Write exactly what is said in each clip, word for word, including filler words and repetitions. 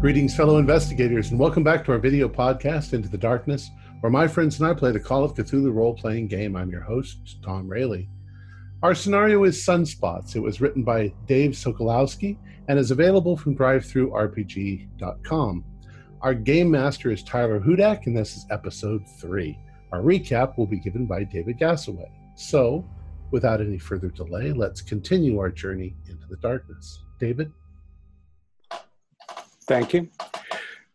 Greetings, fellow investigators, and welcome back to our video podcast, Into the Darkness, where my friends and I play the Call of Cthulhu role-playing game. I'm your host, Tom Raley. Our scenario is Sun Spots. It was written by Dave Sokolowski and is available from Drive Through R P G dot com. Our game master is Tyler Hudak, and this is episode three. Our recap will be given by David Gassaway. So, without any further delay, let's continue our journey into the darkness. David? Thank you.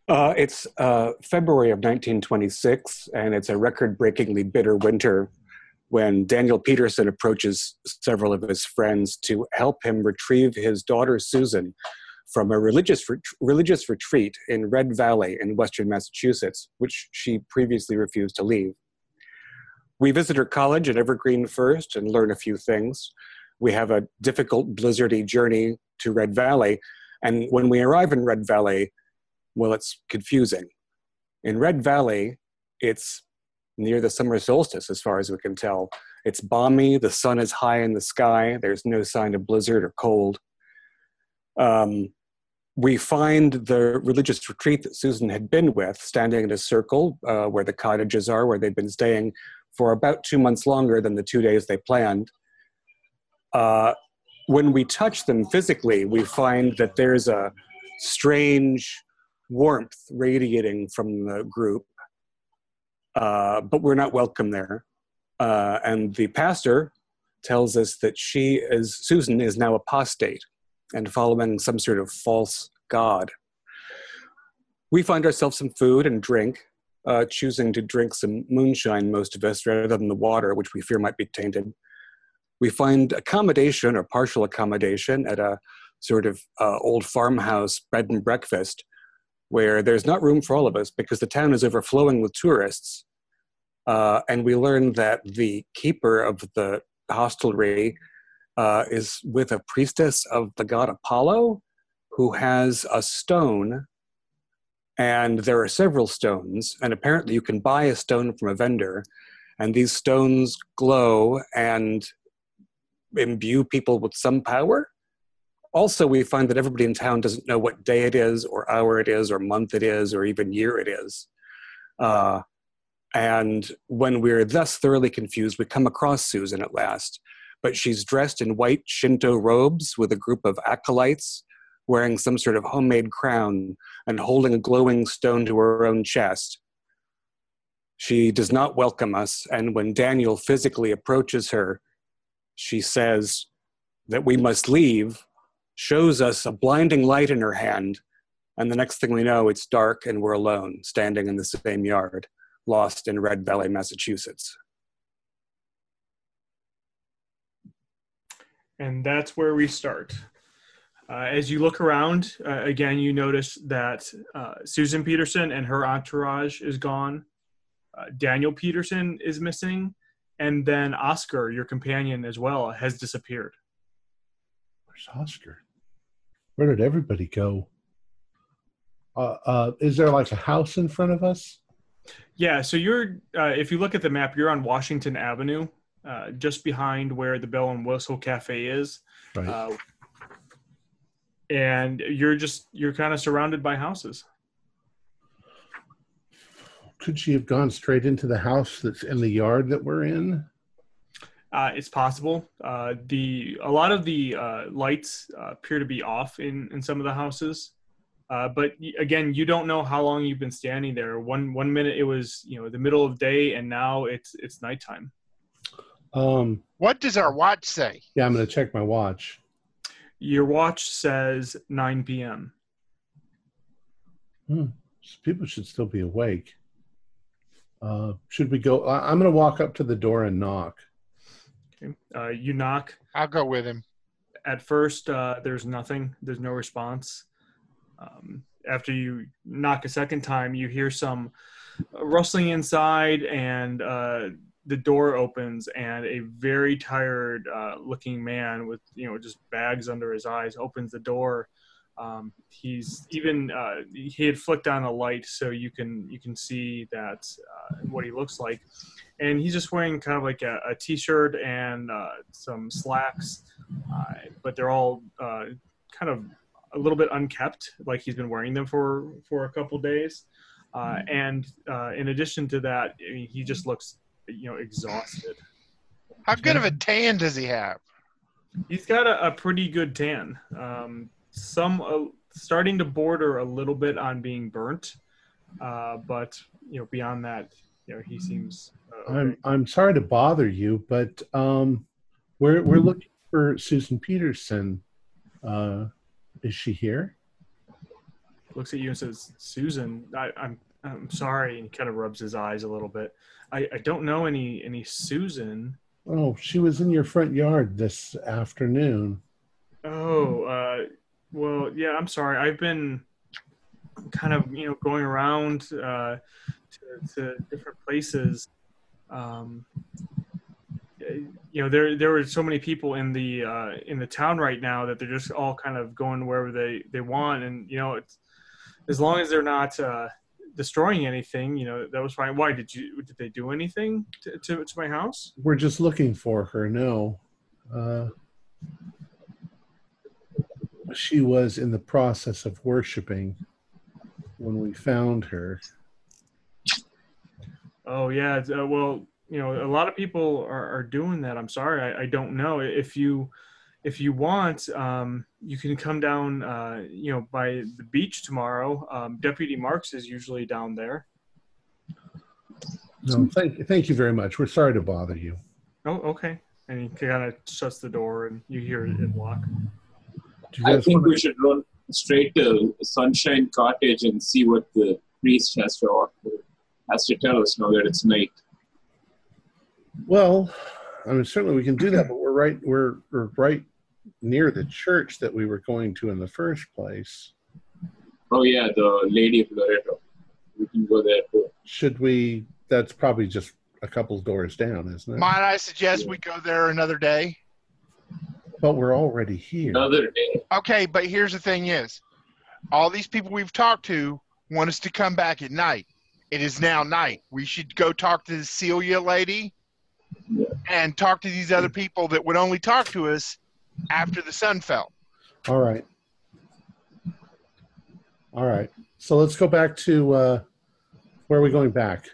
Uh, it's uh, February of nineteen twenty-six, and it's a record-breakingly bitter winter when Daniel Peterson approaches several of his friends to help him retrieve his daughter, Susan, from a religious ret- religious retreat in Red Valley in Western Massachusetts, which she previously refused to leave. We visit her college at Evergreen First and learn a few things. We have a difficult, blizzardy journey to Red Valley, and when we arrive in Red Valley, well, it's confusing. In Red Valley, it's near the summer solstice, as far as we can tell. It's balmy, the sun is high in the sky, there's no sign of blizzard or cold. Um, we find the religious retreat that Susan had been with, standing in a circle uh, where the cottages are, where they've been staying for about two months longer than the two days they planned. Uh, When we touch them physically, we find that there's a strange warmth radiating from the group, uh, but we're not welcome there. Uh, and the pastor tells us that she is, Susan is now apostate and following some sort of false god. We find ourselves some food and drink, uh, choosing to drink some moonshine, most of us, rather than the water, which we fear might be tainted. We find accommodation or partial accommodation at a sort of uh, old farmhouse bed and breakfast where there's not room for all of us because the town is overflowing with tourists. Uh, and we learn that the keeper of the hostelry uh, is with a priestess of the god Apollo who has a stone, and there are several stones, and apparently you can buy a stone from a vendor, and these stones glow and imbue people with some power. Also, we find that everybody in town doesn't know what day it is, or hour it is, or month it is, or even year it is. Uh, and when we're thus thoroughly confused, we come across Susan at last. But she's dressed in white Shinto robes with a group of acolytes, wearing some sort of homemade crown and holding a glowing stone to her own chest. She does not welcome us, and when Daniel physically approaches her, she says that we must leave, shows us a blinding light in her hand, and the next thing we know, it's dark and we're alone, standing in the same yard, lost in Red Valley, Massachusetts. And that's where we start. Uh, as you look around, uh, again, you notice that uh, Susan Peterson and her entourage is gone. Uh, Daniel Peterson is missing. And then Oscar, your companion as well, has disappeared. Where's Oscar? Where did everybody go? Uh, uh, is there like a house in front of us? Yeah, so you're, uh, if you look at the map, you're on Washington Avenue, uh, just behind where the Bell and Whistle Cafe is. Right. Uh, and you're just, you're kind of surrounded by houses. Could she have gone straight into the house that's in the yard that we're in? Uh, it's possible. Uh, the a lot of the uh, lights uh, appear to be off in, in some of the houses. Uh, but again, you don't know how long you've been standing there. One one minute it was, you know, the middle of day, and now it's it's nighttime. Um, what does our watch say? Yeah, I'm going to check my watch. Your watch says nine p.m. Hmm. So people should still be awake. Uh, should we go? I, I'm going to walk up to the door and knock. Okay. Uh, you knock. I'll go with him. At first, uh, there's nothing. There's no response. Um, after you knock a second time, you hear some rustling inside, and uh, the door opens, and a very tired-looking uh, man with, you know, just bags under his eyes opens the door. Um, he's even, uh, he had flicked on a light so you can, you can see that, uh, what he looks like. And he's just wearing kind of like a, a t-shirt and, uh, some slacks, uh, but they're all, uh, kind of a little bit unkept, like he's been wearing them for for a couple days. Uh, and uh, in addition to that, I mean, he just looks, you know, exhausted. How good of a tan does he have? He's got a, a pretty good tan. Um, some uh, starting to border a little bit on being burnt, uh, but you know, beyond that, you know, he seems. Uh, okay. I'm I'm sorry to bother you, but um, we're we're looking for Susan Peterson. Uh, is she here? Looks at you and says, "Susan, I, I'm I'm sorry." And he kind of rubs his eyes a little bit. I, I don't know any any Susan. Oh, she was in your front yard this afternoon. Oh, uh, well, yeah. I'm sorry. I've been kind of you know going around uh, to, to different places. Um, you know, there there were so many people in the uh, in the town right now that they're just all kind of going wherever they they want, and you know it's. As long as they're not uh, destroying anything, you know, that was fine. Why did you? Did they do anything to, to, to my house? We're just looking for her. No, uh, she was in the process of worshiping when we found her. Oh yeah. Uh, well, you know, a lot of people are, are doing that. I'm sorry, I, I don't know if you. If you want, um, you can come down, uh, you know, by the beach tomorrow. Um, Deputy Marks is usually down there. No, thank, thank you very much. We're sorry to bother you. Oh, okay. And he kind of shuts the door, and you hear it walk. I think we should go straight to Sunshine Cottage and see what the priest has to has to tell us now that it's night. Well, I mean, certainly we can do that, but we're right. We're we're right. near the church that we were going to in the first place. Oh yeah, the Lady of Loreto. We can go there too. Should we? That's probably just a couple doors down, isn't it? Might I suggest yeah. we go there another day? But we're already here. Another day. Okay, but here's the thing: is all these people we've talked to want us to come back at night. It is now night. We should go talk to the Celia lady. Yeah. And talk to these other people that would only talk to us after the sun fell. All right. All right. So let's go back to uh, where are we going back?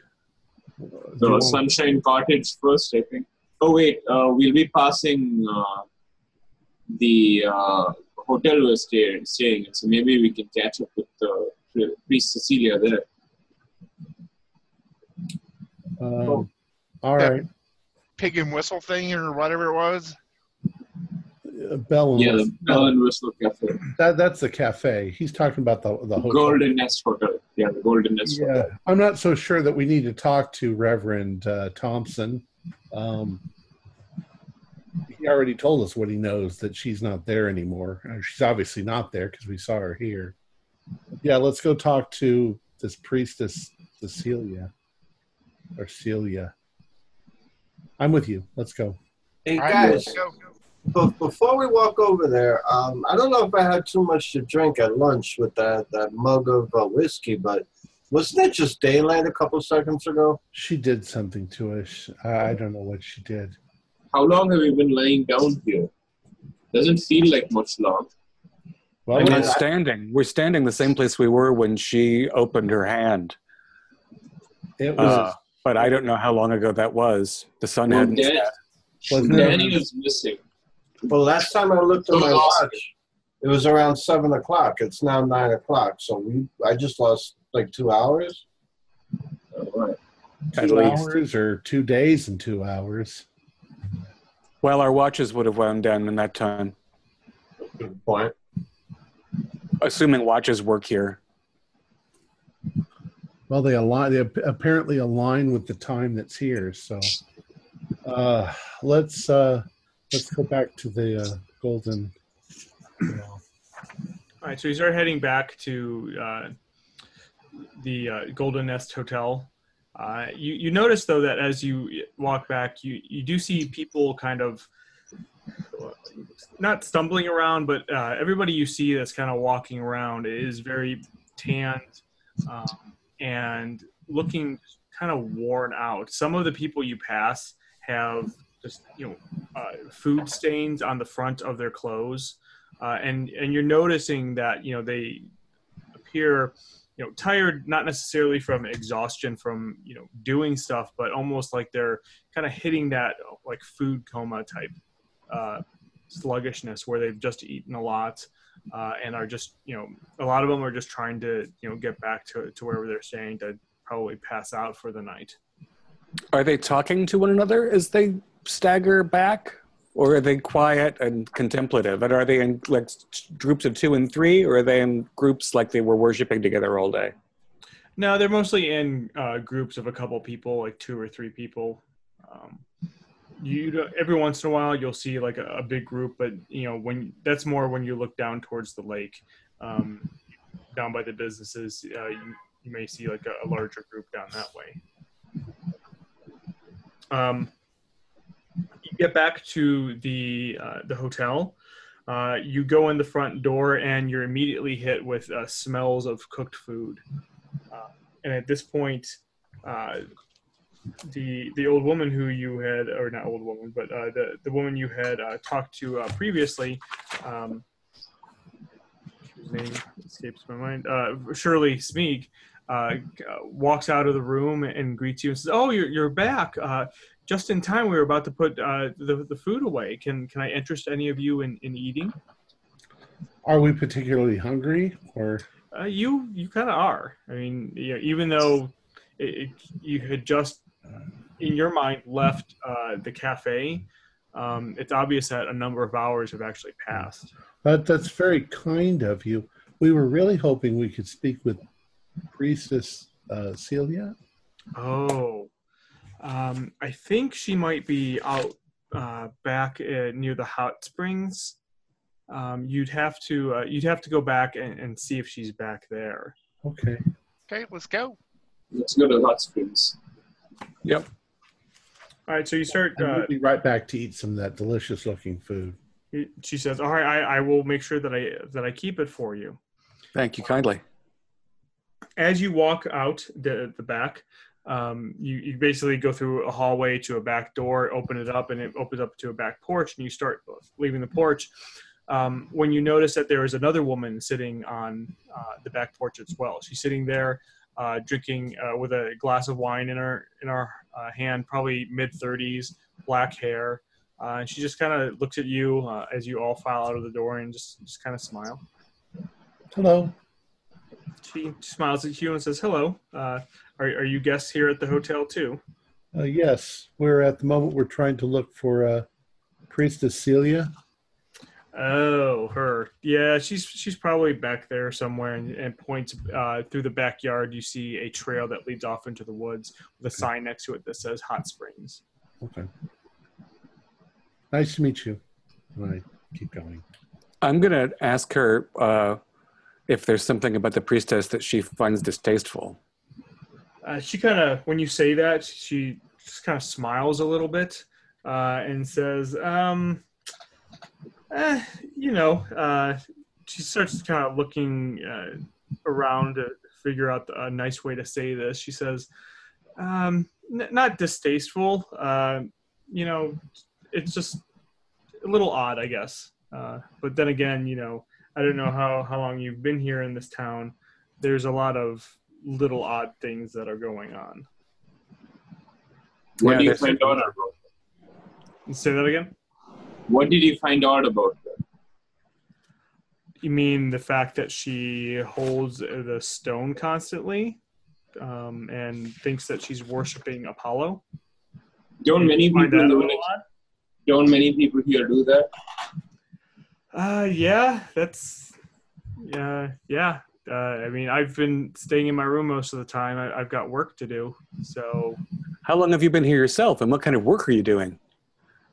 The Sunshine Cottage first, I think. Oh, wait. Uh, we'll be passing uh, the uh, hotel we're staying at, so maybe we can catch up with uh, Priestess Celia there. Um, oh. All right. Pig and Whistle thing or whatever it was? Uh, Bell and yeah, Whistle. Yeah, Bell and Whistle Cafe. That, that's the cafe. He's talking about the, the hotel. Golden Nest Hotel. Yeah, the Golden Nest yeah. Hotel. I'm not so sure that we need to talk to Reverend uh, Thompson. Um, he already told us what he knows, that she's not there anymore. She's obviously not there because we saw her here. Yeah, let's go talk to this priestess, Cecilia. Or Celia. I'm with you. Let's go. Hey, guys, but before we walk over there, um, I don't know if I had too much to drink at lunch with that, that mug of uh, whiskey, but wasn't that just daylight a couple seconds ago? She did something to us. I don't know what she did. How long have we been laying down here? Doesn't feel like much long. Well, I mean, we're standing. We're standing the same place we were when she opened her hand. It was... Uh, But I don't know how long ago that was. The sun hadn't set. Danny was missing. Well, last time I looked at my watch, it was around seven o'clock. It's now nine o'clock. So we, I just lost like two hours. At least, two hours or two days and two hours. Well, our watches would have wound down in that time. Good point. Assuming watches work here. Well, they align. They apparently align with the time that's here. So uh, let's uh, let's go back to the uh, Golden. You know. All right. So you start heading back to uh, the uh, Golden Nest Hotel. Uh, you you notice though that as you walk back, you you do see people kind of not stumbling around, but uh, everybody you see that's kind of walking around is very tanned. Um, and looking kind of worn out. Some of the people you pass have just, you know, uh, food stains on the front of their clothes. Uh, and, and you're noticing that, you know, they appear, you know, tired, not necessarily from exhaustion from, you know, doing stuff, but almost like they're kind of hitting that like food coma type uh, sluggishness where they've just eaten a lot uh, and are just, you know, a lot of them are just trying to, you know, get back to, to wherever they're staying to probably pass out for the night. Are they talking to one another as they stagger back? Or are they quiet and contemplative? And are they in like groups of two and three, or are they in groups like they were worshiping together all day? No, they're mostly in uh, groups of a couple people, like two or three people. Um, you every once in a while you'll see like a, a big group, but you know when that's more when you look down towards the lake, um, down by the businesses. Uh, you, you may see like a, a larger group down that way. Um. Get back to the uh, the hotel. Uh, you go in the front door and you're immediately hit with uh, smells of cooked food. Uh, and at this point, uh, the the old woman who you had, or not old woman, but uh, the the woman you had uh, talked to uh, previously, um, whose name escapes my mind, uh, Shirley Smeag, uh, walks out of the room and greets you and says, "Oh, you're you're back." Uh, Just in time, we were about to put uh, the, the food away. Can can I interest any of you in, in eating? Are we particularly hungry, or uh, you you kind of are? I mean, you know, even though it, it, you had just in your mind left uh, the cafe, um, it's obvious that a number of hours have actually passed. But that's very kind of you. We were really hoping we could speak with Priestess uh, Celia. Oh. Um, I think she might be out uh, back uh, near the hot springs. Um, you'd have to uh, you'd have to go back and, and see if she's back there. Okay. Okay, let's go. Let's go to the hot springs. Yep. All right, so you start. Uh, we'll be right back to eat some of that delicious-looking food. She says, "All right, I, I will make sure that I that I keep it for you." Thank you kindly. As you walk out the the back. Um, you, you basically go through a hallway to a back door, open it up, and it opens up to a back porch, and you start leaving the porch. Um, when you notice that there is another woman sitting on uh, the back porch as well. She's sitting there uh, drinking uh, with a glass of wine in her, in her uh, hand, probably mid-thirties, black hair. Uh, and she just kind of looks at you uh, as you all file out of the door and just, just kind of smile. Hello. She smiles at you and says, hello. Uh, are, are you guests here at the hotel, too? Uh, yes. We're at the moment, we're trying to look for uh, Priestess Celia. Oh, her. Yeah, she's she's probably back there somewhere and, and points uh, through the backyard. You see a trail that leads off into the woods with a sign next to it that says Hot Springs. Okay. Nice to meet you. All right. Keep going. I'm going to ask her... Uh, if there's something about the priestess that she finds distasteful. Uh, she kind of, when you say that, she just kind of smiles a little bit uh, and says, um, eh, you know, uh, she starts kind of looking uh, around to figure out a nice way to say this. She says, um, n- not distasteful, uh, you know, it's just a little odd, I guess. Uh, but then again, you know, I don't know how, how long you've been here in this town. There's a lot of little odd things that are going on. What yeah, did you find out about them? Say that again? What did you find out about them? You mean the fact that she holds the stone constantly um, and thinks that she's worshiping Apollo? Don't many people do that? Don't many people here do that? Uh, yeah, that's, uh, yeah. Uh, I mean, I've been staying in my room most of the time. I, I've got work to do, so. How long have you been here yourself, and what kind of work are you doing?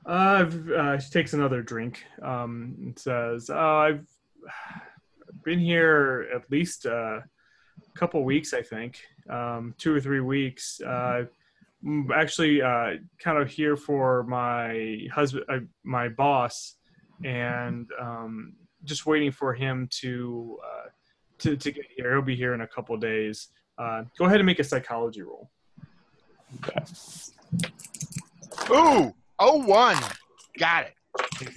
Uh, I've, uh she takes another drink um, and says, oh, I've been here at least uh, a couple weeks, I think, um, two or three weeks. Uh, I'm actually uh, kind of here for my husband, uh, my boss, and um, just waiting for him to, uh, to to get here. He'll be here in a couple of days. Uh, go ahead and make a psychology roll. Okay. Ooh, oh one. Got it.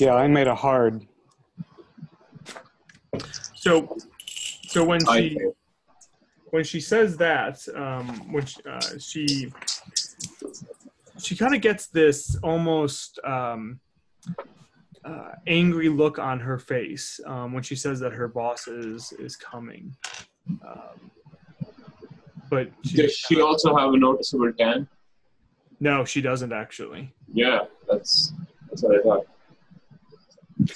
Yeah, I made a hard. So, so when she when she says that, um, when she uh, she, she kind of gets this almost um, uh, angry look on her face um, when she says that her boss is is coming. Um, but she, does she also have a noticeable tan? No, she doesn't actually. Yeah, that's that's what I thought.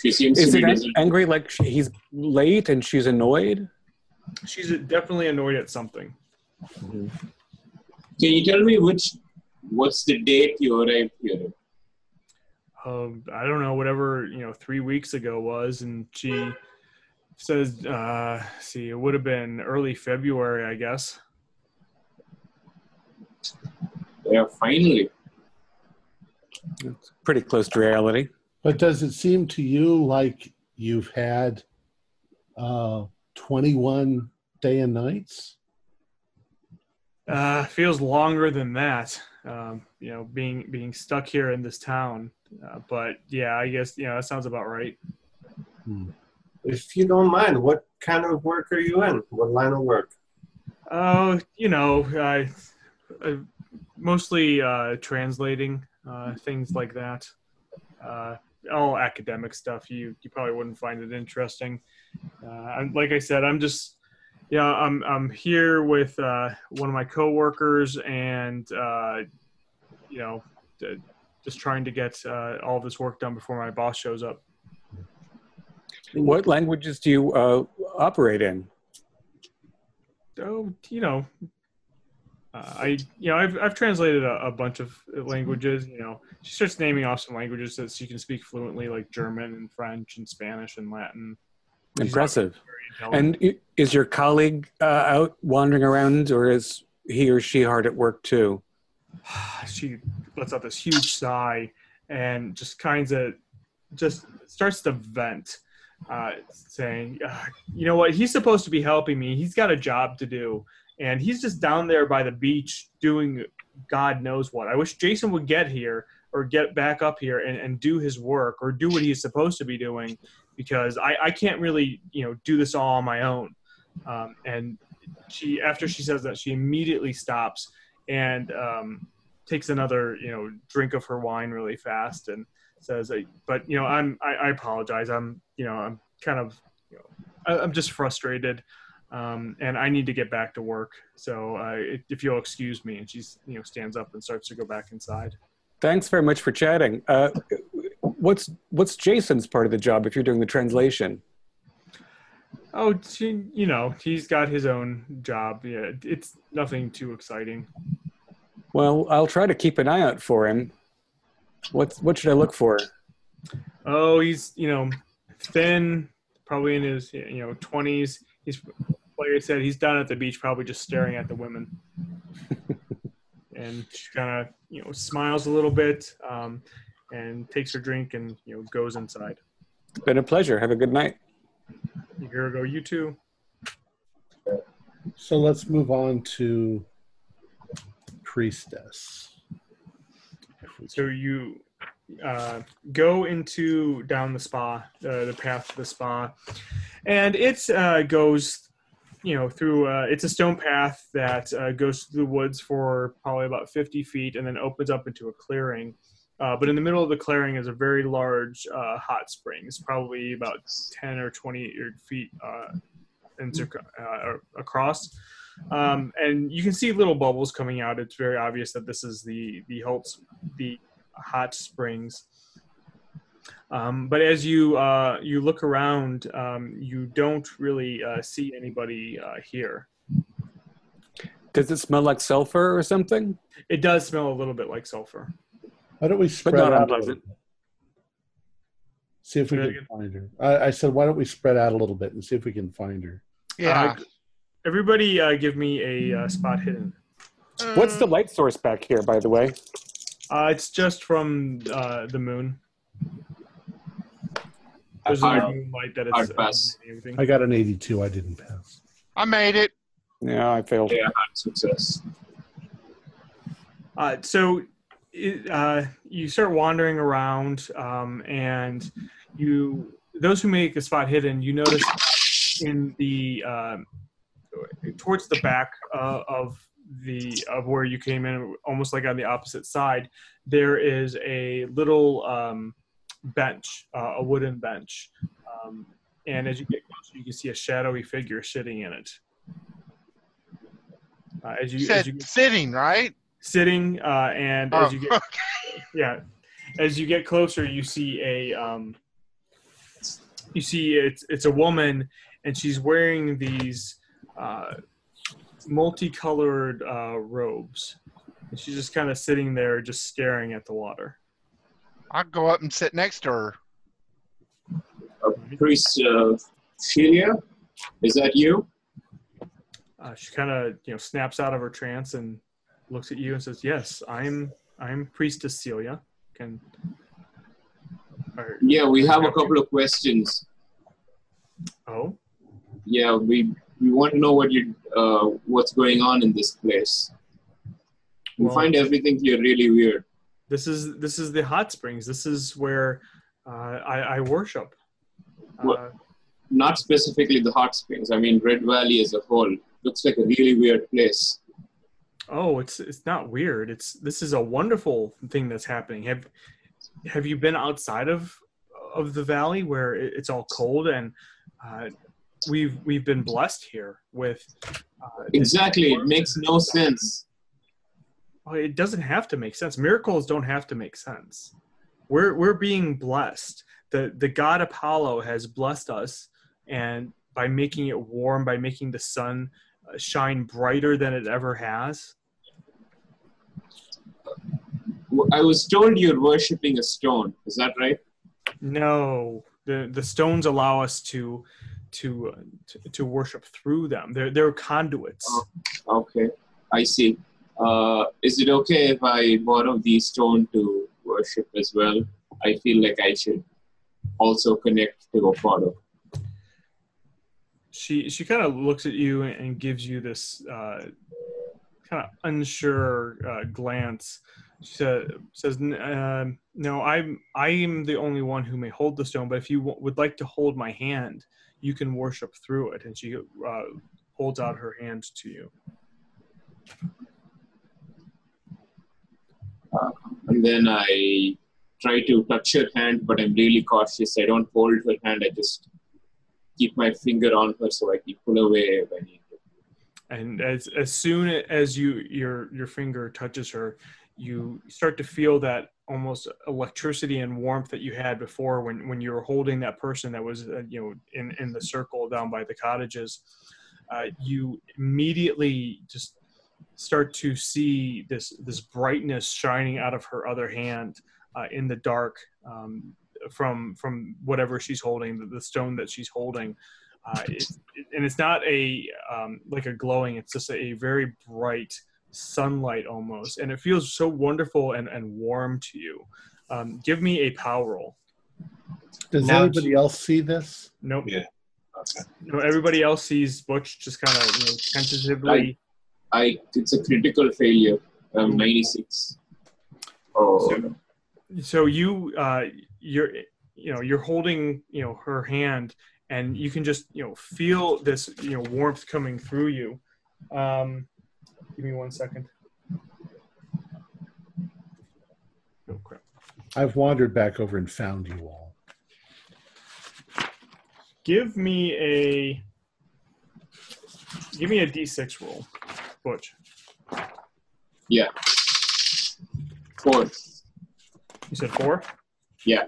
She seems Is to it be angry, like she, he's late and she's annoyed? She's definitely annoyed at something. Mm-hmm. Can you tell me which, what's the date you arrived here? Um, I don't know, whatever, you know, three weeks ago was. And she says, uh, see, it would have been early February, I guess. Yeah, finally. It's pretty close to reality. But does it seem to you like you've had uh, twenty-one day and nights? Uh, feels longer than that. Um, you know, being being stuck here in this town. Uh, but yeah, I guess you know that sounds about right. Hmm. If you don't mind, what kind of work are you in? What line of work? Oh, uh, you know, I, I mostly uh, translating uh, things like that. Uh, all academic stuff. You you probably wouldn't find it interesting. Uh, I'm, like I said, I'm just yeah. I'm I'm here with uh, one of my coworkers, and uh, you know, d- just trying to get uh, all this work done before my boss shows up. What languages do you uh, operate in? Oh, you know, uh, I you know I've I've translated a, a bunch of languages. You know. She starts naming off some languages that she can speak fluently, like German and French and Spanish and Latin. Impressive. And is your colleague uh, out wandering around, or is he or she hard at work too? She lets out this huge sigh and just kinds of just starts to vent, uh, saying, "You know what? He's supposed to be helping me. He's got a job to do, and he's just down there by the beach doing God knows what. I wish Jason would get here." Or get back up here and, and do his work, or do what he's supposed to be doing, because I, I can't really, you know, do this all on my own. Um, and she, after she says that, she immediately stops and um, takes another, you know, drink of her wine really fast and says, "But you know, I'm, I, I apologize. I'm, you know, I'm kind of, you know, I, I'm just frustrated, um, and I need to get back to work. So uh, if you'll excuse me," and she's, you know, stands up and starts to go back inside. Thanks very much for chatting. Uh, what's what's Jason's part of the job if you're doing the translation? Oh, you know, he's got his own job. Yeah, it's nothing too exciting. Well, I'll try to keep an eye out for him. What's what should I look for? Oh, he's you know thin, probably in his you know twenties. He's like I said, he's down at the beach, probably just staring at the women. And she kind of, you know, smiles a little bit um, and takes her drink and, you know, goes inside. It's been a pleasure. Have a good night. Here we go. You too. So let's move on to Priestess. So you uh, go into down the spa, uh, the path to the spa, and it uh, goes you know, through, uh, it's a stone path that uh, goes through the woods for probably about fifty feet and then opens up into a clearing. Uh, but in the middle of the clearing is a very large uh, hot spring. It's probably about ten or twenty feet uh, in, uh, across. Um, and you can see little bubbles coming out. It's very obvious that this is the, the, hot, the hot springs. Um, but as you uh, you look around, um, you don't really uh, see anybody uh, here. Does it smell like sulfur or something? It does smell a little bit like sulfur. Why don't we spread out? See if we can find her. I, I said, why don't we spread out a little bit and see if we can find her? Yeah. Uh, everybody, uh, give me a uh, spot hidden. What's the light source back here, by the way? Uh, it's just from uh, the moon. There's a hard, light that it's, pass. Uh, I got an eighty-two. I didn't pass. I made it. Yeah, I failed. Yeah, success. Uh, so it, uh, you start wandering around, um, and you those who make a spot hidden, you notice in the uh, towards the back uh, of the of where you came in, almost like on the opposite side, there is a little um, bench, uh, a wooden bench, um, and as you get closer, you can see a shadowy figure sitting in it. Uh, as you, you said, as you get, sitting, right? Sitting, uh, and oh, as you get, okay. yeah, as you get closer, you see a, um, you see it's it's a woman, and she's wearing these uh, multicolored uh, robes, and she's just kind of sitting there, just staring at the water. I'll go up and sit next to her. Uh, Priestess uh, Celia, is that you? Uh, she kind of, you know, snaps out of her trance and looks at you and says, "Yes, I'm I'm Priestess Celia. Can or, yeah, we have a couple you? of questions. Oh, yeah, we we want to know what you uh, what's going on in this place. We well, find everything here really weird. This is this is the hot springs. This is where uh, I, I worship. Well, uh, not specifically the hot springs. I mean, Red Valley as a whole." Looks like a really weird place. Oh, it's it's not weird. It's this is a wonderful thing that's happening. Have have you been outside of of the valley where it's all cold and uh, we've we've been blessed here with uh, exactly. It makes no sense. Oh, it doesn't have to make sense. Miracles don't have to make sense. We're we're being blessed. The the god Apollo has blessed us, and by making it warm, by making the sun shine brighter than it ever has? I was told you're worshiping a stone. Is that right? No. The the stones allow us to to uh, to, to worship through them. They're, they're conduits. Oh, okay. I see. Uh, is it okay if I borrow the stone to worship as well? I feel like I should also connect to Apollo. She she kind of looks at you and gives you this uh, kind of unsure uh, glance. She sa says, uh, "No, I'm I am the only one who may hold the stone. But if you w would like to hold my hand, you can worship through it." And she uh, holds out her hand to you. Uh, and then I try to touch her hand, but I'm really cautious. I don't hold her hand. I just keep my finger on her so I can pull away if I need to. And as as soon as you your your finger touches her, you start to feel that almost electricity and warmth that you had before when when you were holding that person that was uh, you know in in the circle down by the cottages. Uh, you immediately just start to see this this brightness shining out of her other hand uh, in the dark. Um, from from whatever she's holding, the, the stone that she's holding, uh, it's, it, and it's not a um, like a glowing, it's just a very bright sunlight almost, and it feels so wonderful and, and warm to you. Um, give me a power roll. Does now, anybody else see this? Nope. Yeah. Okay. No, everybody else sees Butch just kind of you know, tentatively. I, I, it's a critical failure, um, ninety-six. Oh. So, so you uh, you're you know you're holding you know her hand, and you can just you know feel this you know warmth coming through you. Um, give me one second. Oh crap! I've wandered back over and found you all. Give me a give me a D six roll, Butch. Yeah. Four. You said four? Yeah.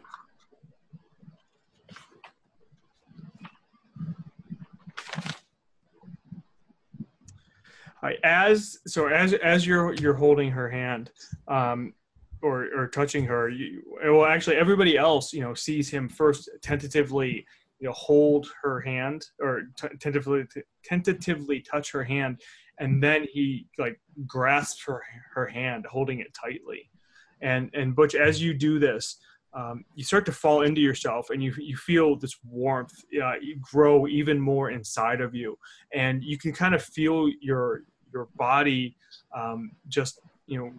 I, as so as as you're you're holding her hand, um, or or touching her, you, well actually everybody else you know sees him first tentatively you know hold her hand or t tentatively t tentatively touch her hand, and then he like grasps her her hand, holding it tightly. And, and Butch, as you do this, um, you start to fall into yourself, and you, you feel this warmth uh, grow even more inside of you. And you can kind of feel your, your body um, just, you know,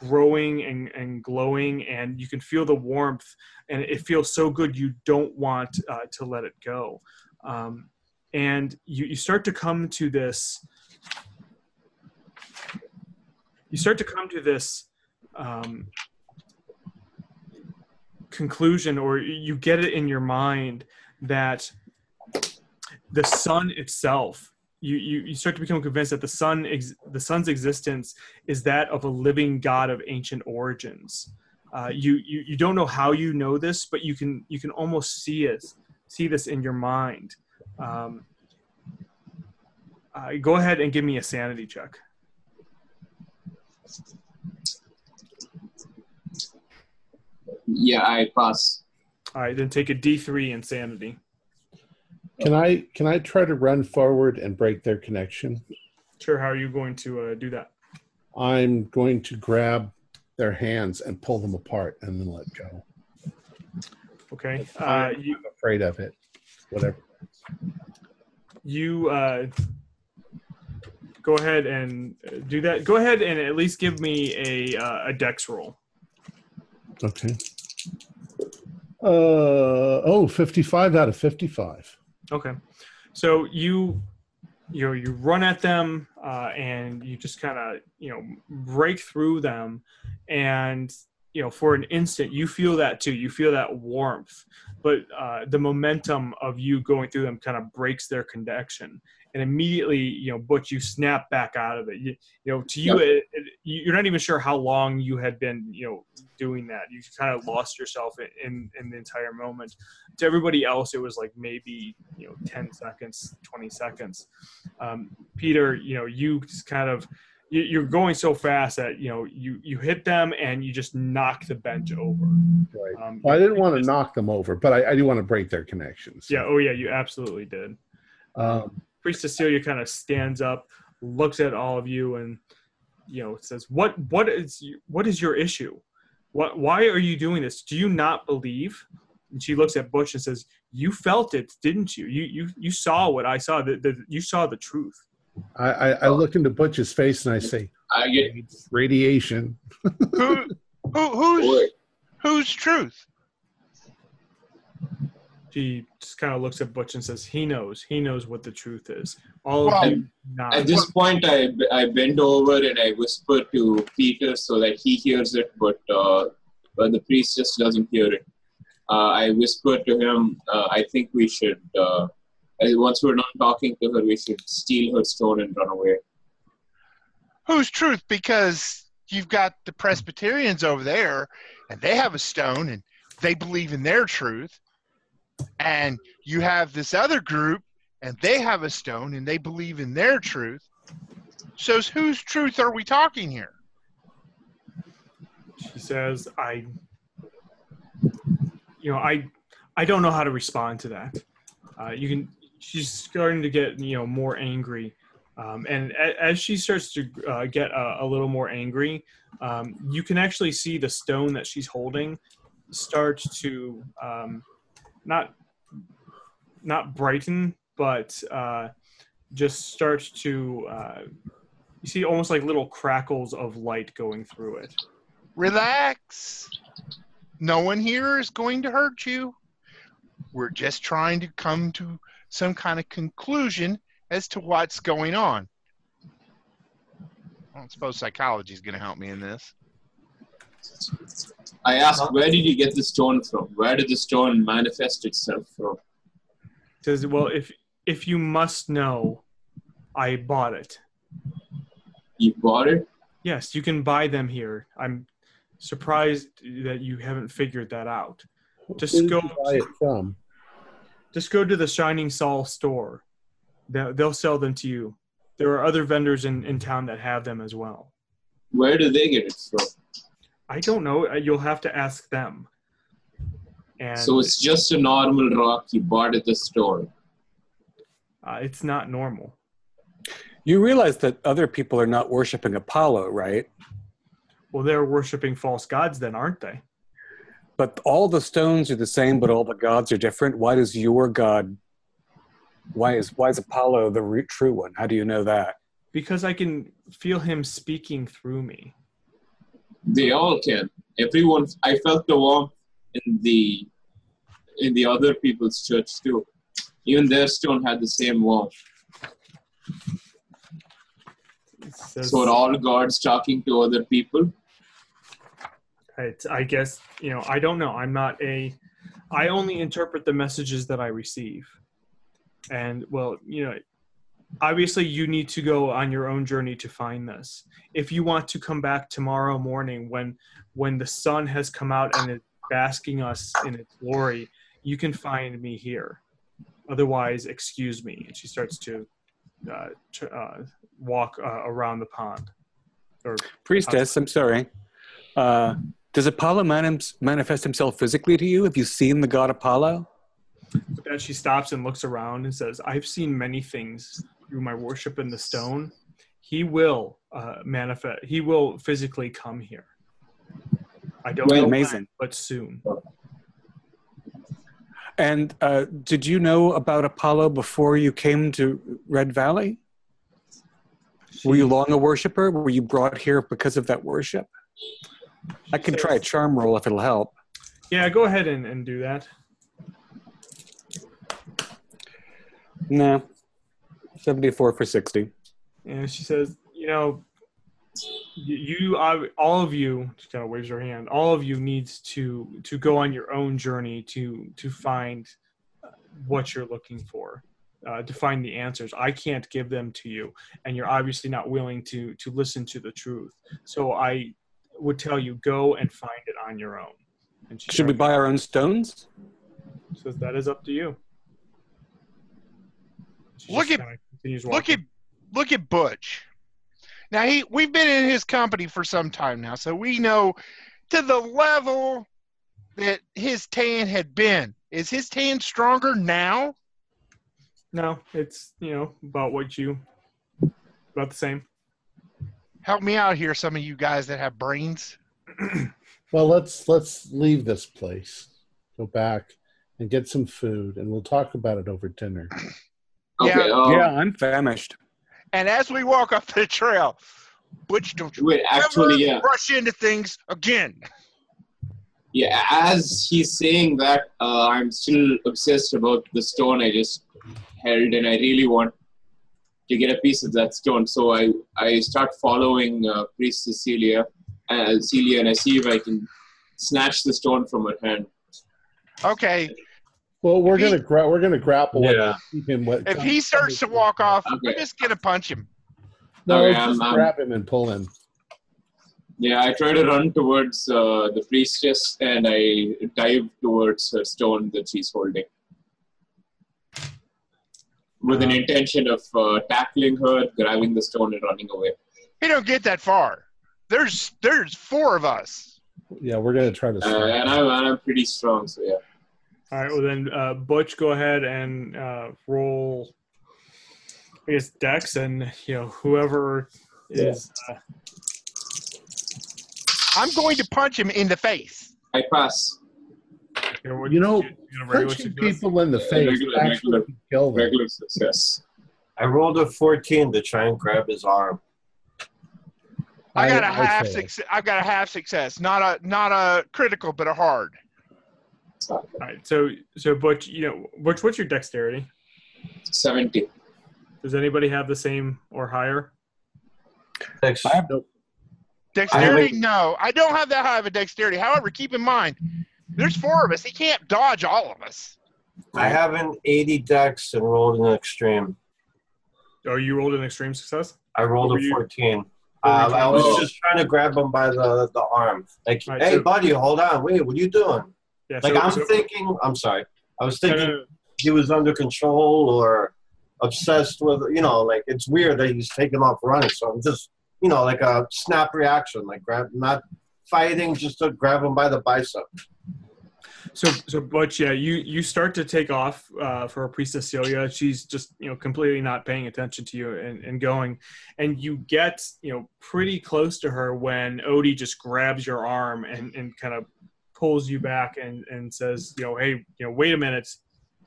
growing and, and glowing, and you can feel the warmth, and it feels so good you don't want uh, to let it go. Um, and you, you start to come to this, you start to come to this um, conclusion, or you get it in your mind that the sun itself, you, you, you start to become convinced that the sun, ex the sun's existence is that of a living god of ancient origins. Uh, you, you, you don't know how you know this, but you can, you can almost see it, see this in your mind. Um, uh, go ahead and give me a sanity check. Yeah, I pass. All right, then take a D three insanity. Can I, can I try to run forward and break their connection? Sure, how are you going to uh, do that? I'm going to grab their hands and pull them apart and then let go. Okay. Uh, I'm you, afraid of it, whatever. You uh, go ahead and do that. Go ahead and at least give me a, uh, a dex roll. Okay. Uh, oh, fifty-five out of fifty-five. Okay. So you... you know, you run at them uh, and you just kind of, you know, break through them. And, you know, for an instant, you feel that too. You feel that warmth. But uh, the momentum of you going through them kind of breaks their connection. And immediately, you know, but you snap back out of it. You, you know, to you, it, it, you're not even sure how long you had been, you know, doing that. You kind of lost yourself in, in, in the entire moment. To everybody else, it was like maybe, you know, ten seconds, twenty seconds. Um, Peter, you know, you just kind of, you, you're going so fast that, you know, you, you hit them and you just knock the bench over. Right. Um, well, I didn't want to knock them over, but I, I do want to break their connections. So. Yeah. Oh, yeah. You absolutely did. Um, Priestess Celia kind of stands up, looks at all of you, and you know says, "What? What is? What is your issue? What? Why are you doing this? Do you not believe?" And she looks at Butch and says, "You felt it, didn't you? You you you saw what I saw. The, the, you saw the truth." I, I, I look into Butch's face and I say, "I get radiation." who, who who's who's truth? She just kind of looks at Butch and says, "He knows. He knows what the truth is." All well, of them. At this point, I I bend over and I whisper to Peter so that he hears it, but uh, but the priest just doesn't hear it. Uh, I whisper to him, uh, "I think we should. Uh, once we're not talking to her, we should steal her stone and run away." Whose truth? Because you've got the Presbyterians over there, and they have a stone, and they believe in their truth. And you have this other group, and they have a stone, and they believe in their truth. So whose truth are we talking here? She says, I, you know, I, I don't know how to respond to that. Uh, you can, she's starting to get, you know, more angry. Um, and a, as she starts to uh, get a, a little more angry, um, you can actually see the stone that she's holding start to... Um, Not, not brighten, but uh, just starts to, uh, you see almost like little crackles of light going through it. Relax. No one here is going to hurt you. We're just trying to come to some kind of conclusion as to what's going on. I don't suppose psychology is going to help me in this. I asked, where did you get the stone from? Where did the stone manifest itself from? It says, well, if if you must know, I bought it. You bought it? Yes, you can buy them here. I'm surprised that you haven't figured that out. Just go, buy it from? Just go to the Shining Sol store. They'll sell them to you. There are other vendors in, in town that have them as well. Where do they get it from? I don't know. You'll have to ask them. And so it's just a normal rock you bought at the store. Uh, it's not normal. You realize that other people are not worshiping Apollo, right? Well, they're worshiping false gods then, aren't they? But all the stones are the same, but all the gods are different. Why does your god, why is, why is Apollo the root, true one? How do you know that? Because I can feel him speaking through me. They all can. Everyone. I felt the warmth in the in the other people's church too. Even their stone had the same word. So, so are all gods talking to other people? I guess, you know, I don't know. I'm not a, I only interpret the messages that I receive. And, well, you know, obviously you need to go on your own journey to find this. If you want to come back tomorrow morning when, when the sun has come out and is basking us in its glory, you can find me here. Otherwise, excuse me. And she starts to, uh, to uh, walk uh, around the pond. Or Priestess, I'm sorry. Uh, does Apollo man- manifest himself physically to you? Have you seen the god Apollo? But then she stops and looks around and says, I've seen many things through my worship in the stone. He will uh, manifest. He will physically come here. I don't well, know amazing. When, but soon. And uh, did you know about Apollo before you came to Red Valley? Were you long a worshiper? Were you brought here because of that worship? I can try a charm roll if it'll help. Yeah, go ahead and, and do that. No. seventy-four for sixty. And she says, you know, you, all of you, she kind of waves her hand, all of you needs to, to go on your own journey to, to find what you're looking for, uh, to find the answers. I can't give them to you, and you're obviously not willing to, to listen to the truth. So I would tell you, go and find it on your own. And she Should we buy our own stones? Says that is up to you. She look at look at look at Butch. Now he we've been in his company for some time now, so we know to the level that his tan had been. Is his tan stronger now? No, it's you know about what you about the same. Help me out here, some of you guys that have brains. Well, let's let's leave this place, go back, and get some food, and we'll talk about it over dinner. Yeah, okay, um, yeah, I'm famished. And as we walk up the trail, Butch, don't you Wait, actually, ever yeah. rush into things again. Yeah, as he's saying that, uh, I'm still obsessed about the stone I just held, and I really want to get a piece of that stone. So I, I start following uh, Priestess Celia, uh, Celia, and I see if I can snatch the stone from her hand. Okay. Well, we're going to gra- we're going to grapple yeah. with him. What if he starts to walk off, okay. we're just going to punch him. No, okay, just I'm, grab I'm, him and pull him. Yeah, I try to run towards uh, the priestess, and I dive towards her stone that she's holding, with an intention of uh, tackling her, grabbing the stone, and running away. He don't get that far. There's there's four of us. Yeah, we're going to try to. Uh, and I'm and I'm pretty strong, so yeah. All right, well then, uh, Butch, go ahead and uh, roll, I guess, Dex, and, you know, whoever is... Uh... I'm going to punch him in the face. I pass. You know, you know you punching people in the yeah, face regular, actually regular, kill them. Regular success. I rolled a fourteen to try and grab his arm. I, I got a I half success. I've got a half success. Not a not a critical, but a hard. All right, so so Butch, you know, Butch, what's your dexterity? seventy. Does anybody have the same or higher? Dex- I have no. Dexterity, I have a- no. I don't have that high of a dexterity. However, keep in mind, there's four of us. He can't dodge all of us. I have an eighty dex and rolled an extreme. Oh, you rolled an extreme success? I rolled a fourteen. Uh, I was oh. just trying to grab him by the, the arm. Like, right, hey, so- buddy, hold on. Wait, what are you doing? Yeah, like so, I'm so, thinking, I'm sorry. I was thinking uh, he was under control or obsessed with, you know, like it's weird that he's taking off running. So I'm just, you know, like a snap reaction, like grab, not fighting, just to grab him by the bicep. So, so Butch, yeah, you, you start to take off uh, for Priestess Celia. She's just, you know, completely not paying attention to you and, and going. And you get, you know, pretty close to her when Odie just grabs your arm and, and kind of pulls you back and, and says, you know, hey, you know, wait a minute,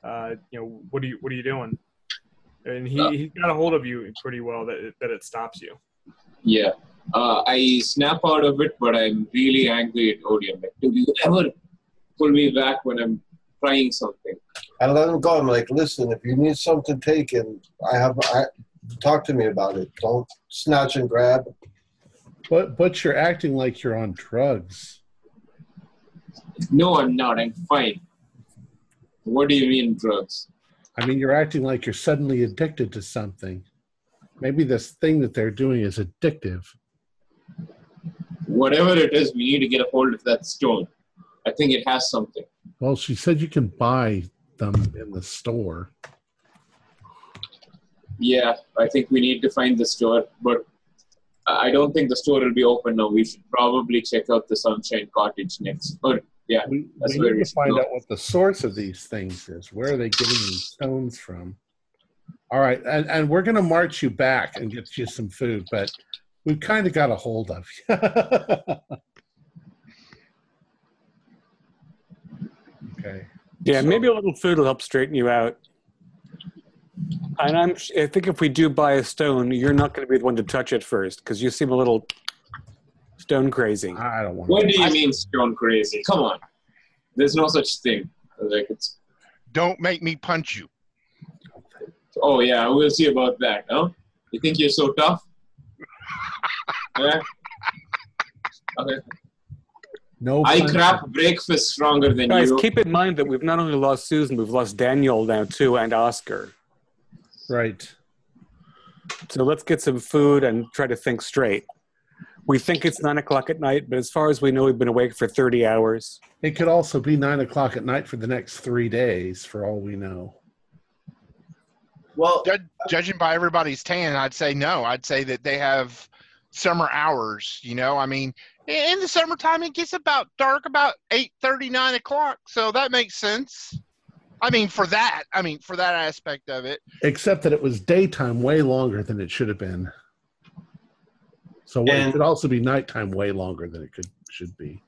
uh, you know, what are you what are you doing? And he uh, he got a hold of you pretty well that it, that it stops you. Yeah, uh, I snap out of it, but I'm really angry at Odie. I'm like, do you ever pull me back when I'm trying something? I let him go. I'm like, listen, if you need something taken, I have, I, talk to me about it. Don't snatch and grab. But but you're acting like you're on drugs. No, I'm not. I'm fine. What do you mean drugs? I mean, you're acting like you're suddenly addicted to something. Maybe this thing that they're doing is addictive. Whatever it is, we need to get a hold of that stone. I think it has something. Well, she said you can buy them in the store. Yeah, I think we need to find the store, but I don't think the store will be open now. We should probably check out the Sunshine Cottage next. Or, yeah, we, that's we where need we to find go. out what the source of these things is. Where are they getting these stones from? All right, and, and we're going to march you back and get you some food, but we've kind of got a hold of you. Okay. Yeah, so, maybe a little food will help straighten you out. And I'm, I think if we do buy a stone, you're not going to be the one to touch it first, because you seem a little stone crazy. I don't want. What to do you mean stone crazy? Come on, there's no such thing. Like it's... Don't make me punch you. Oh yeah, we'll see about that. Huh? You think you're so tough? Yeah. Okay. No. I crap breakfast stronger than Guys, you. Guys, keep in mind that we've not only lost Susan, we've lost Daniel now too, and Oscar. Right. So let's get some food and try to think straight. We think it's nine o'clock at night, but as far as we know, we've been awake for thirty hours. It could also be nine o'clock at night for the next three days, for all we know. Well, Jud judging by everybody's tan, I'd say no. I'd say that they have summer hours. You know, I mean, in the summertime, it gets about dark, about eight thirty, nine o'clock. So that makes sense. I mean, for that, I mean, for that aspect of it. Except that it was daytime way longer than it should have been. So and, it could also be nighttime way longer than it could should be.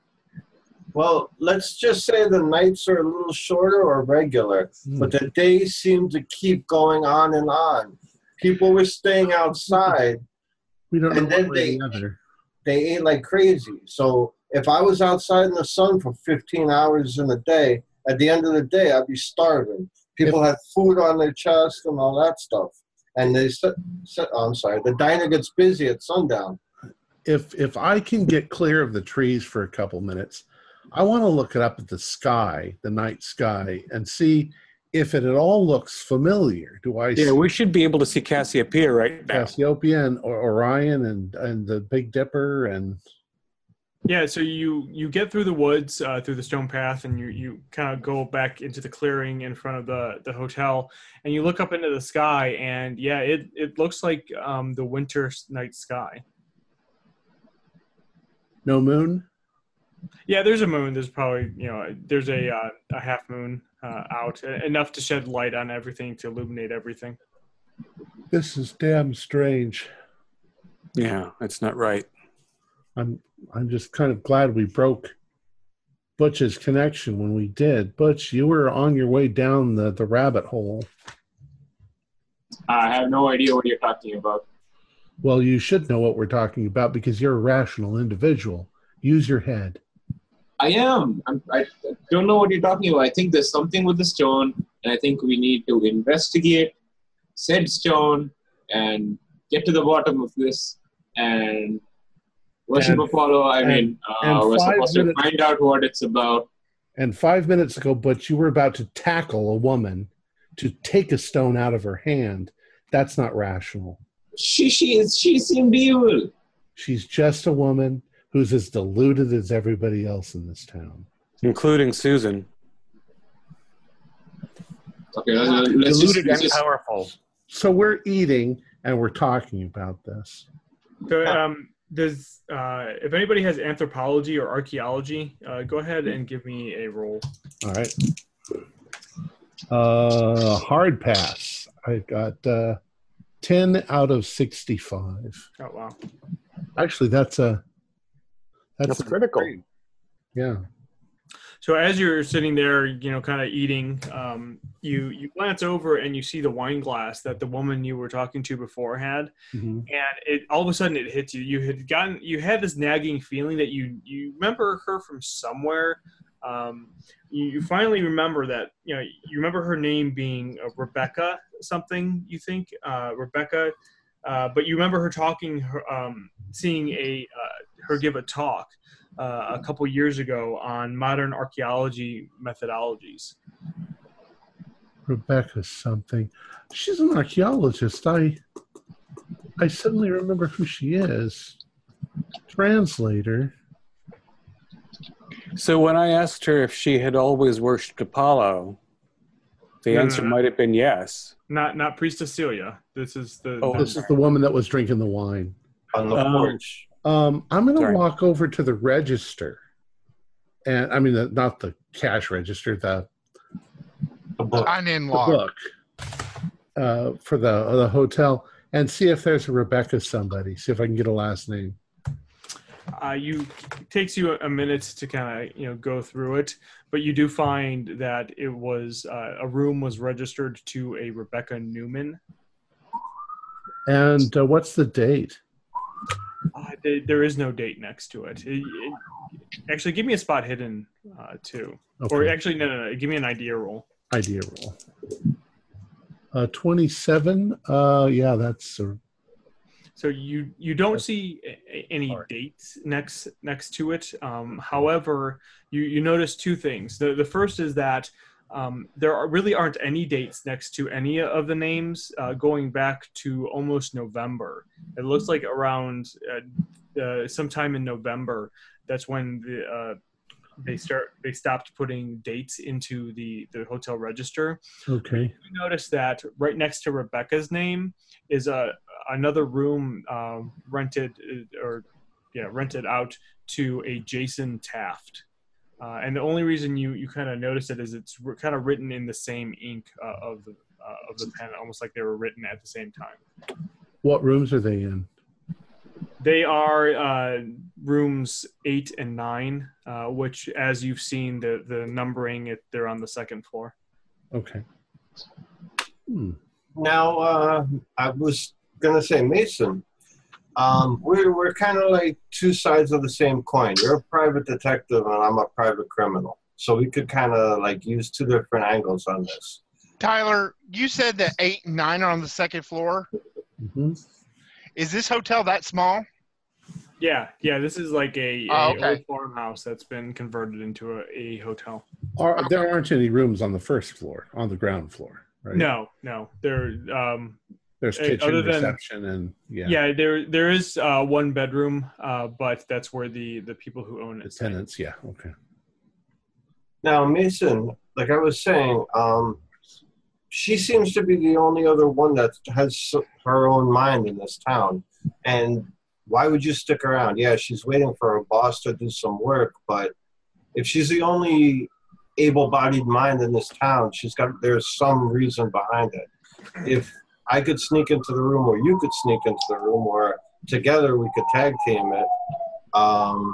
Well, let's just say the nights are a little shorter or regular, mm. but the days seem to keep going on and on. People were staying outside. We don't and know then they, they ate like crazy. So if I was outside in the sun for fifteen hours in a day, at the end of the day, I'd be starving. People had food on their chest and all that stuff. And they said, oh, I'm sorry, the diner gets busy at sundown. If, if I can get clear of the trees for a couple minutes, I want to look up at the sky, the night sky, and see if it at all looks familiar. Do I yeah, see we should be able to see Cassiopeia right now. Cassiopeia and Orion and, and the Big Dipper and... Yeah, so you, you get through the woods, uh, through the stone path, and you, you kind of go back into the clearing in front of the, the hotel, and you look up into the sky, and yeah, it, it looks like um, the winter night sky. No moon? Yeah, there's a moon. There's probably, you know, there's a, uh, a half moon uh, out, enough to shed light on everything, to illuminate everything. This is damn strange. Yeah, that's not right. I'm I'm just kind of glad we broke Butch's connection when we did. Butch, you were on your way down the, the rabbit hole. I have no idea what you're talking about. Well, you should know what we're talking about because you're a rational individual. Use your head. I am. I'm, I don't know what you're talking about. I think there's something with the stone, and I think we need to investigate said stone and get to the bottom of this and... Worship and, Apollo, I and, mean, uh, we're supposed minutes, to find out what it's about. And five minutes ago, but you were about to tackle a woman to take a stone out of her hand. That's not rational. She, she, is, she seemed evil. She's just a woman who's as deluded as everybody else in this town. Including Susan. Okay, let's, let's deluded just, and just... powerful. So we're eating and we're talking about this. So, um... Does, uh, if anybody has anthropology or archaeology, uh, go ahead and give me a roll. All right. Uh, hard pass. I got uh, ten out of sixty-five. Oh, wow. Actually, that's a... That's, that's critical. Great. Yeah. So as you're sitting there, you know, kind of eating, um, you, you glance over and you see the wine glass that the woman you were talking to before had. Mm-hmm. And it, all of a sudden it hits you. You had gotten, you had this nagging feeling that you, you remember her from somewhere, Um, you, you finally remember that, you know, you remember her name being uh, Rebecca something, you think, uh, Rebecca, uh, but you remember her talking, her, um, seeing a, uh, her give a talk uh, a couple years ago on modern archaeology methodologies. Rebecca something. She's an archaeologist. I, I suddenly remember who she is. Translator. So when I asked her if she had always worshipped Apollo, the no, answer no, no. might have been yes. Not not Priestess Celia. This is the oh, this is the woman that was drinking the wine on the um, porch. Um, I'm going to walk over to the register, and I mean the, not the cash register, the, the book, the book uh, for the uh, the hotel, and see if there's a Rebecca somebody. See if I can get a last name. Uh, you, it takes you a minute to kind of, you know, go through it, but you do find that it was, uh, a room was registered to a Rebecca Newman. And uh, what's the date? Uh, they, there is no date next to it. it, it actually, give me a spot hidden, uh, too. Okay. Or actually, no, no, no, give me an idea roll. Idea roll. Uh, twenty-seven? Uh, yeah, that's... Uh, So you, you don't see any dates next next to it. Um, however, you, you notice two things. The, the first is that um, there are, really aren't any dates next to any of the names uh, going back to almost November. It looks like around uh, uh, sometime in November, that's when the, uh, they start they stopped putting dates into the, the hotel register. Okay. You notice that right next to Rebecca's name is a another room uh, rented or yeah rented out to a Jason Taft, uh, and the only reason you you kind of notice it is it's kind of written in the same ink uh, of the uh, of the pen, almost like they were written at the same time. What rooms are they in? They are uh, rooms eight and nine, uh, which, as you've seen, the the numbering it they're on the second floor. Okay. Hmm. Now uh, I was. Gonna say Mason, um, we're, we're kind of like two sides of the same coin. You're a private detective and I'm a private criminal, so we could kind of like use two different angles on this. Tyler, you said that eight and nine are on the second floor. Mm-hmm. Is this hotel that small? Yeah, yeah, this is like a, a oh, okay. old farmhouse that's been converted into a, a hotel. Are, okay. There aren't any rooms on the first floor, on the ground floor, right? No, no, there um There's kitchen, Other than, reception, and yeah. Yeah, there there is uh, one bedroom, uh, but that's where the, the people who own it. The tenants, yeah, okay. Now, Mason, like I was saying, um, she seems to be the only other one that has her own mind in this town. And why would you stick around? Yeah, she's waiting for her boss to do some work, but if she's the only able-bodied mind in this town, she's got there's some reason behind it. If I could sneak into the room, or you could sneak into the room, or together we could tag team it. Um,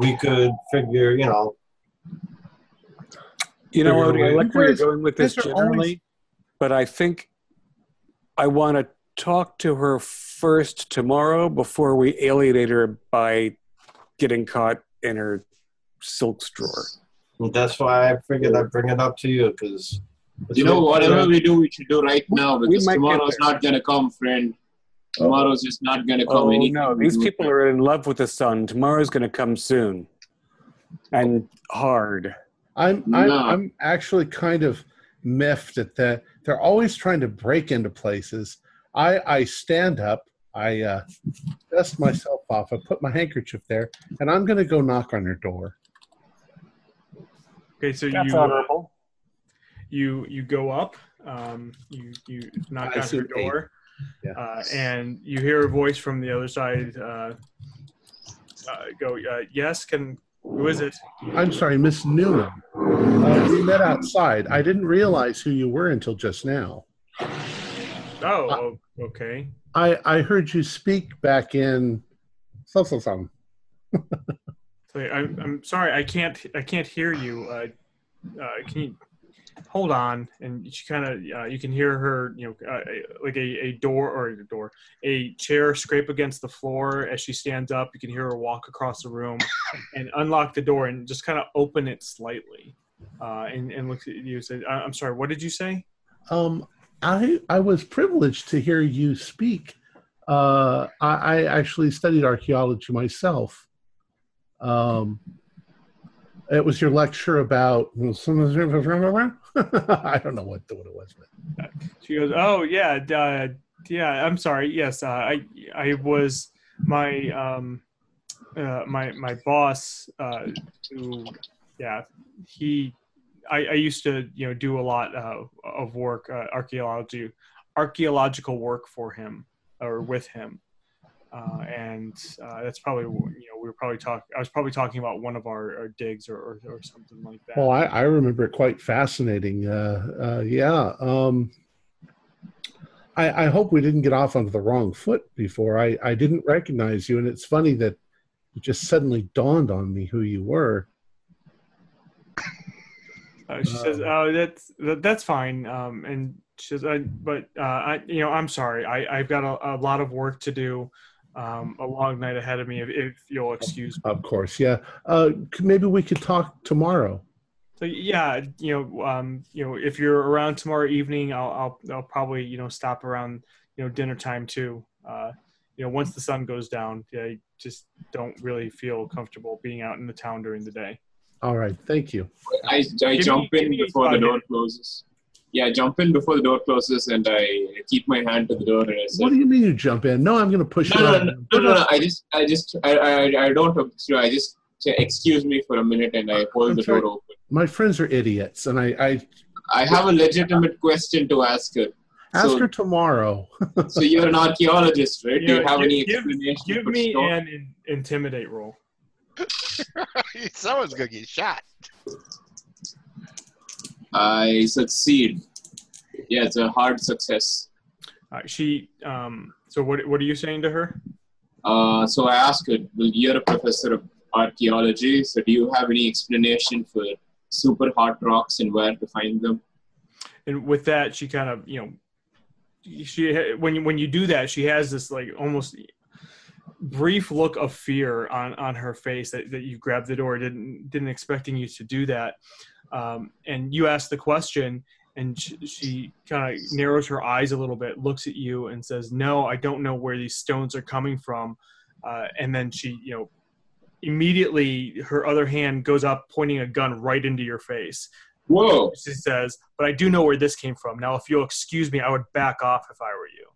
we could figure, you know. You know what, I like where you're going with this generally, but I think I want to talk to her first tomorrow before we alienate her by getting caught in her silks drawer. Well, that's why I figured I'd bring it up to you, because... But you know, whatever we do, we should do right now, because tomorrow's not going to come, friend. Tomorrow's just not going to come. Oh, no, these people are in love with the sun. Tomorrow's going to come soon. And hard. I'm, I'm, no. I'm actually kind of miffed at that. They're always trying to break into places. I, I stand up. I uh, dust myself off. I put my handkerchief there. And I'm going to go knock on her door. Okay, so That's you... honorable. You you go up, um, you you knock on your door, yeah. uh, and you hear a voice from the other side. Uh, uh, go uh, yes, can who is it? I'm sorry, Miss Newman. Uh, we met outside. I didn't realize who you were until just now. Oh, I, okay. I I heard you speak back in. So so so. I'm I'm sorry. I can't I can't hear you. Uh, uh, can you? hold on, and she kind of, uh, you can hear her, you know, uh, like a, a door or a door, a chair scrape against the floor as she stands up. You can hear her walk across the room and unlock the door and just kind of open it slightly. Uh, and, and look at you and say, I'm sorry, what did you say? Um, I, I was privileged to hear you speak. Uh, I, I actually studied archaeology myself. Um, It was your lecture about, I don't know what, what it was. But. She goes, oh, yeah, uh, yeah, I'm sorry. Yes, uh, I I was, my um, uh, my my boss, uh, who, yeah, he, I, I used to, you know, do a lot uh, of work, uh, archaeology, archaeological work for him or with him. Uh, and uh, that's probably, you know, we were probably talking, I was probably talking about one of our, our digs or, or, or something like that. Well, I, I remember it quite fascinating. Uh, uh, yeah. Um, I, I hope we didn't get off onto the wrong foot before. I, I didn't recognize you. And it's funny that it just suddenly dawned on me who you were. Uh, she uh, says, oh, that's, that, that's fine. Um, and she says, I, but, uh, I, you know, I'm sorry. I, I've got a, a lot of work to do. Um, a long night ahead of me, if, if you'll excuse me. Of course, yeah. Uh, maybe we could talk tomorrow. So yeah, you know, um, you know, if you're around tomorrow evening, I'll, I'll, I'll probably, you know, stop around, you know, dinner time too. Uh, you know, once the sun goes down, yeah, I just don't really feel comfortable being out in the town during the day. All right, thank you. I, I jump in before the door closes. Yeah, I jump in before the door closes, and I keep my hand to the door. And I say, what do you mean you jump in? No, I'm going to push you. No, no, no, no, no, no. I just, I just, I, I, I don't. I just say, excuse me for a minute, and I hold I'm the trying, door open. My friends are idiots, and I, I, I have a legitimate question to ask her. Ask so, her tomorrow. So you're an archaeologist, right? Yeah, do you have give, any explanation? Give, give me store? an in, intimidate roll. Someone's gonna get shot. I succeed. Yeah, it's a hard success. Uh, she, um, so what What are you saying to her? Uh, so I asked her, well, you're a professor of archaeology, so do you have any explanation for super hot rocks and where to find them? And with that, she kind of, you know, she when you, when you do that, she has this like almost brief look of fear on, on her face that, that you grabbed the door, didn't didn't expecting you to do that. Um, and you ask the question, and she, she kind of narrows her eyes a little bit, looks at you, and says, "No, I don't know where these stones are coming from." Uh, and then she, you know, immediately her other hand goes up, pointing a gun right into your face. Whoa! She says, "But I do know where this came from. Now, if you'll excuse me, I would back off if I were you."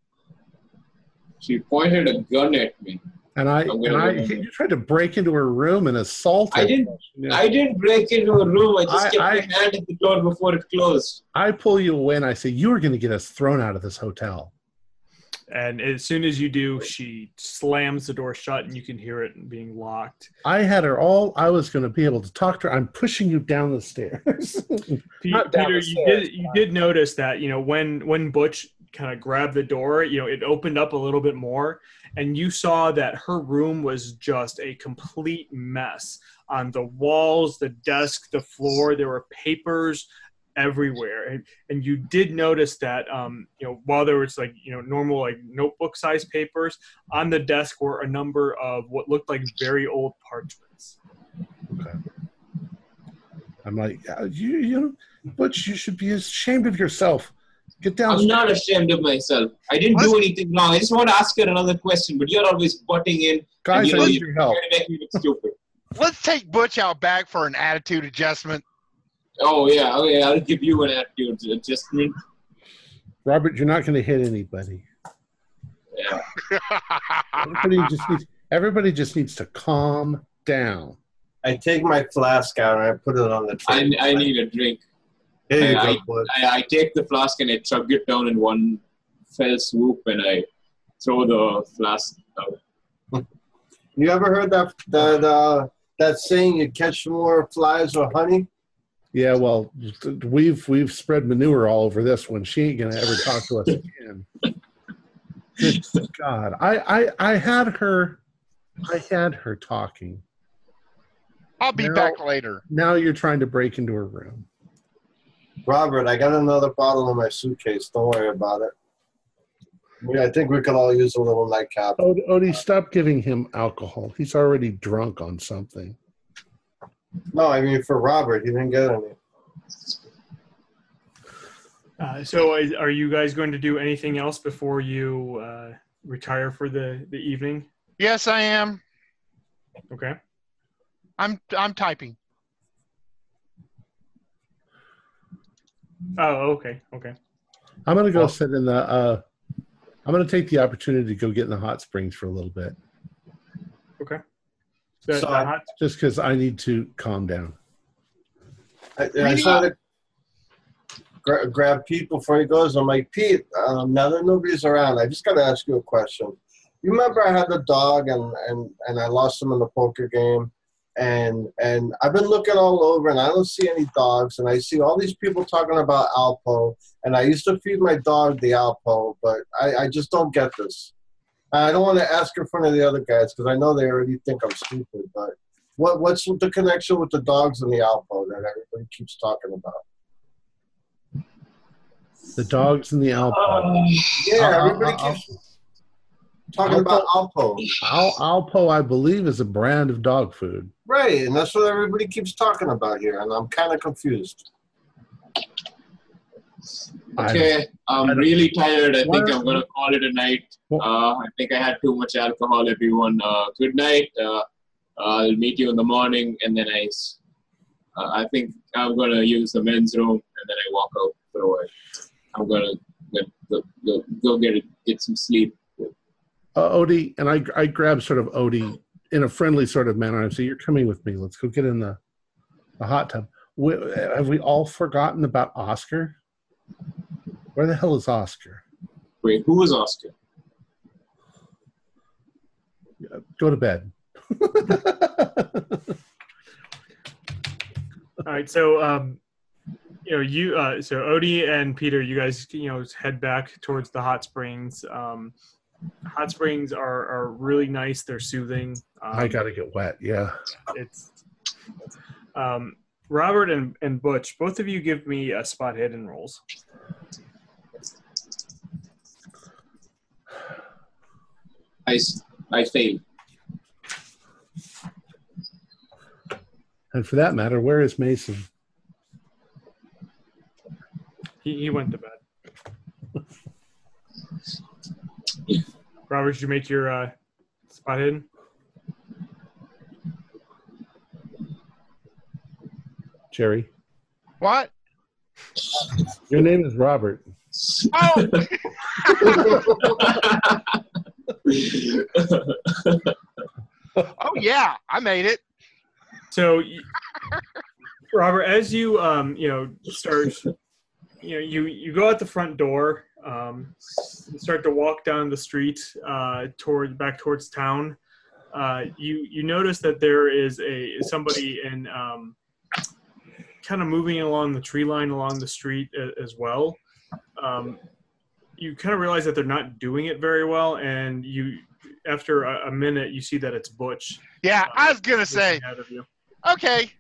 She pointed a gun at me. And I, and I, you tried to break into her room and assault her. I didn't, yeah. I didn't break into her room. I just I, kept I, my hand at the door before it closed. I pull you away and I say, you are going to get us thrown out of this hotel. And as soon as you do, she slams the door shut and you can hear it being locked. I had her all. I was going to be able to talk to her. I'm pushing you down the stairs. Peter, Not down Peter the you, stairs, did, you did notice that, you know, when, when Butch kind of grabbed the door, you know, it opened up a little bit more. And you saw that her room was just a complete mess. On the walls, the desk, the floor, there were papers everywhere. And, and you did notice that, um, you know, while there was like, you know, normal like notebook size papers, on the desk were a number of what looked like very old parchments. Okay. I'm like, you, you, Butch, you should be ashamed of yourself. Get down. I'm not ashamed of myself. I didn't what? do anything wrong. I just want to ask her another question, but you're always butting in. Guys, and, you know, I need your help. Stupid. Let's take Butch out back for an attitude adjustment. Oh, yeah. Okay, I'll give you an attitude adjustment. Robert, you're not going to hit anybody. Yeah. everybody, just needs, everybody just needs to calm down. I take my flask out and I put it on the table. I, I need a drink. Hey, I, I, I take the flask and I chug it down in one fell swoop and I throw the flask out. You ever heard that that, uh, that saying, you catch more flies or honey? Yeah, well, we've we've spread manure all over this one. She ain't going to ever talk to us again. Good God. I, I, I had her I had her talking. I'll be now, back later. Now you're trying to break into her room. Robert, I got another bottle in my suitcase. Don't worry about it. Yeah, I think we could all use a little nightcap. Od- Odie, stop giving him alcohol. He's already drunk on something. No, I mean for Robert, he didn't get any. Uh, so are you guys going to do anything else before you uh, retire for the, the evening? Yes, I am. Okay. I'm I'm typing. Oh, okay, okay. I'm gonna go oh. sit in the. Uh, I'm gonna take the opportunity to go get in the hot springs for a little bit. Okay. So, so I, just because I need to calm down. I, I saw to gra- grab Pete before he goes. I'm like, Pete, um, now that nobody's around, I just gotta ask you a question. You remember I had the dog and and and I lost him in the poker game. And and I've been looking all over, and I don't see any dogs. And I see all these people talking about Alpo. And I used to feed my dog the Alpo, but I, I just don't get this. And I don't want to ask in front of the other guys because I know they already think I'm stupid. But what what's the connection with the dogs and the Alpo that everybody keeps talking about? The dogs and the Alpo. Uh, yeah, uh, everybody uh, keeps... Uh, Talking Alpo, about Alpo. Al, Alpo, I believe, is a brand of dog food. Right, and that's what everybody keeps talking about here, and I'm kind of confused. Okay, I'm really tired. I think I'm going to call it a night. Uh, I think I had too much alcohol, everyone. Uh, good night. Uh, I'll meet you in the morning, and then I, uh, I think I'm going to use the men's room, and then I walk out for a while. I'm going to go, go, go get, get some sleep. Uh, Odie, and I I grab sort of Odie in a friendly sort of manner. I say, you're coming with me. Let's go get in the, the hot tub. We, have we all forgotten about Oscar? Where the hell is Oscar? Wait, who is Oscar? Yeah, go to bed. All right, so... Um... You know, you uh, so Odie and Peter, you guys, you know, head back towards the hot springs. Um, hot springs are, are really nice. They're soothing. Um, I gotta get wet. Yeah. It's um, Robert and, and Butch. Both of you give me a spot hidden rolls. I I fail. And for that matter, where is Mason? He, he went to bed. Robert, did you make your uh, spot hidden? Jerry. What? Your name is Robert. Oh! Oh, yeah. I made it. So, Robert, as you, um, you know, start... You know, you, you go out the front door, um, and start to walk down the street uh, toward back towards town. Uh, you you notice that there is a somebody in um, kind of moving along the tree line along the street a, as well. Um, you kind of realize that they're not doing it very well, and you after a, a minute you see that it's Butch. Yeah, uh, I was gonna say. Out of you. Okay,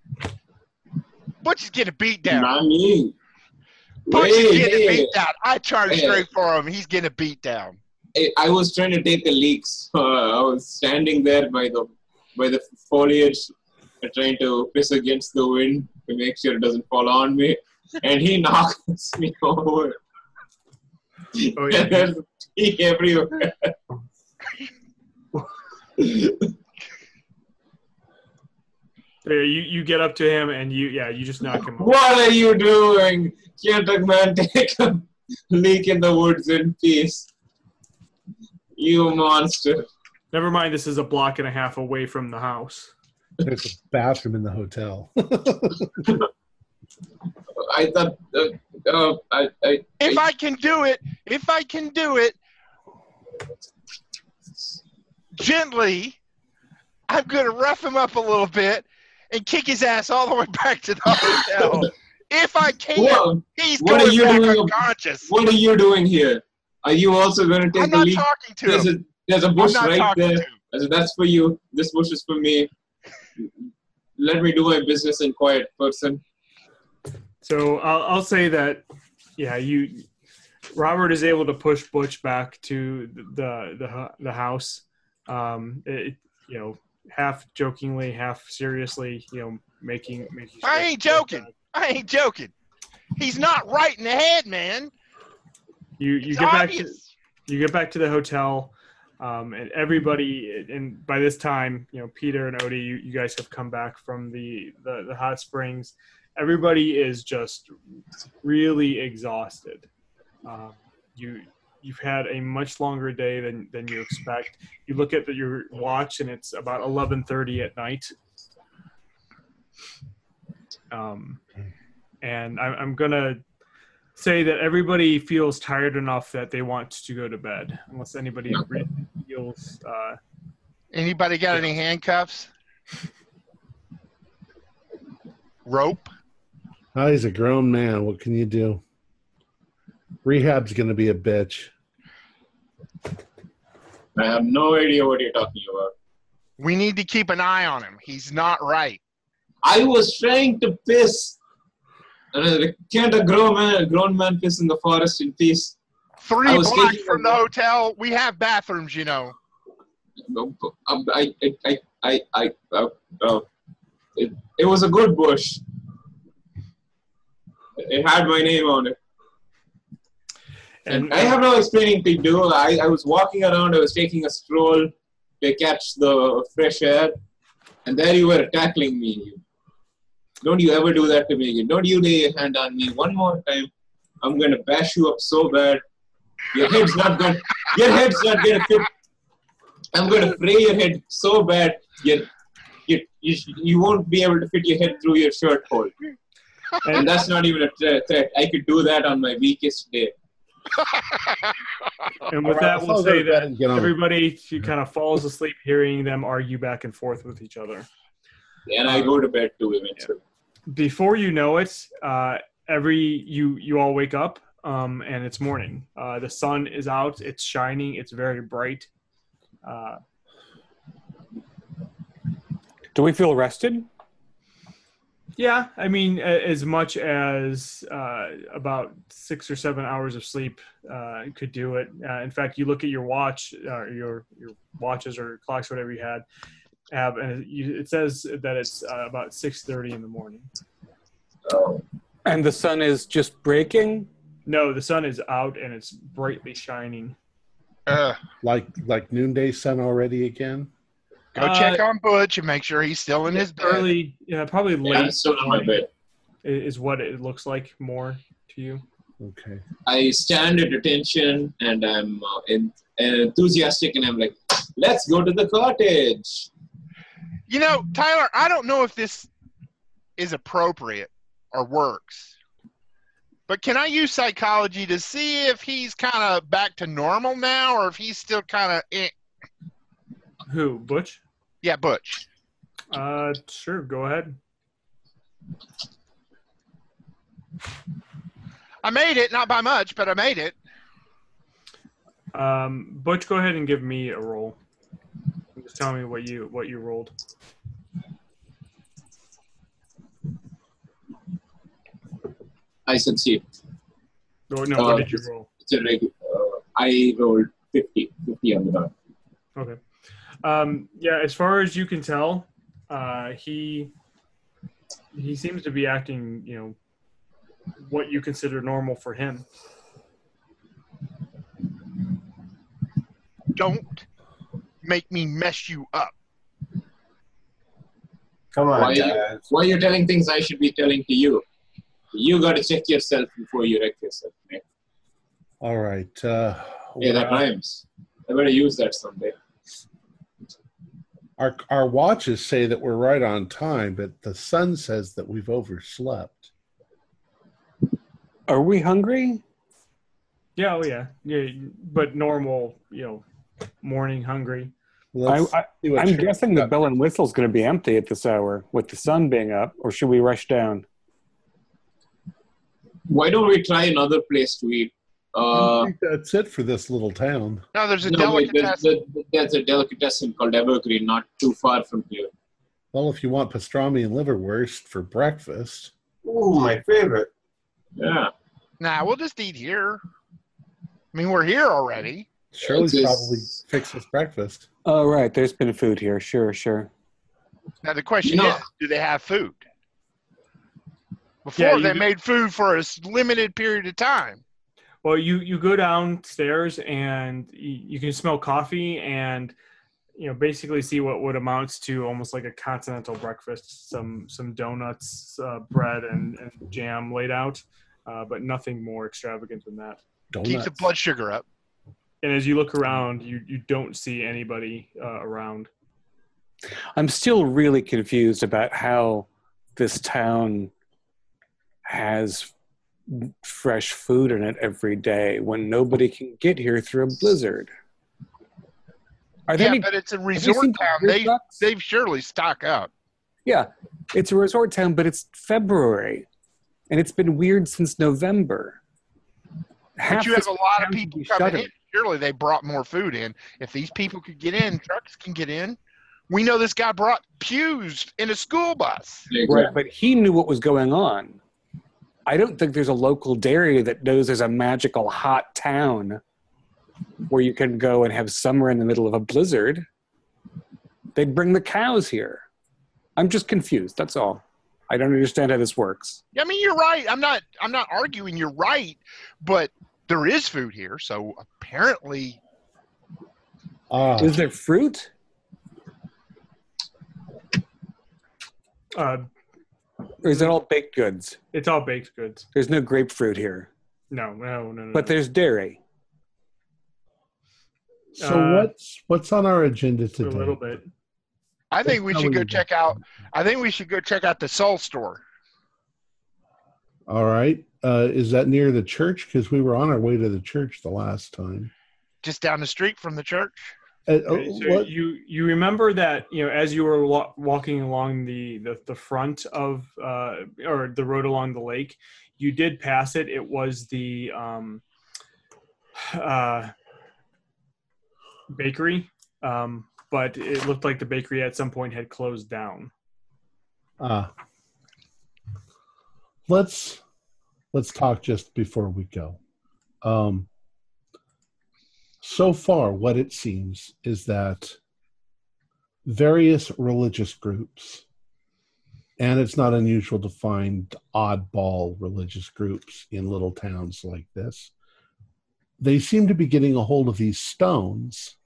Butch is getting beat down. Not me. Butch hey, is getting hey, beat down. I charged hey, straight for him. He's getting beat down. Hey, I was trying to take a leak. So I was standing there by the by the foliage, trying to piss against the wind to make sure it doesn't fall on me. And he knocks me over. Oh, yeah. There's tea everywhere. You, you get up to him and you yeah you just knock him off. What are you doing? Can't a man take a leak in the woods in peace? You monster. Never mind, this is a block and a half away from the house. There's a bathroom in the hotel. I thought uh, uh, I, I If I, I can do it, if I can do it gently, I'm gonna rough him up a little bit and kick his ass all the way back to the hotel. If I can, well, he's what going are you back doing unconscious. What are you doing here? Are you also going to take the lead? I'm not talking to there's him. A, there's a bush right there. So that's for you. This bush is for me. Let me do my business in quiet, person. So I'll, I'll say that, yeah, you, Robert is able to push Butch back to the the the house. Um, it, you know, half jokingly, half seriously, you know, making making. I ain't joking. I ain't joking. He's not right in the head, man. You you it's get obvious. back to you get back to the hotel, um, and everybody. And by this time, you know, Peter and Odie, you, you guys have come back from the, the the hot springs. Everybody is just really exhausted. Uh, you you've had a much longer day than than you expect. You look at the, your watch, and it's about eleven thirty at night. Um, and I, I'm gonna say that everybody feels tired enough that they want to go to bed, unless anybody really feels. Uh, anybody got any handcuffs? Rope? Oh, he's a grown man. What can you do? Rehab's going to be a bitch. I have no idea what you're talking about. We need to keep an eye on him. He's not right. I was trying to piss. Can't a grown man, a grown man piss in the forest in peace? Three blocks from the hotel. We have bathrooms, you know. I, I, I, I, I, uh, uh, it, it was a good bush. It had my name on it. And I have no explaining to do. I, I was walking around. I was taking a stroll to catch the fresh air. And there you were tackling me. Don't you ever do that to me again. Don't you lay a hand on me one more time. I'm going to bash you up so bad. Your head's not going to fit. I'm going to fray your head so bad. You, you, you, you won't be able to fit your head through your shirt hole. And that's not even a threat. I could do that on my weakest day. And with right, that, we'll say that everybody she kind of falls asleep hearing them argue back and forth with each other. And um, I go to bed too eventually. Before you know it, uh, every you you all wake up, um, and it's morning. Uh, the sun is out. It's shining. It's very bright. Uh, Do we feel rested? Yeah, I mean, as much as uh, about six or seven hours of sleep uh, could do it. Uh, in fact, you look at your watch, uh, your your watches or clocks, whatever you had, have, and it, you, it says that it's uh, about six thirty in the morning. Oh. And the sun is just breaking? No, the sun is out and it's brightly shining. Uh, like like noonday sun already again. Go uh, check on Butch and make sure he's still in his bed. Early, yeah, probably late. Yeah, I'm still in my bed. Is what it looks like more to you. Okay. I stand at attention and I'm uh, in, enthusiastic and I'm like, let's go to the cottage. You know, Tyler, I don't know if this is appropriate or works, but can I use psychology to see if he's kind of back to normal now or if he's still kind of eh? Who, Butch? Yeah, Butch. Uh, sure, go ahead. I made it, not by much, but I made it. Um, Butch, go ahead and give me a roll. Just tell me what you what you rolled. I succeed. Oh, no, uh, what did you roll? It's a regular, uh, I rolled fifty, fifty on the dot. Okay. Um, yeah, as far as you can tell, uh, he he seems to be acting, you know, what you consider normal for him. Don't make me mess you up. Come on, why, guys. Why are you telling things I should be telling to you? You got to check yourself before you wreck yourself, man. All right. Uh, yeah, that rhymes. I'm going to use that someday. Our, our watches say that we're right on time, but the sun says that we've overslept. Are we hungry? Yeah, oh yeah. yeah but normal, you know, morning hungry. Well, I, I, I'm guessing the Bell and Whistle is going to be empty at this hour with the sun being up, or should we rush down? Why don't we try another place to eat? Uh, I think that's it for this little town. No, there's a no, delicatessen. There's, there's a delicatessen called Evergreen, not too far from here. Well, if you want pastrami and liverwurst for breakfast. Oh, my favorite. Yeah. Nah, we'll just eat here. I mean, we're here already. Shirley's probably fixed his breakfast. Oh, right. There's been food here. Sure, sure. Now, the question no. is, do they have food? Before, yeah, they made food for a limited period of time. Well, you, you go downstairs, and you can smell coffee and, you know, basically see what would amounts to almost like a continental breakfast. Some some donuts, uh, bread, and, and jam laid out, uh, but nothing more extravagant than that. Donuts. Keep the blood sugar up. And as you look around, you, you don't see anybody uh, around. I'm still really confused about how this town has fresh food in it every day when nobody can get here through a blizzard. Are there yeah, any, but it's a resort town. They, they surely stock up. Yeah, it's a resort town, but it's February, and it's been weird since November. Half but you have a lot of people coming in. Surely they brought more food in. If these people could get in, trucks can get in. We know this guy brought pews in a school bus. Right, but he knew what was going on. I don't think there's a local dairy that knows there's a magical hot town where you can go and have summer in the middle of a blizzard. They'd bring the cows here. I'm just confused, that's all. I don't understand how this works. I mean, you're right. I'm not I'm not arguing you're right, but there is food here, so apparently... Uh, is there fruit? Uh, or is it all baked goods? It's all baked goods. There's no grapefruit here. No, no, no, no. But there's dairy. So uh, what's what's on our agenda today? A little bit. I think we should go check out. I think we should go check out the Soul Store. All right. Uh, is that near the church? Because we were on our way to the church the last time. Just down the street from the church. Uh, oh, so you you remember that, you know, as you were wa walking along the, the the front of uh, or the road along the lake, you did pass it. It was the um, uh, bakery. Um, but it looked like the bakery at some point had closed down. Uh, let's let's talk just before we go. Um, so far, what it seems is that various religious groups, and it's not unusual to find oddball religious groups in little towns like this, they seem to be getting a hold of these stones,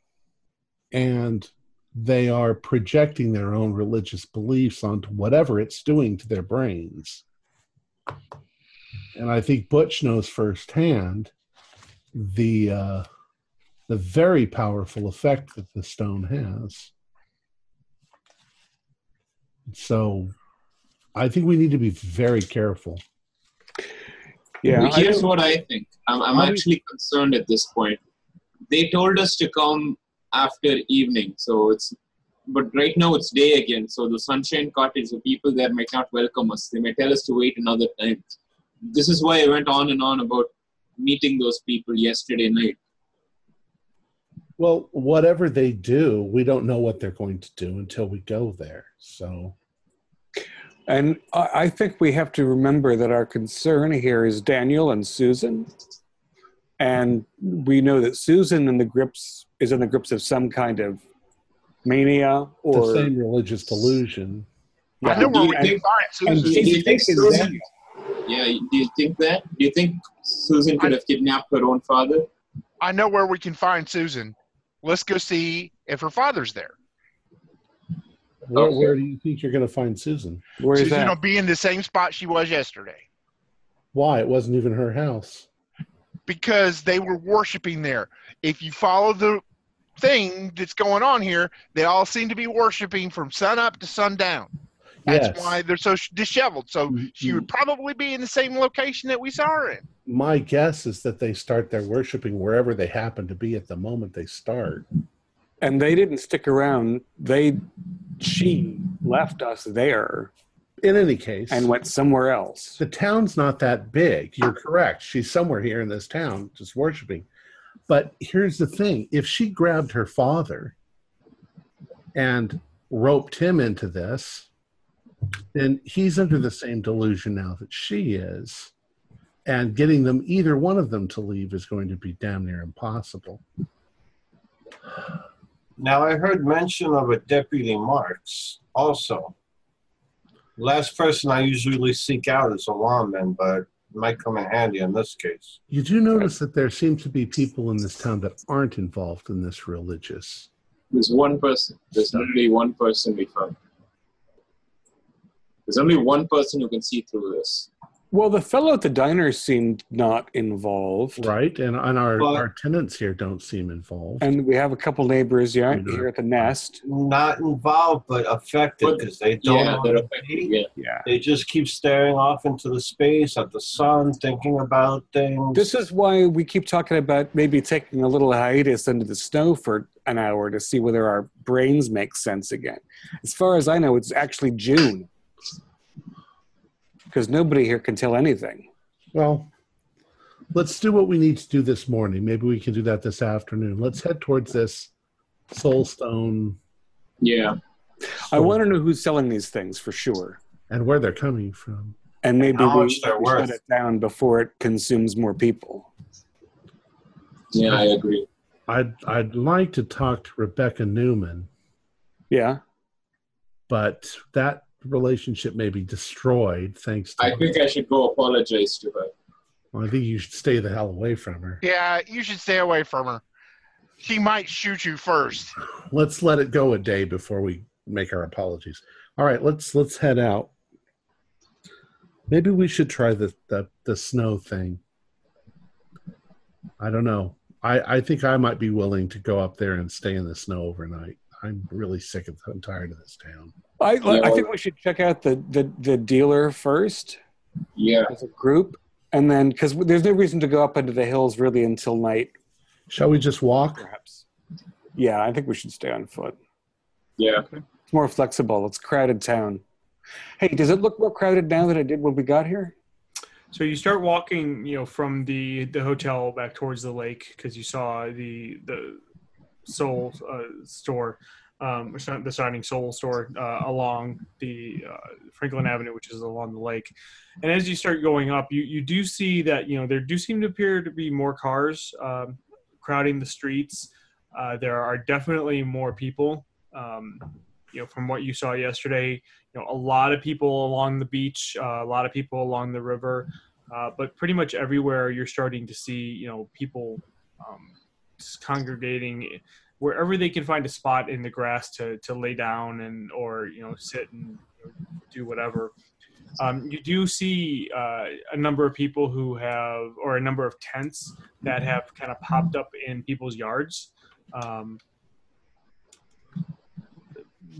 and they are projecting their own religious beliefs onto whatever it's doing to their brains. And I think Butch knows firsthand the, uh, the very powerful effect that the stone has. So I think we need to be very careful. Yeah, here's what I think. I'm, I'm actually concerned at this point. They told us to come after evening, so it's but right now it's day again, so the Sunshine Cottage, the people there might not welcome us. They may tell us to wait another time. This is why I went on and on about meeting those people yesterday night. Well, whatever they do, we don't know what they're going to do until we go there. So, and I think we have to remember that our concern here is Daniel and Susan, and we know that Susan in the grips is in the grips of some kind of mania or the same religious delusion. Yeah. I know where we think Susan. Do you think Susan? Yeah, do you think that? Do you think Susan could I, have kidnapped her own father? I know where we can find Susan. Let's go see if her father's there. Where, okay. where do you think you're going to find Susan? Where is Susan that? Will be in the same spot she was yesterday. Why? It wasn't even her house. Because they were worshiping there. If you follow the thing that's going on here, they all seem to be worshiping from sun up to sundown. That's yes. why they're so disheveled. So mm-hmm. she would probably be in the same location that we saw her in. My guess is that they start their worshiping wherever they happen to be at the moment they start. And they didn't stick around. They, she left us there. In any case. And went somewhere else. The town's not that big. You're correct. She's somewhere here in this town just worshiping. But here's the thing. If she grabbed her father and roped him into this, then he's under the same delusion now that she is. and getting them, either one of them, to leave is going to be damn near impossible. Now, I heard mention of a Deputy Marks also. Last person I usually seek out is a lawman, but it might come in handy in this case. You do notice that there seem to be people in this town that aren't involved in this religious. There's one person. There's literally one person we found. There's only one person who can see through this. Well, the fellow at the diner seemed not involved. Right, and, and our, well, our tenants here don't seem involved. And we have a couple neighbors yeah, here at the nest. Not involved, but affected, because they don't yeah, know affected, yeah. yeah, They just keep staring off into the space at the sun, thinking about things. This is why we keep talking about maybe taking a little hiatus into the snow for an hour to see whether our brains make sense again. As far as I know, it's actually June. Because nobody here can tell anything. Well, let's do what we need to do this morning. Maybe we can do that this afternoon. Let's head towards this Soulstone. Yeah. I want to know who's selling these things for sure. And where they're coming from. And maybe and we should shut it down before it consumes more people. Yeah, I agree. I'd, I'd like to talk to Rebecca Newman. Yeah. But that relationship may be destroyed thanks to I think her. I should go apologize to her. Well, I think you should stay the hell away from her. Yeah, you should stay away from her. She might shoot you first. Let's let it go a day before we make our apologies. All right, let's let's head out. Maybe we should try the the, the snow thing. I don't know. I, I think I might be willing to go up there and stay in the snow overnight. I'm really sick of I'm tired of this town. I, I think we should check out the, the, the dealer first. Yeah. As a group. And then, because there's no reason to go up into the hills really until night. Shall we just walk? Perhaps. Yeah, I think we should stay on foot. Yeah. Okay. It's more flexible. It's a crowded town. Hey, does it look more crowded now than it did when we got here? So you start walking, you know, from the, the hotel back towards the lake because you saw the, the Soul uh, store. Um, the Shining Sol store uh, along the uh, Franklin Avenue, which is along the lake. And as you start going up, you, you do see that, you know, there do seem to appear to be more cars um, crowding the streets. Uh, there are definitely more people. Um, you know, from what you saw yesterday, you know, a lot of people along the beach, uh, a lot of people along the river, uh, but pretty much everywhere you're starting to see, you know, people um, just congregating wherever they can find a spot in the grass to, to lay down and or, you know, sit and do whatever. Um, you do see uh, a number of people who have, or a number of tents that have kind of popped up in people's yards. Um,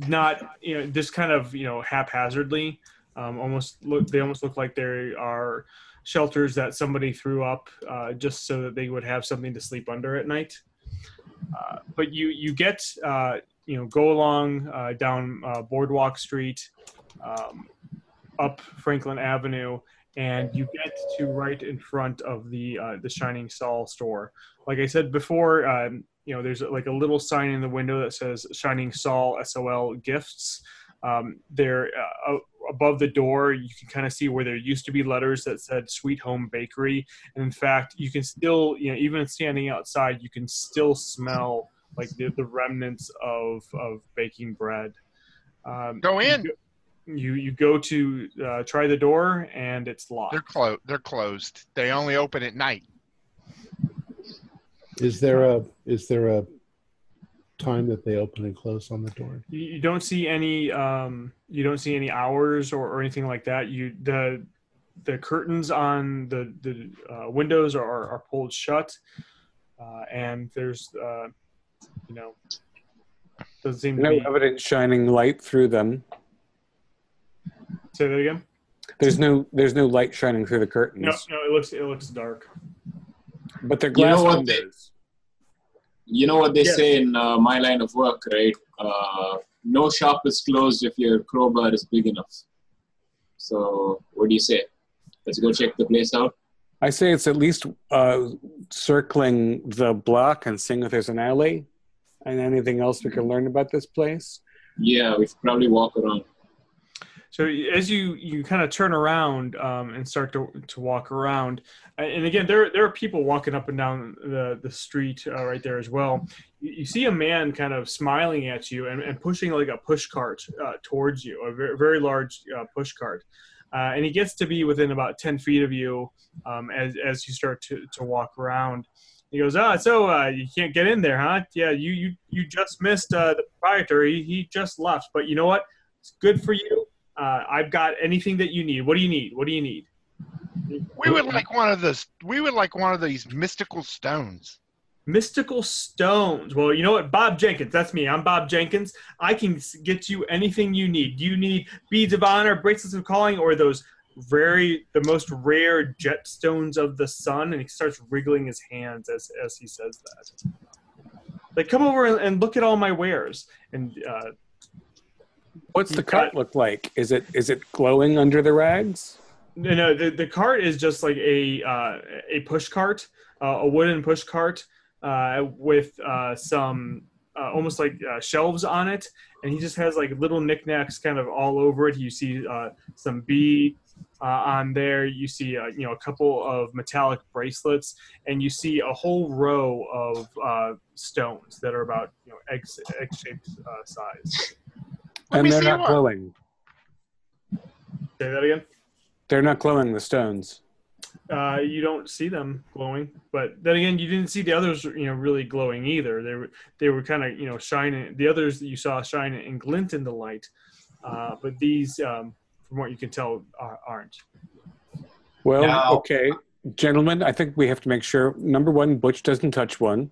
not, you know, just kind of, you know, haphazardly. Um, almost look, they almost look like they are shelters that somebody threw up uh, just so that they would have something to sleep under at night. Uh, but you you get uh, you know go along uh, down uh, Boardwalk Street, um, up Franklin Avenue, and you get to right in front of the uh, the Shining Sol store. Like I said before, um, you know there's like a little sign in the window that says Shining Sol S O L Gifts. Um, there uh, above the door, you can kind of see where there used to be letters that said Sweet Home Bakery. And in fact, you can still, you know, even standing outside, you can still smell like the, the remnants of, of baking bread. Um, go in. You go, you, you go to uh, try the door and it's locked. They're, clo- they're closed. They only open at night. Is there a, is there a, time that they open and close on the door? You don't see any um you don't see any hours or, or anything like that. You the the curtains on the the uh, windows are are pulled shut, uh and there's uh you know doesn't seem no to be evident shining light through them. Say that again. There's no there's no light shining through the curtains. No no it looks it looks dark, but they're glass windows. You know what they yes. say in uh, my line of work, right? Uh, no shop is closed if your crowbar is big enough. So what do you say? Let's go check the place out? I say it's at least uh, circling the block and seeing if there's an alley and anything else we can learn about this place. Yeah, we should probably walk around. So as you, you kind of turn around um, and start to, to walk around, and again, there there are people walking up and down the, the street uh, right there as well. You, you see a man kind of smiling at you and, and pushing like a push cart uh, towards you, a very, very large uh, push cart. Uh, and he gets to be within about ten feet of you um, as, as you start to, to walk around. He goes, ah, oh, so uh, you can't get in there, huh? Yeah, you you, you just missed uh, the proprietor. He, he just left. But you know what? It's good for you. Uh, I've got anything that you need. What do you need? What do you need? We would like one of those. We would like one of these mystical stones. Mystical stones. Well, you know what? Bob Jenkins. That's me. I'm Bob Jenkins. I can get you anything you need. Do you need beads of honor, bracelets of calling, or those very the most rare gemstones of the sun? And he starts wriggling his hands as as he says that. Like, come over and, and look at all my wares. And uh, what's the cart look like? Is it is it glowing under the rags? No, no. The, the cart is just like a uh, a push cart, uh, a wooden push cart uh, with uh, some uh, almost like uh, shelves on it, and he just has like little knickknacks kind of all over it. You see uh, some beads uh, on there. You see uh, you know a couple of metallic bracelets, and you see a whole row of uh, stones that are about you know egg egg shaped uh, size. Let and they're not one. glowing. Say that again? They're not glowing, the stones. Uh, you don't see them glowing. But then again, you didn't see the others, you know, really glowing either. They were they were kind of, you know, shining. The others that you saw shine and glint in the light. Uh, but these, um, from what you can tell, are, aren't. Well, no. Okay. Gentlemen, I think we have to make sure, number one, Butch doesn't touch one.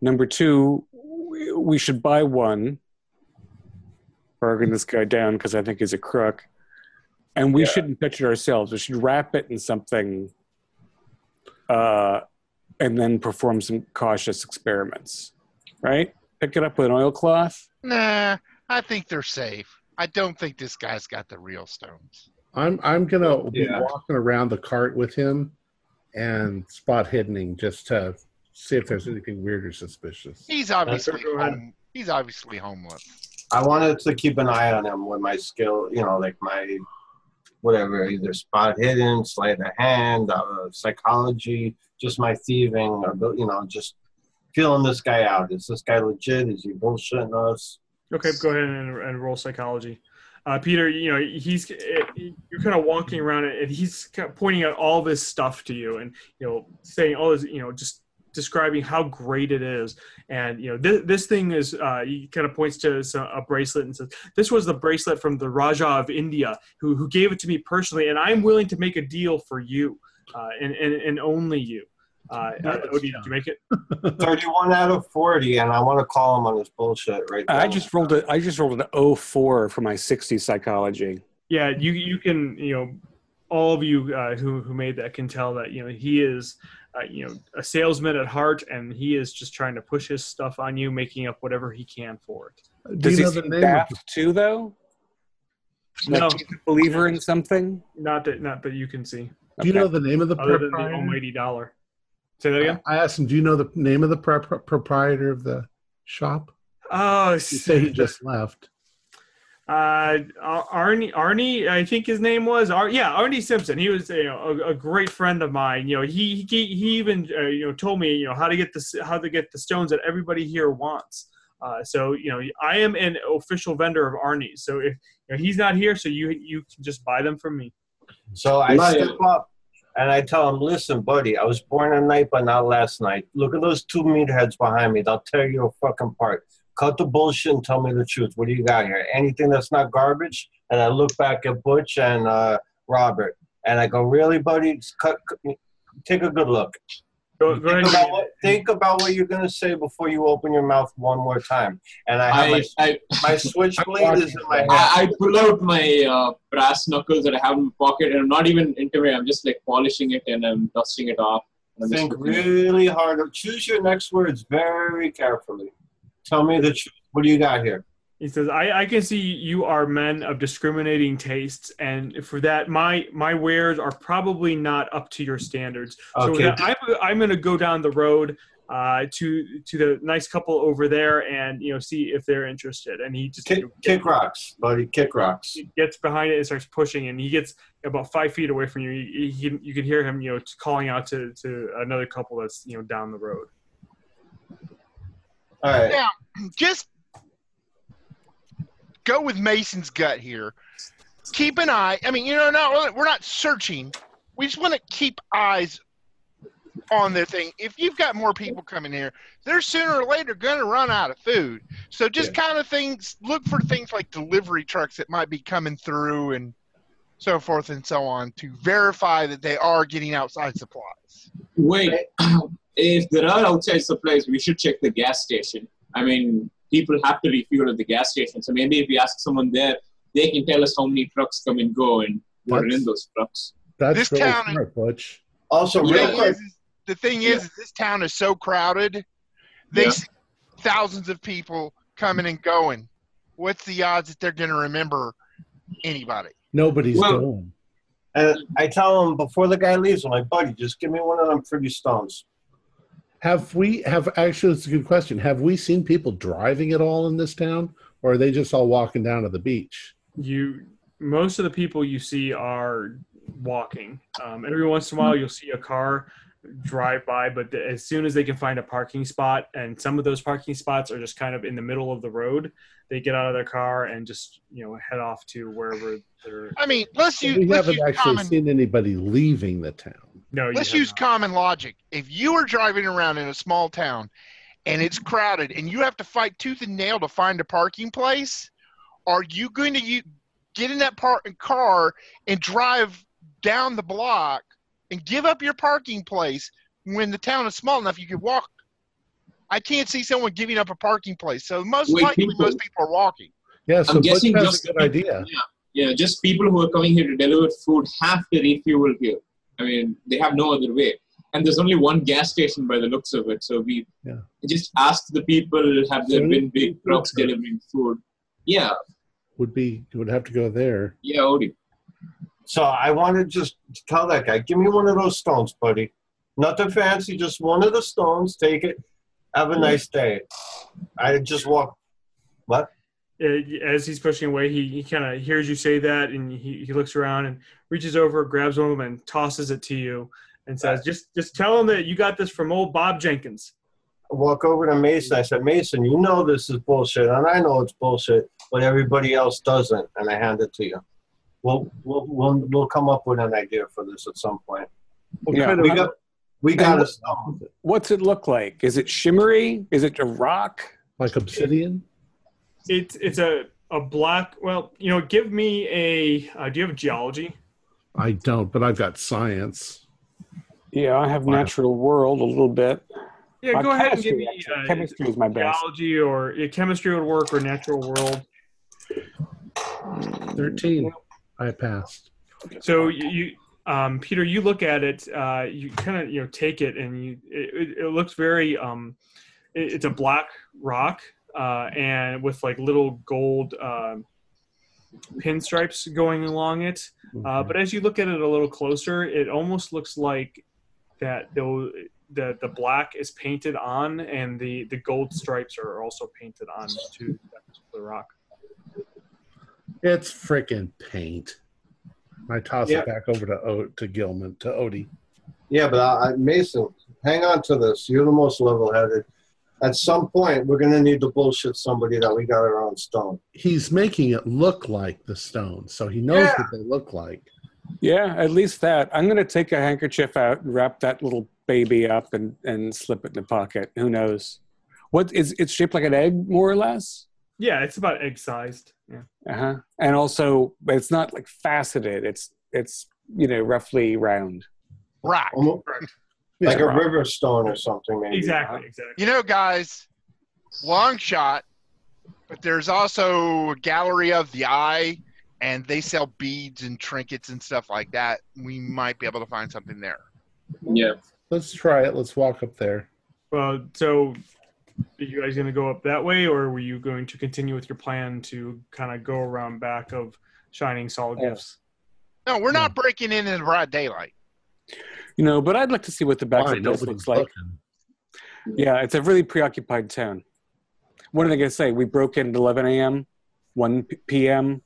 Number two, we, we should buy one. Bargain this guy down because I think he's a crook, and we yeah. shouldn't touch it ourselves. We should wrap it in something, uh, and then perform some cautious experiments. Right? Pick it up with an oilcloth. Nah, I think they're safe. I don't think this guy's got the real stones. I'm I'm gonna yeah. be walking around the cart with him and spot hiddening just to see if there's anything weird or suspicious. He's obviously home, he's obviously homeless. I wanted to keep an eye on him with my skill, you know, like my, whatever, either spot hidden, sleight of hand, uh, psychology, just my thieving, or, you know, just feeling this guy out. Is this guy legit? Is he bullshitting us? Okay, go ahead and, and roll psychology. Uh, Peter, you know, he's, you're kind of walking around and he's kind of pointing out all this stuff to you and, you know, saying all this, you know, just describing how great it is, and you know this this thing is. Uh, he kind of points to a bracelet and says, "This was the bracelet from the Rajah of India, who who gave it to me personally, and I'm willing to make a deal for you, uh, and and and only you." Uh, uh, Odie, did you make it? Thirty-one out of forty, and I want to call him on this bullshit right now. I just rolled a I just rolled an oh four for my sixty psychology. Yeah, you you can you know. All of you uh, who who made that can tell that you know he is uh, you know a salesman at heart, and he is just trying to push his stuff on you, making up whatever he can for it. Does he seem daft too, though? Like, no, he's a believer in something. Not that not that you can see. Do you okay. know the name of the other proprietor? Than the almighty dollar? Say that again. I asked him. Do you know the name of the pro proprietor of the shop? Oh, you say he just left. Uh, Arnie, Arnie, I think his name was. Ar yeah, Arnie Simpson. He was you know, a, a great friend of mine. You know, he he, he even uh, you know told me you know how to get the how to get the stones that everybody here wants. Uh, so you know, I am an official vendor of Arnie's. So if you know, he's not here, so you you can just buy them from me. So I step up and I tell him, "Listen, buddy, I was born tonight, but not last night. Look at those two meatheads behind me. They'll tear you fucking apart. Cut the bullshit and tell me the truth. What do you got here? Anything that's not garbage?" And I look back at Butch and uh, Robert, and I go, "Really, buddy? Cut, cut, take a good look. Go, go think, about what, think about what you're gonna say before you open your mouth one more time." And I, have I, my, I my switchblade is in my hand. I, I pull out my uh, brass knuckles that I have in my pocket, and I'm not even intimidating. I'm just like polishing it and I'm dusting it off. Think really hard. Choose your next words very carefully. Tell me the truth. What do you got here? He says, I, I can see you are men of discriminating tastes, and for that, my my wares are probably not up to your standards. Okay. So I'm, I'm going to go down the road uh, to to the nice couple over there and, you know, see if they're interested. And he just kick, you know, kick rocks, buddy, kick rocks. He gets behind it and starts pushing, and he gets about five feet away from you. He, he, you can hear him, you know, calling out to to another couple that's, you know, down the road. All right. Now, just go with Mason's gut here. Keep an eye. I mean, you know, not we're not searching. We just want to keep eyes on the thing. If you've got more people coming here, they're sooner or later going to run out of food. So just yeah. kind of things, look for things like delivery trucks that might be coming through and so forth and so on to verify that they are getting outside supplies. Wait, if there are outside supplies, we should check the gas station. I mean, people have to refuel at the gas station. So maybe if we ask someone there, they can tell us how many trucks come and go and what are in those trucks. That's this really town, smart, Butch. Also, the real thing quick, is, the thing is, yeah. is, this town is so crowded. They yeah. see thousands of people coming and going. What's the odds that they're going to remember anybody? Nobody's well, going. And I tell them before the guy leaves, I'm like, buddy, just give me one of them pretty stones. Have we, have actually, it's a good question. Have we seen people driving at all in this town? Or are they just all walking down to the beach? You, most of the people you see are walking. Um, every once in a while, you'll see a car drive by, but the, as soon as they can find a parking spot, and some of those parking spots are just kind of in the middle of the road, they get out of their car and just, you know, head off to wherever they're... I mean, let's use... We let's haven't use actually common, seen anybody leaving the town. No, you Let's use not. common logic. If you are driving around in a small town and it's crowded and you have to fight tooth and nail to find a parking place, are you going to use, get in that par- car and drive down the block and give up your parking place when the town is small enough you could walk? I can't see someone giving up a parking place. So most Wait, likely people, most people are walking. Yeah, so I'm guessing that's a good idea. Yeah, yeah, just people who are coming here to deliver food have to refuel here. I mean, they have no other way. And there's only one gas station by the looks of it. So we yeah. just asked the people, have there been big trucks delivering food? Yeah. Would be, would have to go there. Yeah, Odie. So I want to just tell that guy, give me one of those stones, buddy. Nothing fancy, just one of the stones. Take it. Have a nice day. I just walk. What? As he's pushing away, he, he kind of hears you say that, and he, he looks around and reaches over, grabs one of them, and tosses it to you and says, just just tell him that you got this from old Bob Jenkins. I walk over to Mason. I said, Mason, you know this is bullshit, and I know it's bullshit, but everybody else doesn't, and I hand it to you. We'll, we'll, we'll, we'll come up with an idea for this at some point. We'll yeah, we got, we got a stone. What's it look like? Is it shimmery? Is it a rock? Like obsidian? It's it's a, a black, well, you know, give me a, uh, do you have geology? I don't, but I've got science. Yeah, I have wow. natural world a little bit. Yeah, my go ahead and give me uh, chemistry is my best. Geology or yeah, chemistry would work or natural world. thirteen. I passed. So you, um, Peter, you look at it. Uh, you kind of you know take it, and you it, it looks very. Um, it, it's a black rock, uh, and with like little gold uh, pinstripes going along it. Uh, but as you look at it a little closer, it almost looks like that though the the black is painted on, and the the gold stripes are also painted on to the rock. It's freaking paint. I toss yeah. it back over to o- to Gilman, to Odie. Yeah, but I, I, Mason, hang on to this. You're the most level-headed. At some point, we're going to need to bullshit somebody that we got our own stone. He's making it look like the stone, so he knows yeah. what they look like. Yeah, at least that. I'm going to take a handkerchief out and wrap that little baby up and, and slip it in the pocket. Who knows? What is it's shaped like an egg, more or less? Yeah, it's about egg-sized. Yeah. Uh-huh. And also, it's not like faceted. It's, it's you know, roughly round. Rock. Almost, yeah, like rock. A river stone or something, maybe. Exactly, uh-huh. exactly. You know, guys, long shot, but there's also a gallery of the eye, and they sell beads and trinkets and stuff like that. We might be able to find something there. Yeah. Let's try it. Let's walk up there. Well, so... Are you guys going to go up that way, or were you going to continue with your plan to kind of go around back of Shining Sol Gifts? No, we're not yeah. breaking in in broad daylight. You know, but I'd like to see what the back oh, of this looks like. Looking. Yeah, it's a really preoccupied town. What are they going to say? We broke in at eleven a m, one p m,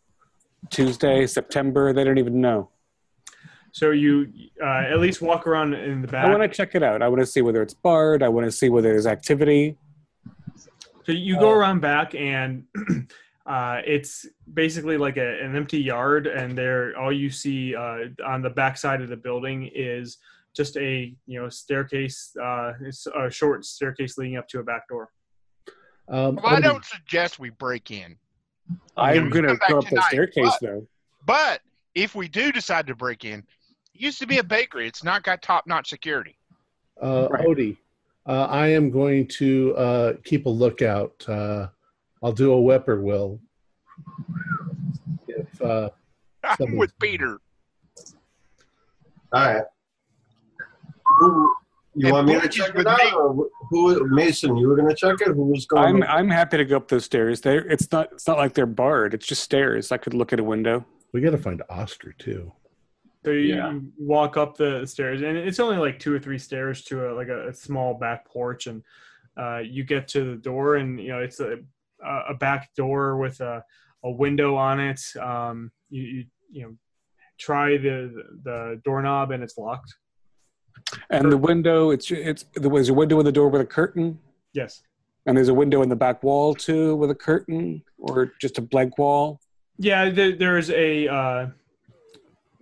Tuesday, September. They don't even know. So you uh, at least walk around in the back. I want to check it out. I want to see whether it's barred. I want to see whether there's activity. So you go around back, and uh, it's basically like a, an empty yard, and there all you see uh, on the back side of the building is just a you know staircase. Uh, it's a short staircase leading up to a back door. Um, well, I don't suggest we break in. I'm going to go up the staircase, but, though. But if we do decide to break in, it used to be a bakery. It's not got top-notch security. Uh, right. Odie, uh, I am going to uh, keep a lookout. Uh, I'll do a whipper will. If, uh, I'm with Peter. All right. Ooh. You and want me to check it out? Me. Or who, Mason, you were going to check it? Who was going? I'm, I'm happy to go up those stairs. They're, it's not it's not like they're barred. It's just stairs. I could look at a window. We got to find Oster, too. So you yeah. walk up the stairs, and it's only like two or three stairs to a, like a, a small back porch, and uh, you get to the door, and you know it's a, a back door with a, a window on it. Um, you, you you know try the the doorknob, and it's locked. And the window, it's it's there was a window in the door with a curtain. Yes. And there's a window in the back wall too with a curtain, or just a blank wall. Yeah, there, there's a uh,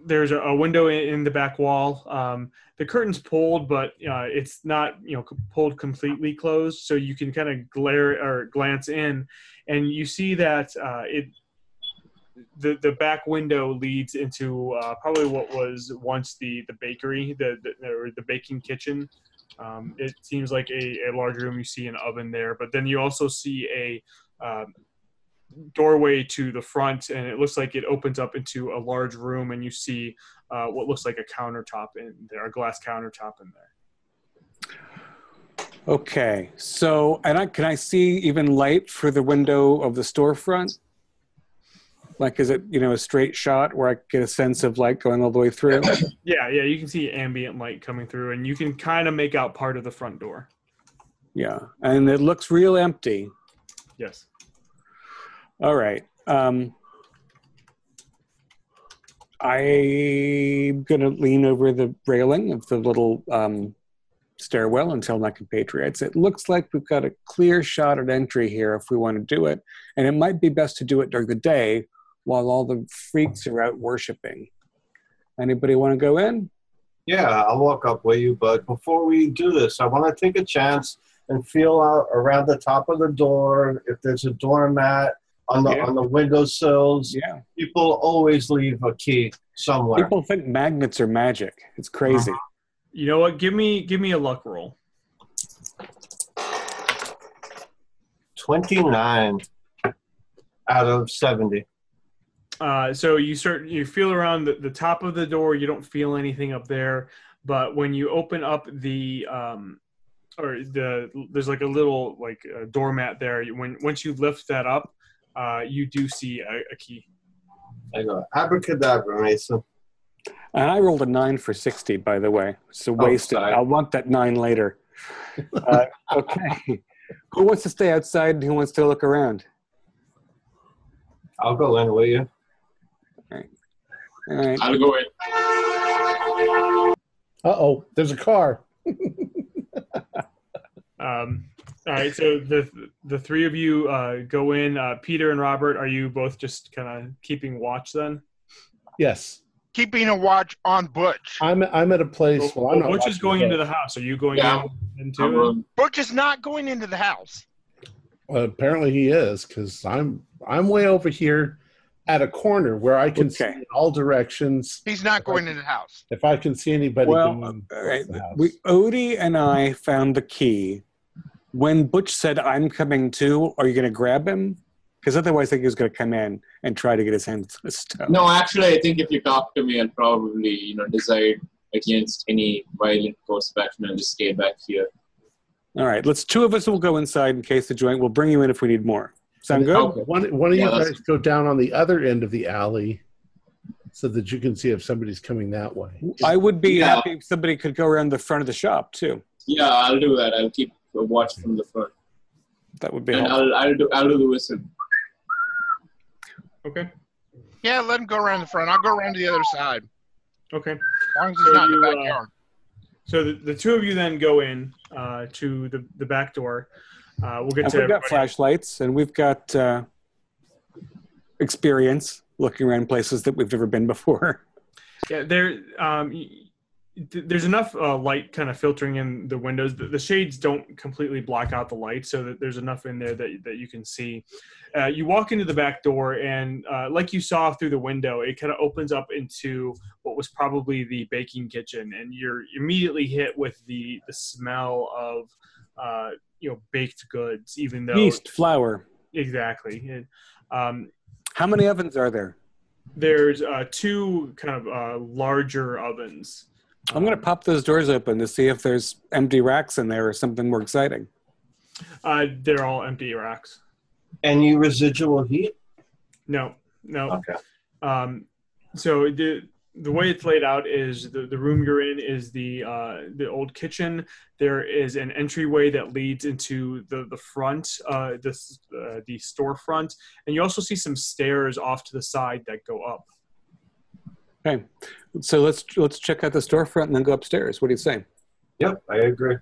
there's a window in the back wall. Um, the curtain's pulled, but uh, it's not you know pulled completely closed, so you can kind of glare or glance in, and you see that uh, it the the back window leads into uh, probably what was once the the bakery, the, the or the baking kitchen. Um, it seems like a, a large room. You see an oven there, but then you also see a um, doorway to the front, and it looks like it opens up into a large room, and you see uh, what looks like a countertop in there, a glass countertop in there. Okay, so and I can I see even light for the window of the storefront? Like, is it, you know, a straight shot where I get a sense of light going all the way through? Yeah, yeah, you can see ambient light coming through, and you can kind of make out part of the front door. Yeah, and it looks real empty. Yes. All right. Um, I'm going to lean over the railing of the little um, stairwell and tell my compatriots, it looks like we've got a clear shot at entry here if we want to do it, and it might be best to do it during the day, while all the freaks are out worshiping. Anybody want to go in? Yeah, I'll walk up with you, but before we do this, I want to take a chance and feel out around the top of the door, if there's a doormat, on the, yeah. on the windowsills. Yeah. People always leave a key somewhere. People think magnets are magic. It's crazy. Uh-huh. You know what? Give me, give me a luck roll. twenty-nine out of seventy. Uh, so you start, you feel around the, the top of the door. You don't feel anything up there, but when you open up the um, or the there's like a little like uh, doormat there. When once you lift that up, uh, you do see a, a key. I go abracadabra, Mason. And I rolled a nine for sixty, by the way. So oh, wasted. Sorry. I'll want that nine later. Uh, okay. Who wants to stay outside? And who wants to look around? I'll go in, will you? All right. All right. I'll go in. Uh-oh, there's a car. um, all right, so the the three of you uh, go in. Uh, Peter and Robert, are you both just kind of keeping watch then? Yes. Keeping a watch on Butch. I'm I'm at a place. So, well, I'm well, not Butch is going into the house. Are you going yeah. into? Um, Butch is not going into the house. Well, apparently he is, because I'm I'm way over here at a corner where I can okay. see in all directions. He's not going into the house. If I can see anybody well, going all right. the house. We, Odie and I found the key. When Butch said, I'm coming too, are you going to grab him? Because otherwise I think he was going to come in and try to get his hands on stuff. No, actually, I think if you talk to me, I'll probably you know, decide against any violent course of action and just stay back here. All right, let's. Two of us will go inside in case the joint. We'll bring you in if we need more. Sound good? Okay. One, one of yeah, you guys that's... go down on the other end of the alley, so that you can see if somebody's coming that way. I would be yeah. happy if somebody could go around the front of the shop too. Yeah, I'll do that. I'll keep but watched from the front. That would be and out, out, out of the whistle. Okay. Yeah, let him go around the front. I'll go around to the other side. Okay. As long as it's so not you, in the backyard. Uh, so the, the two of you then go in uh, to the, the back door. Uh, we'll get and to we've got flashlights, and we've got uh, experience looking around places that we've never been before. Yeah, there. Um, there's enough uh, light kind of filtering in the windows. The, the shades don't completely block out the light, so that there's enough in there that, that you can see. Uh, you walk into the back door, and uh, like you saw through the window, it kind of opens up into what was probably the baking kitchen, and you're immediately hit with the, the smell of uh, you know, baked goods, even though yeast, flour. Exactly. And, um, how many ovens are there? There's uh, two kind of uh, larger ovens. I'm going to pop those doors open to see if there's empty racks in there or something more exciting. Uh, they're all empty racks. Any residual heat? No, no. Okay. Um, so the the way it's laid out is the, the room you're in is the uh, the old kitchen. There is an entryway that leads into the the front, uh, this uh, the storefront, and you also see some stairs off to the side that go up. Okay, so let's let's check out the storefront and then go upstairs. What do you say? Yep, I agree.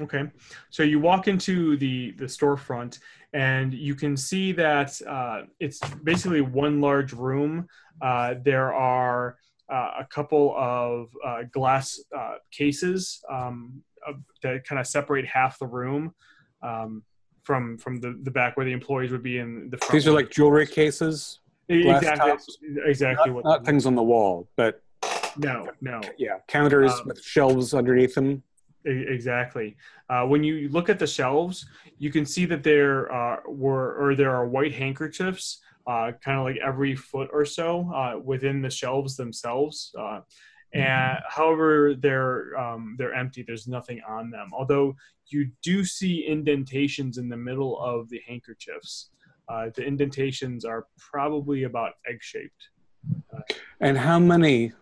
Okay, so you walk into the the storefront and you can see that uh, it's basically one large room. Uh, there are uh, a couple of uh, glass uh, cases um, that kind of separate half the room um, from from the the back where the employees would be in the front. These are like jewelry cases. Glass exactly, tops. exactly. Not, what not things on the wall, but no, no, yeah, counters um, with shelves underneath them. Exactly. Uh, when you look at the shelves, you can see that there uh, were or there are white handkerchiefs, uh, kind of like every foot or so uh, within the shelves themselves. Uh, and however, they're um, they're empty. There's nothing on them. Although you do see indentations in the middle of the handkerchiefs. Uh, the indentations are probably about egg-shaped. Uh, and how many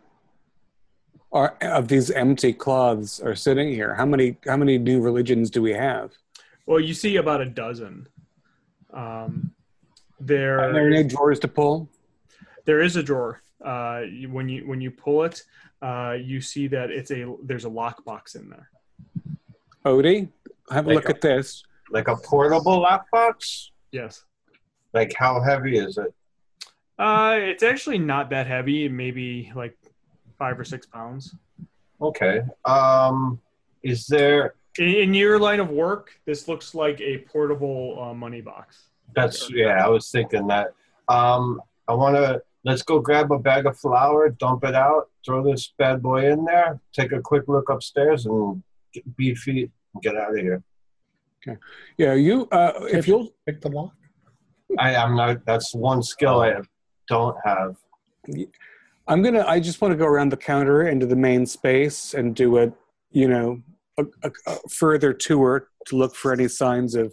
are of these empty cloths are sitting here? How many how many new religions do we have? Well, you see about a dozen. Um, there are there any drawers to pull? There is a drawer. Uh, when you when you pull it, uh, you see that it's a there's a lockbox in there. Odie, have a like look a, at this. Like a portable lockbox? Yes. Like, how heavy is it? Uh, it's actually not that heavy. Maybe like five or six pounds. Okay. Um, is there... In, in your line of work, this looks like a portable uh, money box. That's, yeah, I was thinking that. Um, I want to, let's go grab a bag of flour, dump it out, throw this bad boy in there, take a quick look upstairs and get, beat feet and get out of here. Okay. Yeah, you, uh, if you'll... Pick the lock. I am not, that's one skill I don't have. I'm going to, I just want to go around the counter into the main space and do a, you know, a, a, a further tour to look for any signs of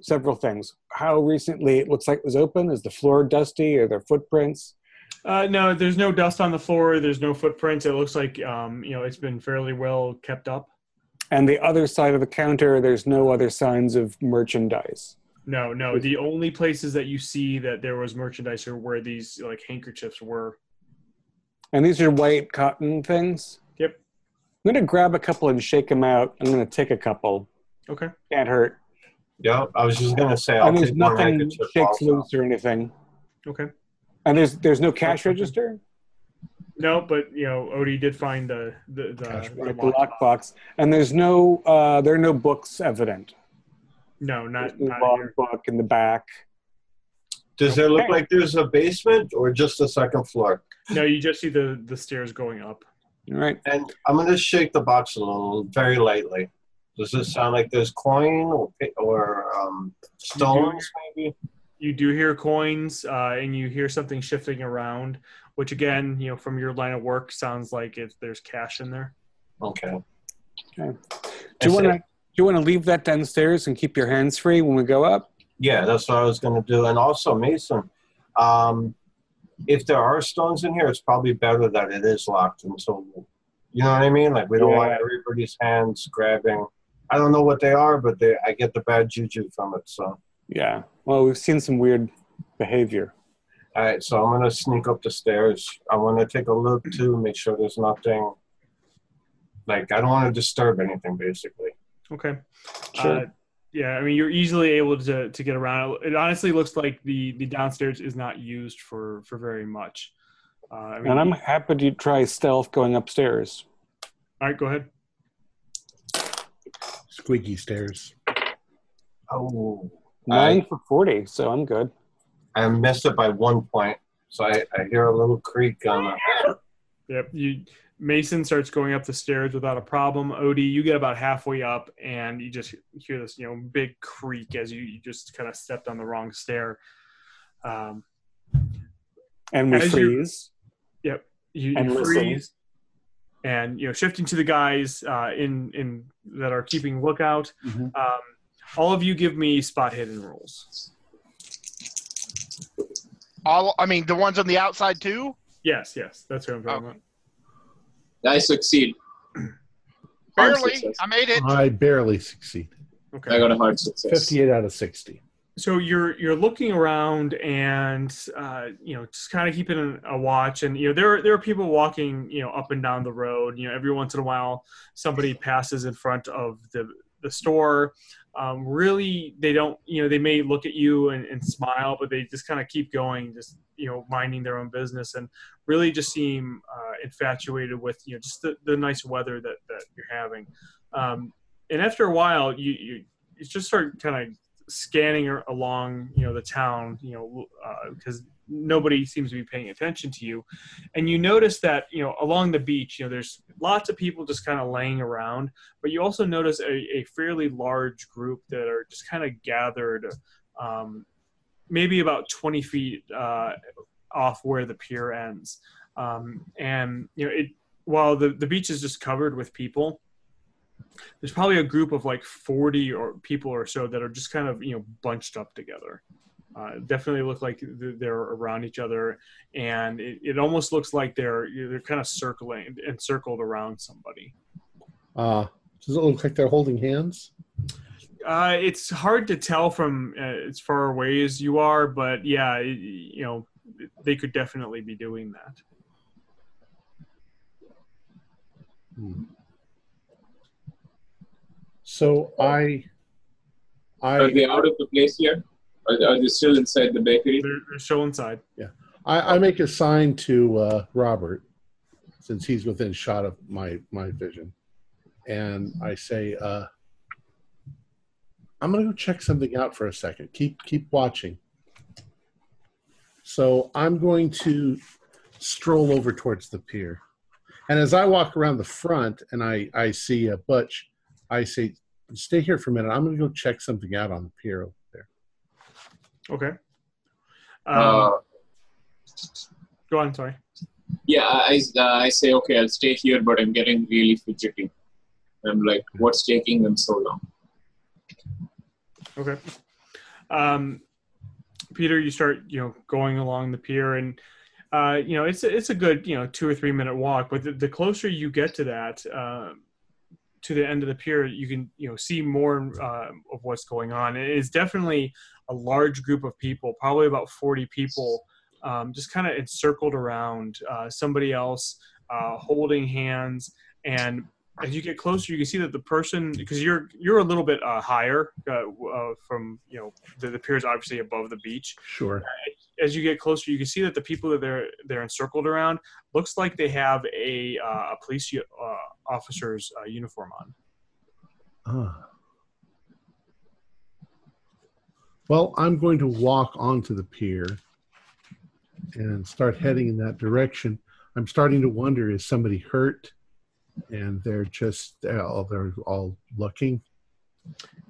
several things. How recently it looks like it was open? Is the floor dusty? Are there footprints? Uh, no, there's no dust on the floor. There's no footprints. It looks like, um, you know, it's been fairly well kept up. And the other side of the counter, there's no other signs of merchandise. No, no. The only places that you see that there was merchandise are where these like handkerchiefs were. And these are white cotton things? Yep. I'm going to grab a couple and shake them out. I'm going to take a couple. Okay. Can't hurt. Yeah, I was just going to say. I'll and there's nothing shakes loose or anything. Okay. And there's there's no cash register? No, but, you know, Odie did find the, the, the, cash, the, right, the lock box. And there's no, uh, there are no books evident. No, not, not log book in the back. Does okay. there look like there's a basement or just a second floor? No, you just see the, the stairs going up. All right. And I'm going to shake the box a little, very lightly. Does this sound like there's coin or, or um, stones you hear, maybe? You do hear coins uh, and you hear something shifting around, which again, you know, from your line of work sounds like if there's cash in there. Okay. Okay. Do you want to... You want to leave that downstairs and keep your hands free when we go up? Yeah, that's what I was going to do. And also, Mason, um, if there are stones in here, it's probably better that it is locked until, you know what I mean? Like, we don't yeah. want everybody's hands grabbing I don't know what they are, but they, I get the bad juju from it. So yeah. Well, we've seen some weird behavior. All right, so I'm going to sneak up the stairs. I want to take a look, too, make sure there's nothing. Like, I don't want to disturb anything, basically. Okay. Sure. Uh, yeah, I mean, you're easily able to, to get around. It honestly looks like the, the downstairs is not used for, for very much. Uh, I mean, and I'm happy to try stealth going upstairs. All right, go ahead. Squeaky stairs. Oh. Nine I, for forty, so I'm good. I messed up by one point, so I, I hear a little creak on the... Yep, you... Mason starts going up the stairs without a problem. Odie, you get about halfway up, and you just hear this, you know, big creak as you, you just kind of stepped on the wrong stair. Um, and we freeze. You, yep, you, and you freeze. And you know, shifting to the guys uh, in in that are keeping lookout. Mm-hmm. Um, all of you, give me spot hidden rolls. All, I mean, the ones on the outside too. Yes, yes, that's what I'm talking oh. about. I succeed. Barely. I made it. I barely succeed. Okay. I got a hard success. fifty-eight out of sixty. So you're you're looking around and uh, you know, just kind of keeping a watch, and you know there are, there are people walking, you know, up and down the road. You know, every once in a while somebody passes in front of the the store. Um, really, they don't, you know, they may look at you and, and smile, but they just kind of keep going, just, you know, minding their own business, and really just seem uh, infatuated with, you know, just the, the nice weather that, that you're having. Um, and after a while, you, you, you just start kind of scanning along, you know, the town, you know, because uh, nobody seems to be paying attention to you. And you notice that, you know, along the beach, you know, there's lots of people just kind of laying around, but you also notice a, a fairly large group that are just kind of gathered, um, maybe about twenty feet uh, off where the pier ends. Um, and, you know, it, while the, the beach is just covered with people, there's probably a group of like forty or people or so that are just kind of, you know, bunched up together. Uh, definitely look like they're around each other, and it, it almost looks like they're they're kind of circling and circled around somebody. Uh, does it look like they're holding hands? Uh, it's hard to tell from uh, as far away as you are, but yeah, it, you know, they could definitely be doing that. Hmm. So I, I are they out of the place here? Are they still inside the bakery? They're, they're still inside. Yeah. I, I make a sign to uh, Robert, since he's within shot of my, my vision. And I say, uh, I'm going to go check something out for a second. Keep, keep watching. So I'm going to stroll over towards the pier. And as I walk around the front and I, I see a Butch, I say, stay here for a minute. I'm going to go check something out on the pier. Okay. Um, uh, go on, sorry. Yeah, I, uh, I say, okay, I'll stay here, but I'm getting really fidgety. I'm like, what's taking them so long? Okay. Um, Peter, you start, you know, going along the pier, and, uh, you know, it's, it's a good, you know, two or three minute walk, but the, the closer you get to that, uh, to the end of the pier, you can, you know, see more uh, of what's going on. It is definitely a large group of people, probably about forty people, um, just kind of encircled around uh, somebody else, uh, holding hands. And as you get closer, you can see that the person, because you're you're a little bit uh, higher uh, uh, from, you know, the, the pier is obviously above the beach. Sure. Uh, as you get closer, you can see that the people that they're they're encircled around looks like they have a uh, a police uh, officer's uh, uniform on. Ah. Uh. Well, I'm going to walk onto the pier and start heading in that direction. I'm starting to wonder, is somebody hurt? And they're just, they're all, they're all looking.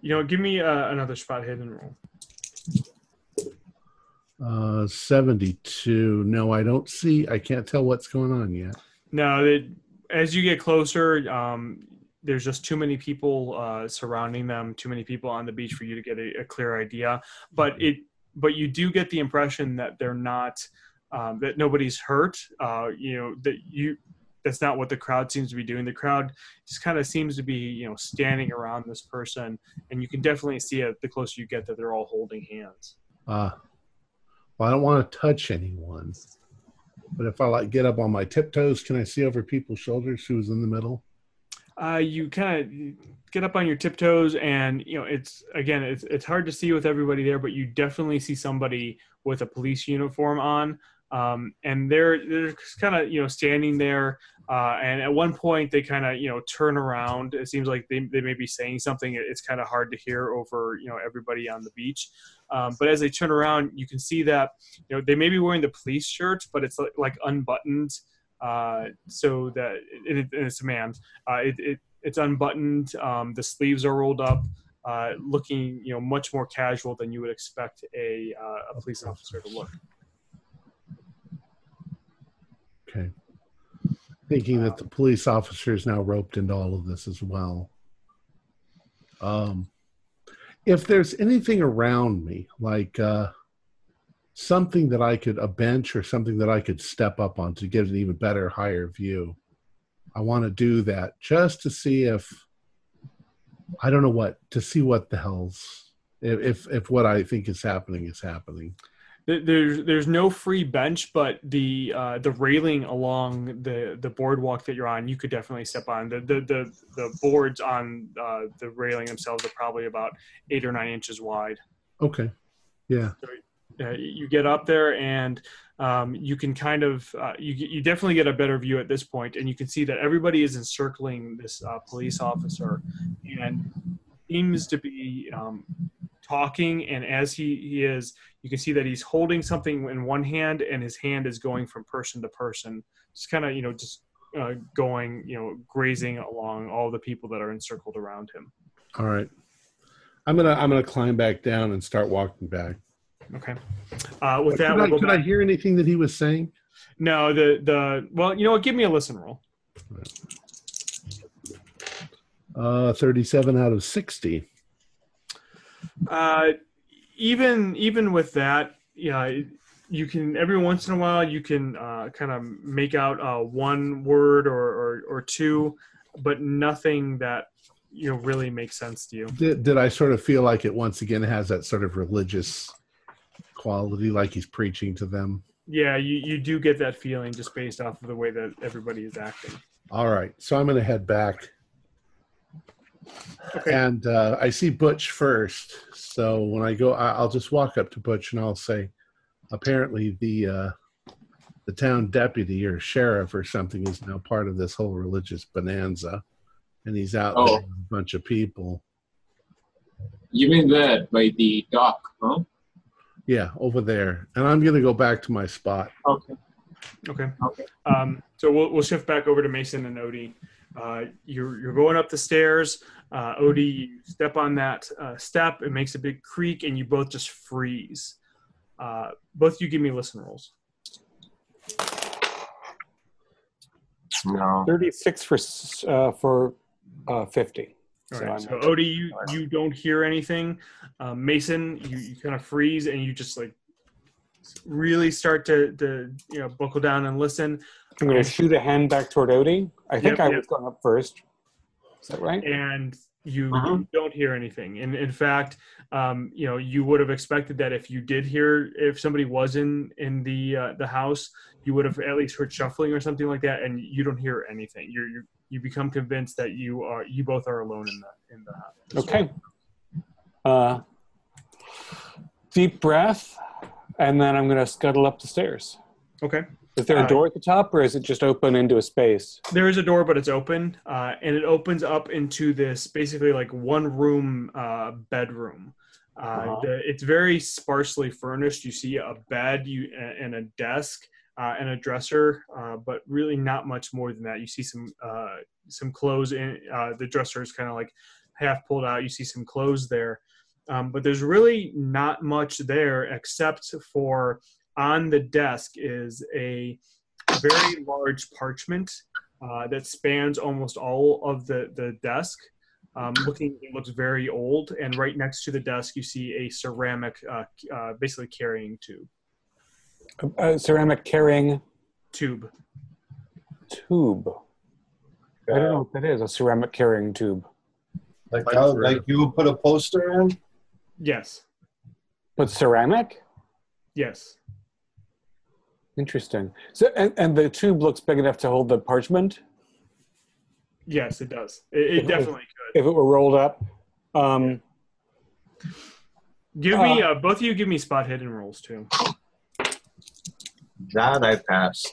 You know, give me uh, another spot hidden roll. Uh, seventy-two. No, I don't see, I can't tell what's going on yet. No, it, as you get closer, um, there's just too many people uh, surrounding them, too many people on the beach for you to get a, a clear idea. But it, but you do get the impression that they're not, um, that nobody's hurt. Uh, you know, that you, that's not what the crowd seems to be doing. The crowd just kind of seems to be, you know, standing around this person, and you can definitely see it the closer you get that they're all holding hands. Uh, well, I don't want to touch anyone, but if I like get up on my tiptoes, can I see over people's shoulders who's in the middle? Uh, you kind of get up on your tiptoes, and you know it's again it's it's hard to see with everybody there, but you definitely see somebody with a police uniform on, um, and they're they're kind of you know standing there, uh, and at one point they kind of you know turn around. It seems like they they may be saying something. It's kind of hard to hear over you know everybody on the beach, um, but as they turn around, you can see that you know they may be wearing the police shirts, but it's like, like unbuttoned. Uh, so that it, it, it's a man. Uh, it, it it's unbuttoned. Um, the sleeves are rolled up, uh, looking you know much more casual than you would expect a uh, a police officer to look. Okay. Thinking that the police officer is now roped into all of this as well. Um, if there's anything around me, like. Uh, something that I could, a bench or something that I could step up on to get an even better, higher view. I want to do that just to see if, I don't know what, to see what the hell's, if if what I think is happening is happening. There's there's no free bench, but the uh, the railing along the, the boardwalk that you're on, you could definitely step on. The the the, the boards on uh, the railing themselves are probably about eight or nine inches wide. Okay, yeah. So, Uh, you get up there and um, you can kind of, uh, you, you definitely get a better view at this point, and you can see that everybody is encircling this uh, police officer and seems to be um, talking, and as he, he is, you can see that he's holding something in one hand and his hand is going from person to person, just kind of, you know, just uh, going, you know, grazing along all the people that are encircled around him. All right. I'm going to, I'm going to climb back down and start walking back. Okay. Uh, with that, did I hear anything that he was saying? No. The the well, you know what? Give me a listen roll. Uh, thirty-seven out of sixty. Uh, even even with that, yeah, you can every once in a while you can uh, kind of make out uh, one word or, or or two, but nothing that you know really makes sense to you. Did did I sort of feel like it once again has that sort of religious quality, like he's preaching to them? Yeah, you, you do get that feeling just based off of the way that everybody is acting. All right, so I'm going to head back. Okay. And uh, I see Butch first. So when I go, I'll just walk up to Butch and I'll say, apparently the, uh, the town deputy or sheriff or something is now part of this whole religious bonanza. And he's out oh. there with a bunch of people. You mean that by the dock, huh? Yeah, over there. And I'm going to go back to my spot. Okay. Okay. Okay. Um, so we'll, we'll shift back over to Mason and Odie. Uh, you're, you're going up the stairs. Uh, Odie, you step on that uh, step. It makes a big creak, and you both just freeze. Uh, both of you give me listen rolls. No. thirty-six for, uh, for uh, fifty. All right, so Odie, you, you don't hear anything. Uh, Mason, you, you kind of freeze and you just like really start to, to you know buckle down and listen. I'm going to shoot a hand back toward Odie. I think yep, I yep. was going up first. Is that right? And you uh-huh. don't hear anything. And in fact, um, you know, you would have expected that if you did hear, if somebody was in in the uh, the house, you would have at least heard shuffling or something like that. And you don't hear anything. You're you're. You become convinced that you are you both are alone in the in the house. Okay. Uh, deep breath, and then I'm going to scuttle up the stairs. Okay. Is there a uh, door at the top, or is it just open into a space? There is a door, but it's open, uh, and it opens up into this basically like one room uh, bedroom. Uh, uh-huh. the, it's very sparsely furnished. You see a bed, you and a desk. Uh, and a dresser, uh, but really not much more than that. You see some uh, some clothes in uh, the dresser is kind of like half pulled out. You see some clothes there, um, but there's really not much there except for on the desk is a very large parchment uh, that spans almost all of the the desk. Um, looking, it looks very old. And right next to the desk, you see a ceramic, uh, uh, basically carrying tube. A ceramic carrying tube. tube. I don't know what that is, a ceramic carrying tube. Like, like, how, like you would put a poster in? Yes. But ceramic? Yes. Interesting. So, and, and the tube looks big enough to hold the parchment? Yes, it does. It, it definitely it, could. If it were rolled up. Um, give uh, me, uh, both of you give me spot hidden rolls too. That I passed.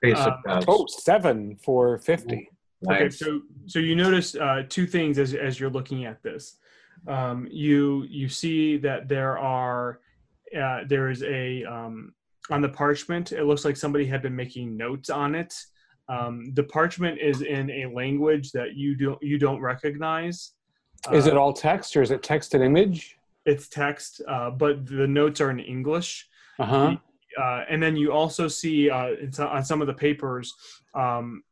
Basic um, oh, seven for fifty. Nice. Okay, so so you notice uh, two things as as you're looking at this. Um, you you see that there are uh, there is a um, on the parchment. It looks like somebody had been making notes on it. Um, the parchment is in a language that you don't you don't recognize. Uh, is it all text, or is it text and image? It's text, uh, but the notes are in English. Uh huh. Uh, and then you also see uh, it's on some of the papers, um,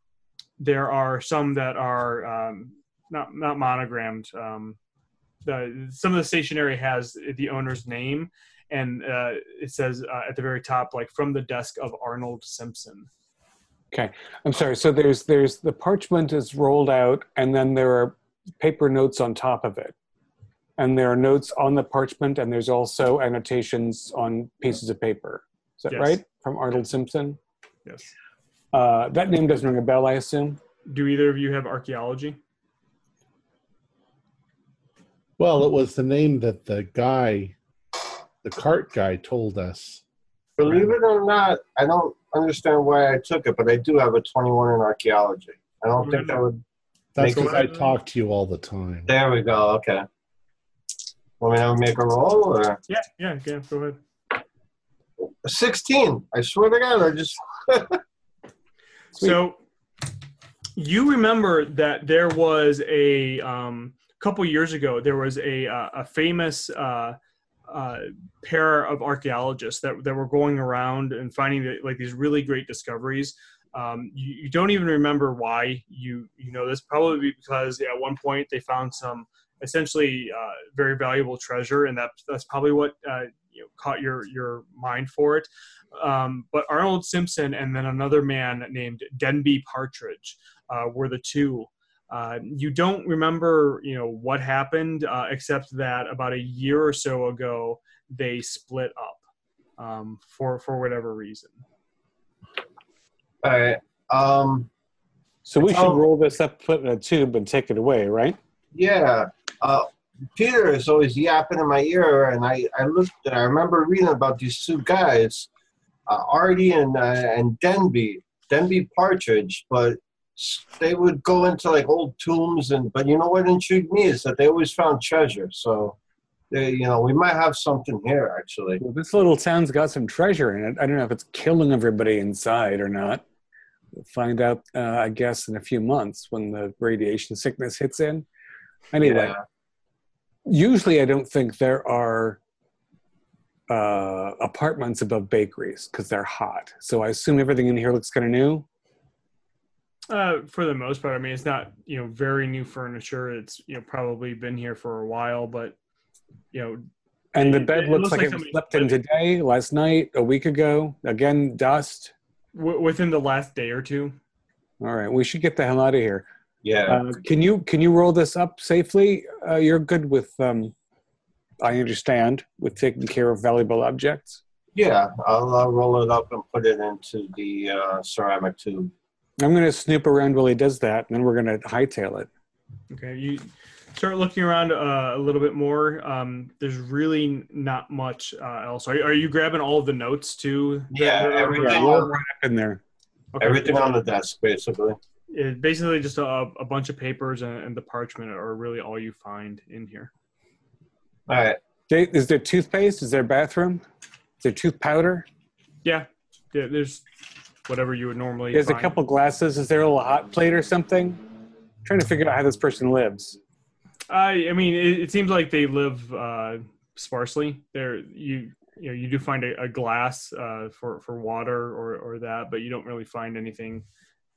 there are some that are um, not not monogrammed. Um, the, some of the stationery has the owner's name, and uh, it says uh, at the very top, like, from the desk of Arnold Simpson. Okay, I'm sorry. So there's there's the parchment is rolled out, and then there are paper notes on top of it. And there are notes on the parchment, and there's also annotations on pieces of paper. Is that yes. right? From Arnold Simpson? Yes. Uh, that name doesn't ring a bell, I assume. Do either of you have archaeology? Well, it was the name that the guy, the cart guy, told us. Believe it or not, I don't understand why I took it, but I do have a twenty-one in archaeology. I don't think that would... That's because I talk to you all the time. There we go, okay. Want me to make a roll? Or? Yeah, yeah, yeah, go ahead. sixteen. I swear to God, I just... So, you remember that there was a um, couple years ago, there was a, uh, a famous uh, uh, pair of archaeologists that, that were going around and finding the, like these really great discoveries. Um, you, you don't even remember why you, you know this, probably because at one point they found some essentially uh, very valuable treasure, and that, that's probably what... Uh, You know, caught your your mind for it, um, but Arnold Simpson and then another man named Denby Partridge uh, were the two. Uh, you don't remember, you know, what happened, uh, except that about a year or so ago they split up um, for for whatever reason. All right. Um, so we should roll this up, put in a tube, and take it away, right? Yeah. Uh, Peter is always yapping in my ear, and I, I looked. And I remember reading about these two guys, uh, Artie and uh, and Denby, Denby Partridge. But they would go into like old tombs, and but you know what intrigued me is that they always found treasure. So, they, you know, we might have something here actually. Well, this little town's got some treasure in it. I don't know if it's killing everybody inside or not. We'll find out, uh, I guess, in a few months when the radiation sickness hits in. Anyway. Yeah. Usually I don't think there are uh, apartments above bakeries because they're hot. So I assume everything in here looks kind of new? Uh, for the most part. I mean, it's not, you know, very new furniture. It's, you know, probably been here for a while, but, you know. And the bed it, it looks, looks like, like it was slept in today, last night, a week ago. Again, dust. W- within the last day or two. All right. We should get the hell out of here. Yeah. Uh, can you can you roll this up safely? Uh, you're good with, um, I understand, with taking care of valuable objects. Yeah, I'll uh, roll it up and put it into the uh, ceramic tube. I'm going to snoop around while he does that, and then we're going to hightail it. Okay, you start looking around uh, a little bit more. Um, there's really not much uh, else. Are, are you grabbing all of the notes too? Yeah, everything yeah, all right up in there. Okay. Everything on the desk, basically. It basically just a, a bunch of papers and, and the parchment are really all you find in here. All right. Is there toothpaste? Is there a bathroom? Is there tooth powder? Yeah. yeah there's whatever you would normally There's find. A couple glasses. Is there a little hot plate or something? I'm trying to figure out how this person lives. I, I mean, it, it seems like they live uh, sparsely. There, you you know, you do find a, a glass uh, for, for water or, or that, but you don't really find anything.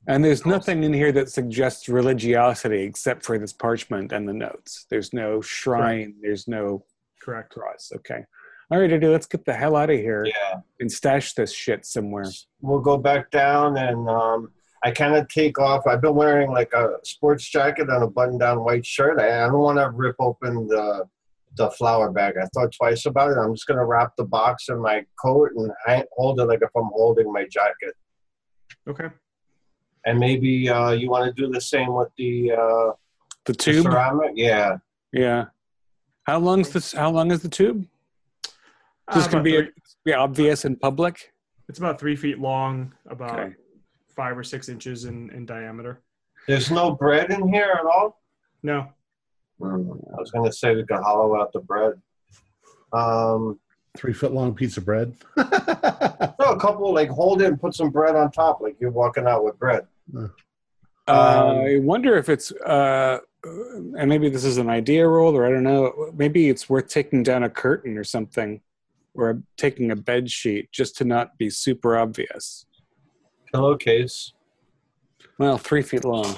And there's nothing in here that suggests religiosity except for this parchment and the notes. There's no shrine. Correct. There's no Correct. Cross. Okay. all right, dude, let's get the hell out of here yeah. and stash this shit somewhere. We'll go back down, and um, I kind of take off. I've been wearing like a sports jacket and a button-down white shirt. I, I don't want to rip open the the flour bag. I thought twice about it. I'm just going to wrap the box in my coat, and I hold it like if I'm holding my jacket. Okay. And maybe uh, you want to do the same with the uh, the tube. The ceramic? Yeah. Yeah. How long's this? How long is the tube? Uh, this can be, be obvious in public. It's about three feet long, about okay. five or six inches in, in diameter. There's no bread in here at all? No. Mm, I was going to say we could hollow out the bread. Um, three foot long piece of bread. No, a couple, like hold it and put some bread on top, like you're walking out with bread. Uh, um, I wonder if it's. Uh, and maybe this is an idea roll, or I don't know, maybe it's worth taking down a curtain or something, or taking a bed sheet, just to not be super obvious. Pillowcase. Well, three feet long.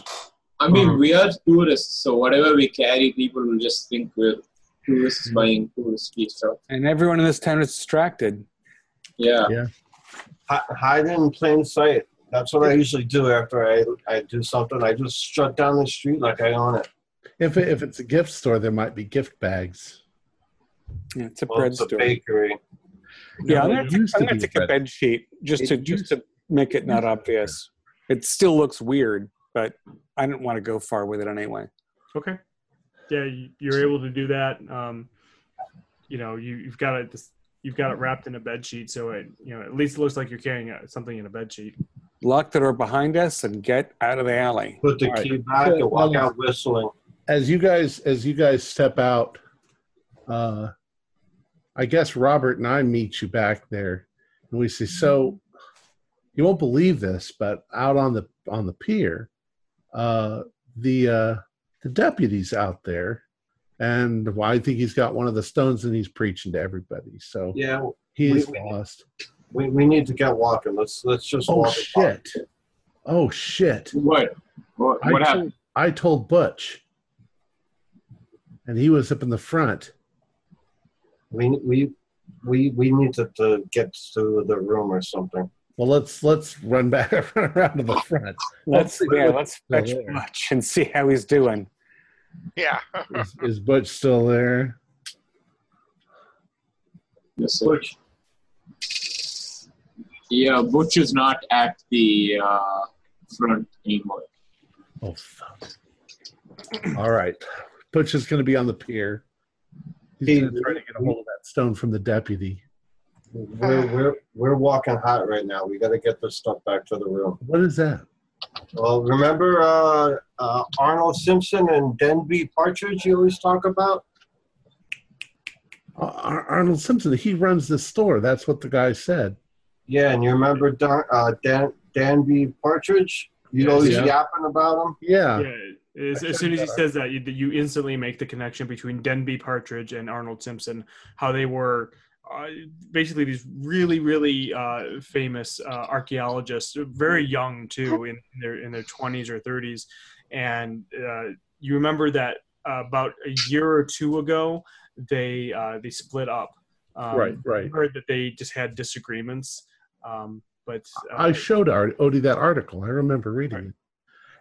I mean, we are tourists, so whatever we carry, people will just think we're tourists buying tourist stuff. And everyone in this town is distracted. Yeah. Yeah. H- hide in plain sight. That's what I usually do after I, I do something. I just shut down the street like I own it. If it, if it's a gift store, there might be gift bags. Yeah, it's a well, bread it's store. It's a bakery. Yeah, no, I'm going to take bread. a bed sheet just it to just to make it not obvious. It still looks weird, but I didn't want to go far with it anyway. Okay. Yeah, you're able to do that. Um, you know, you, you've got it. You've got it wrapped in a bed sheet, so it you know at least it looks like you're carrying something in a bed sheet. Lock the door behind us and get out of the alley. Put the key back and walk out whistling. As you guys, as you guys step out, uh, I guess Robert and I meet you back there, and we say, "So, you won't believe this, but out on the on the pier, uh, the uh, the deputy's out there, and well, I think he's got one of the stones, and he's preaching to everybody. So yeah, he's we, lost." We we need to get walking. Let's let's just. Oh walk shit! Oh shit! What? What, what I happened? Told, I told Butch, and he was up in the front. We we we we need to, to get to the room or something. Well, let's let's run back run around to the front. Let's, let's yeah, let's fetch Butch and see how he's doing. Yeah. is, is Butch still there? Yes, sir. Butch. Yeah, Butch is not at the uh, front anymore. Oh, fuck. All right. Butch is going to be on the pier. He's hey, going to try to get a hold of that stone from the deputy. We're, we're, we're walking hot right now. We got to get this stuff back to the room. What is that? Well, remember uh, uh, Arnold Simpson and Denby Partridge you always talk about? Uh, Arnold Simpson, he runs the store. That's what the guy said. Yeah, and you remember Don, uh, Dan, Danby Partridge? You know, he's yeah. yapping about him? Yeah. yeah. As, as soon as he says that, you, you instantly make the connection between Denby Partridge and Arnold Simpson, how they were uh, basically these really, really uh, famous uh, archaeologists, very young, too, in their in their twenties or thirties. And uh, you remember that uh, about a year or two ago, they, uh, they split up. Um, right, right. You heard that they just had disagreements. Um, but uh, I showed Odie that article. I remember reading right. it.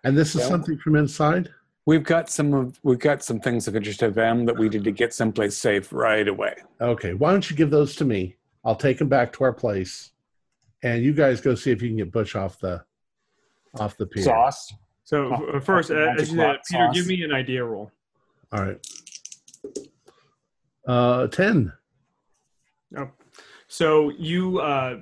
And this is yeah. something from inside. We've got some. Of, we've got some things of interest to them that we need to get someplace safe right away. Okay. Why don't you give those to me? I'll take them back to our place, and you guys go see if you can get Butch off the off the pier. Sauce. So oh, first, uh, as you said, Peter, sauce. Give me an idea roll. All right. Uh, ten. Oh. So you. Uh,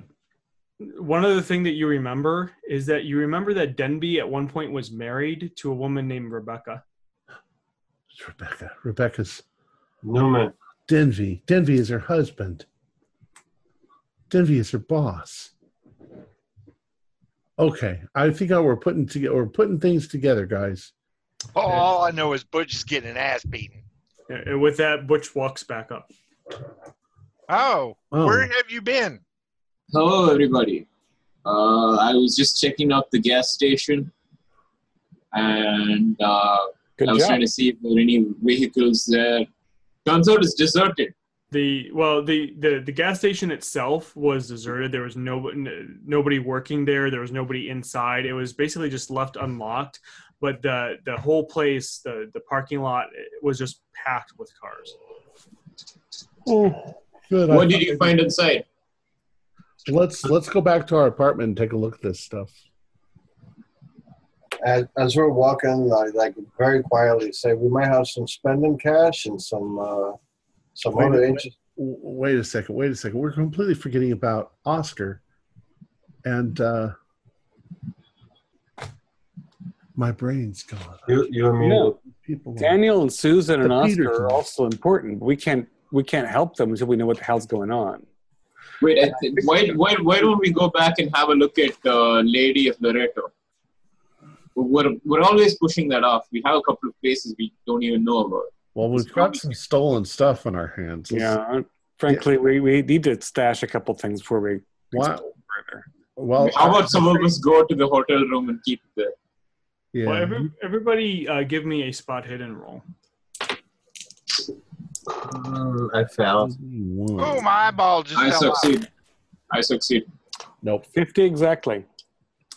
One other thing that you remember is that you remember that Denby at one point was married to a woman named Rebecca. It's Rebecca. Rebecca's Newman. Denby. Denby is her husband. Denby is her boss. Okay, I think I we're putting together. We're putting things together, guys. Oh, and, all I know is Butch is getting an ass beating. And with that, Butch walks back up. Oh, oh. Where have you been? Hello, everybody. Uh, I was just checking out the gas station, and uh, I was job. trying to see if there were any vehicles there. Turns out it's deserted. The well, the, the the gas station itself was deserted. There was no nobody working there. There was nobody inside. It was basically just left unlocked. But the the whole place, the the parking lot, was just packed with cars. Oh, good. What I did you find inside? Let's let's go back to our apartment and take a look at this stuff. As, as we're walking, I like very quietly say, "We might have some spending cash and some." Uh, So wait, a, wait, wait a second, wait a second. We're completely forgetting about Oscar and uh, my brain's gone. You, you and me, no. people Daniel and Susan and Oscar Peterson. Are also important. We can't, we can't help them until we know what the hell's going on. Wait, I think, why, why, why don't we go back and have a look at uh, Lady of Loreto? We're, we're always pushing that off. We have a couple of places we don't even know about. Well, we've got some stolen stuff on our hands. Let's, yeah, frankly, yeah. We, we need to stash a couple things before we wow. further. Well, how about some of us go to the hotel room and keep it there? Yeah. Well, every, everybody uh, give me a spot hidden roll. Um, I failed. Oh, my ball just I fell succeed. Out. I succeed. Nope. fifty exactly.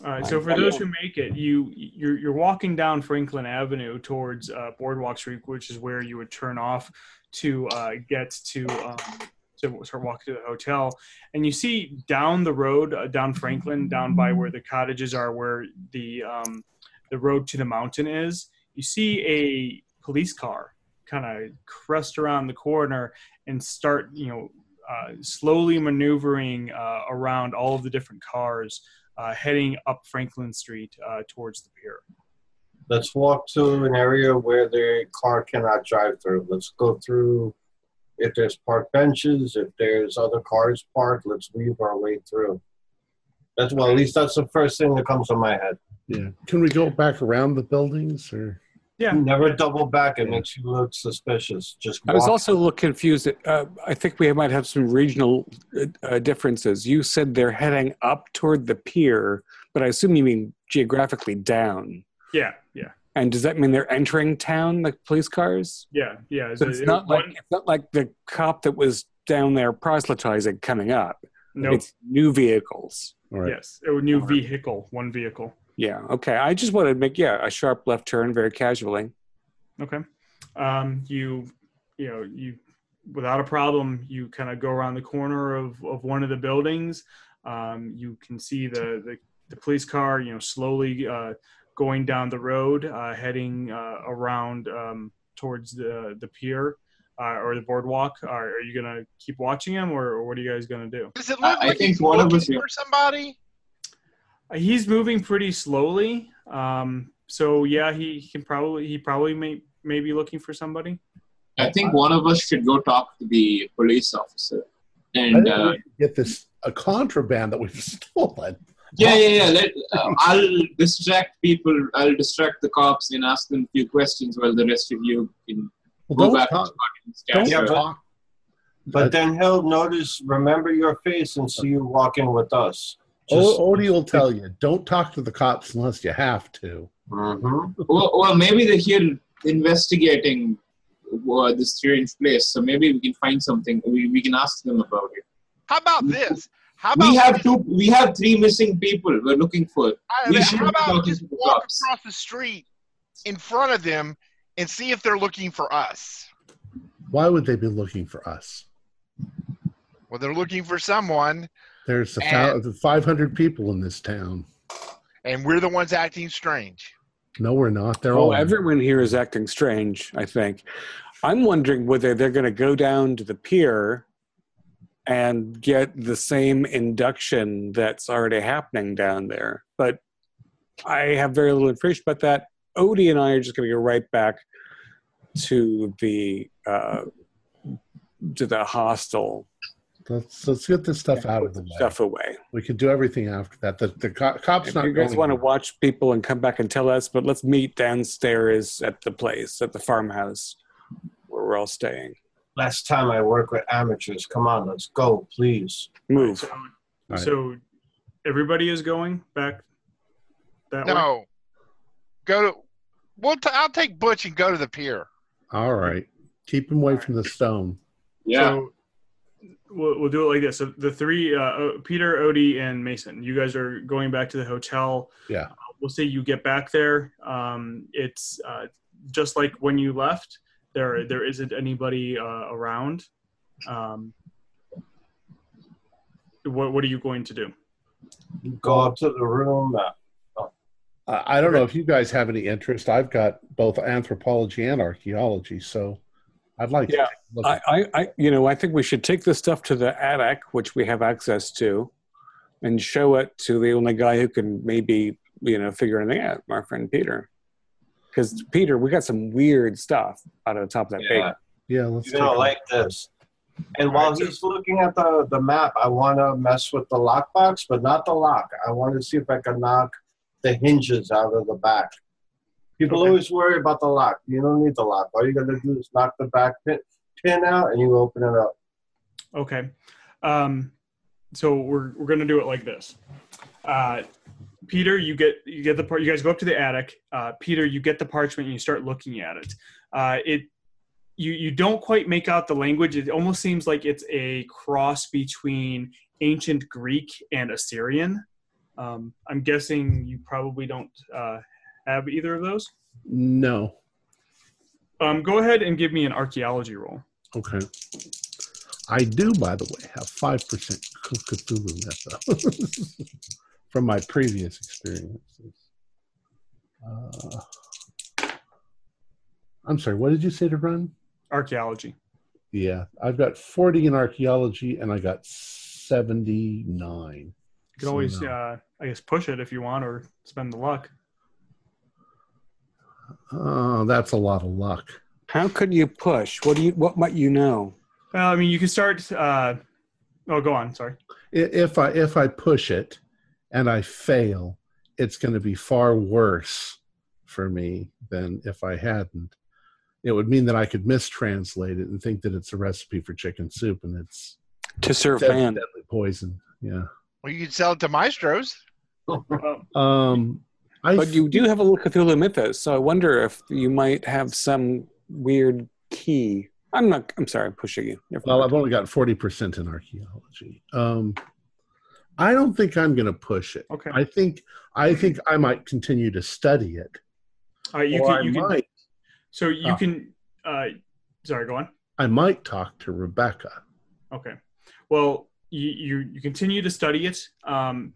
All right, so for those who make it, you, you're, you're walking down Franklin Avenue towards uh, Boardwalk Street, which is where you would turn off to uh, get to, um, to start walking to the hotel. And you see down the road, uh, down Franklin, down by where the cottages are, where the, um, the road to the mountain is, you see a police car kind of crest around the corner and start, you know, uh, slowly maneuvering uh, around all of the different cars. Uh, heading up Franklin Street uh, towards the pier. Let's walk to an area where the car cannot drive through. Let's go through, if there's park benches, if there's other cars parked, let's weave our way through. That's well, at least that's the first thing that comes to my head. Yeah. Can we go back around the buildings or? Yeah. Never double back. It makes you look suspicious. Just I was also a little confused. Uh, I think we might have some regional uh, differences. You said they're heading up toward the pier, but I assume you mean geographically down. Yeah, yeah. And does that mean they're entering town, like police cars? Yeah, yeah. So it's, it not like, it's not like the cop that was down there proselytizing coming up. No. Nope. It's new vehicles. All right. Yes, a new All right. vehicle, one vehicle. Yeah, okay. I just wanted to make, yeah, a sharp left turn very casually. Okay. Um, you, you know, you, without a problem, you kind of go around the corner of, of one of the buildings. Um, you can see the, the, the police car, you know, slowly uh, going down the road, uh, heading uh, around um, towards the, the pier uh, or the boardwalk. Are, are you going to keep watching him, or, or what are you guys going to do? Does it look uh, like he's looking for somebody? He's moving pretty slowly, um, so yeah, he, he can probably he probably may may be looking for somebody. I think one of us should go talk to the police officer and uh, get this a contraband that we've stolen. Yeah, yeah, yeah. Let, uh, I'll distract people. I'll distract the cops and ask them a few questions while the rest of you can well, go back talk. to the party. But then he'll notice, remember your face, and see you walking with us. Just, Odie will tell you, don't talk to the cops unless you have to. Mm-hmm. well, well, maybe they're here investigating uh, this strange place, so maybe we can find something. We, we can ask them about it. How about this? How about we have two? We have three missing people we're looking for. I, we how about just walk cops. across the street in front of them and see if they're looking for us? Why would they be looking for us? Well, they're looking for someone. There's the five hundred people in this town. And we're the ones acting strange. No, we're not. They're oh, all everyone here is acting strange, I think. I'm wondering whether they're going to go down to the pier and get the same induction that's already happening down there. But I have very little information about that. Odie and I are just going to go right back to the, uh, to the hostel. Let's, let's get this stuff yeah, out of the way. Stuff away. We can do everything after that. The, the co cops if not you guys want to watch people and come back and tell us, but let's meet downstairs at the place, at the farmhouse where we're all staying. Last time I worked with amateurs. Come on, let's go, please. Move. So, right. so everybody is going back that no. way? No. Go to, we'll t I'll take Butch and go to the pier. All right. Keep him away from the stone. Yeah. So, We'll, we'll do it like this. So the three, uh, Peter, Odie, and Mason, you guys are going back to the hotel. Yeah. Uh, we'll say you get back there. Um, it's uh, just like when you left. There, there isn't anybody uh, around. Um, what, what are you going to do? Go up to the room. Uh, oh. I don't know if you guys have any interest. I've got both anthropology and archaeology, so I'd like yeah. to look at I, I, I, you know, I think we should take this stuff to the attic, which we have access to, and show it to the only guy who can maybe, you know, figure anything out, my friend Peter. Because, Peter, we got some weird stuff out of the top of that paper. Yeah, yeah, let's take a look. You don't like this. And while he's looking at the, the map, I want to mess with the lockbox, but not the lock. I want to see if I can knock the hinges out of the back. People okay. always worry about the lock. You don't need the lock. All you got to do is knock the back pin, pin out, and you open it up. Okay. Um, so we're, we're going to do it like this. Uh, Peter, you get you get the part. You guys go up to the attic. Uh, Peter, you get the parchment and you start looking at it. Uh, it you you don't quite make out the language. It almost seems like it's a cross between ancient Greek and Assyrian. Um, I'm guessing you probably don't uh, have either of those. No. Um, go ahead and give me an archaeology roll. Okay. I do, by the way, have five percent Cthulhu method. From my previous experiences. Uh, I'm sorry, what did you say to run? Archaeology. Yeah, I've got forty in archaeology and I got seventy-nine. You could so always, no. uh, I guess, push it if you want or spend the luck. Oh, that's a lot of luck. How could you push? What do you? What might you know? Well, I mean, you can start, uh, oh, go on, sorry. If I, if I push it, and I fail, it's going to be far worse for me than if I hadn't. It would mean that I could mistranslate it and think that it's a recipe for chicken soup, and it's to serve man deadly poison. Yeah. Well, you could sell it to maestros. um, I but you do have a little Cthulhu mythos, so I wonder if you might have some weird key. I'm not. I'm sorry, I'm pushing you. Never well, mind. I've only got forty percent in archaeology. Um, I don't think I'm going to push it. Okay. I think I think I might continue to study it. Uh, you can, you I can, might. So you uh, can. Uh, sorry, go on. I might talk to Rebecca. Okay. Well, you you, you continue to study it. Um,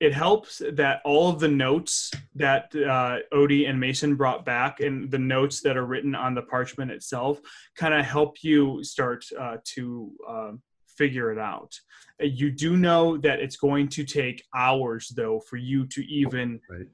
it helps that all of the notes that uh, Odie and Mason brought back, and the notes that are written on the parchment itself, kind of help you start uh, to. Uh, figure it out. You do know that it's going to take hours, though, for you to even, right.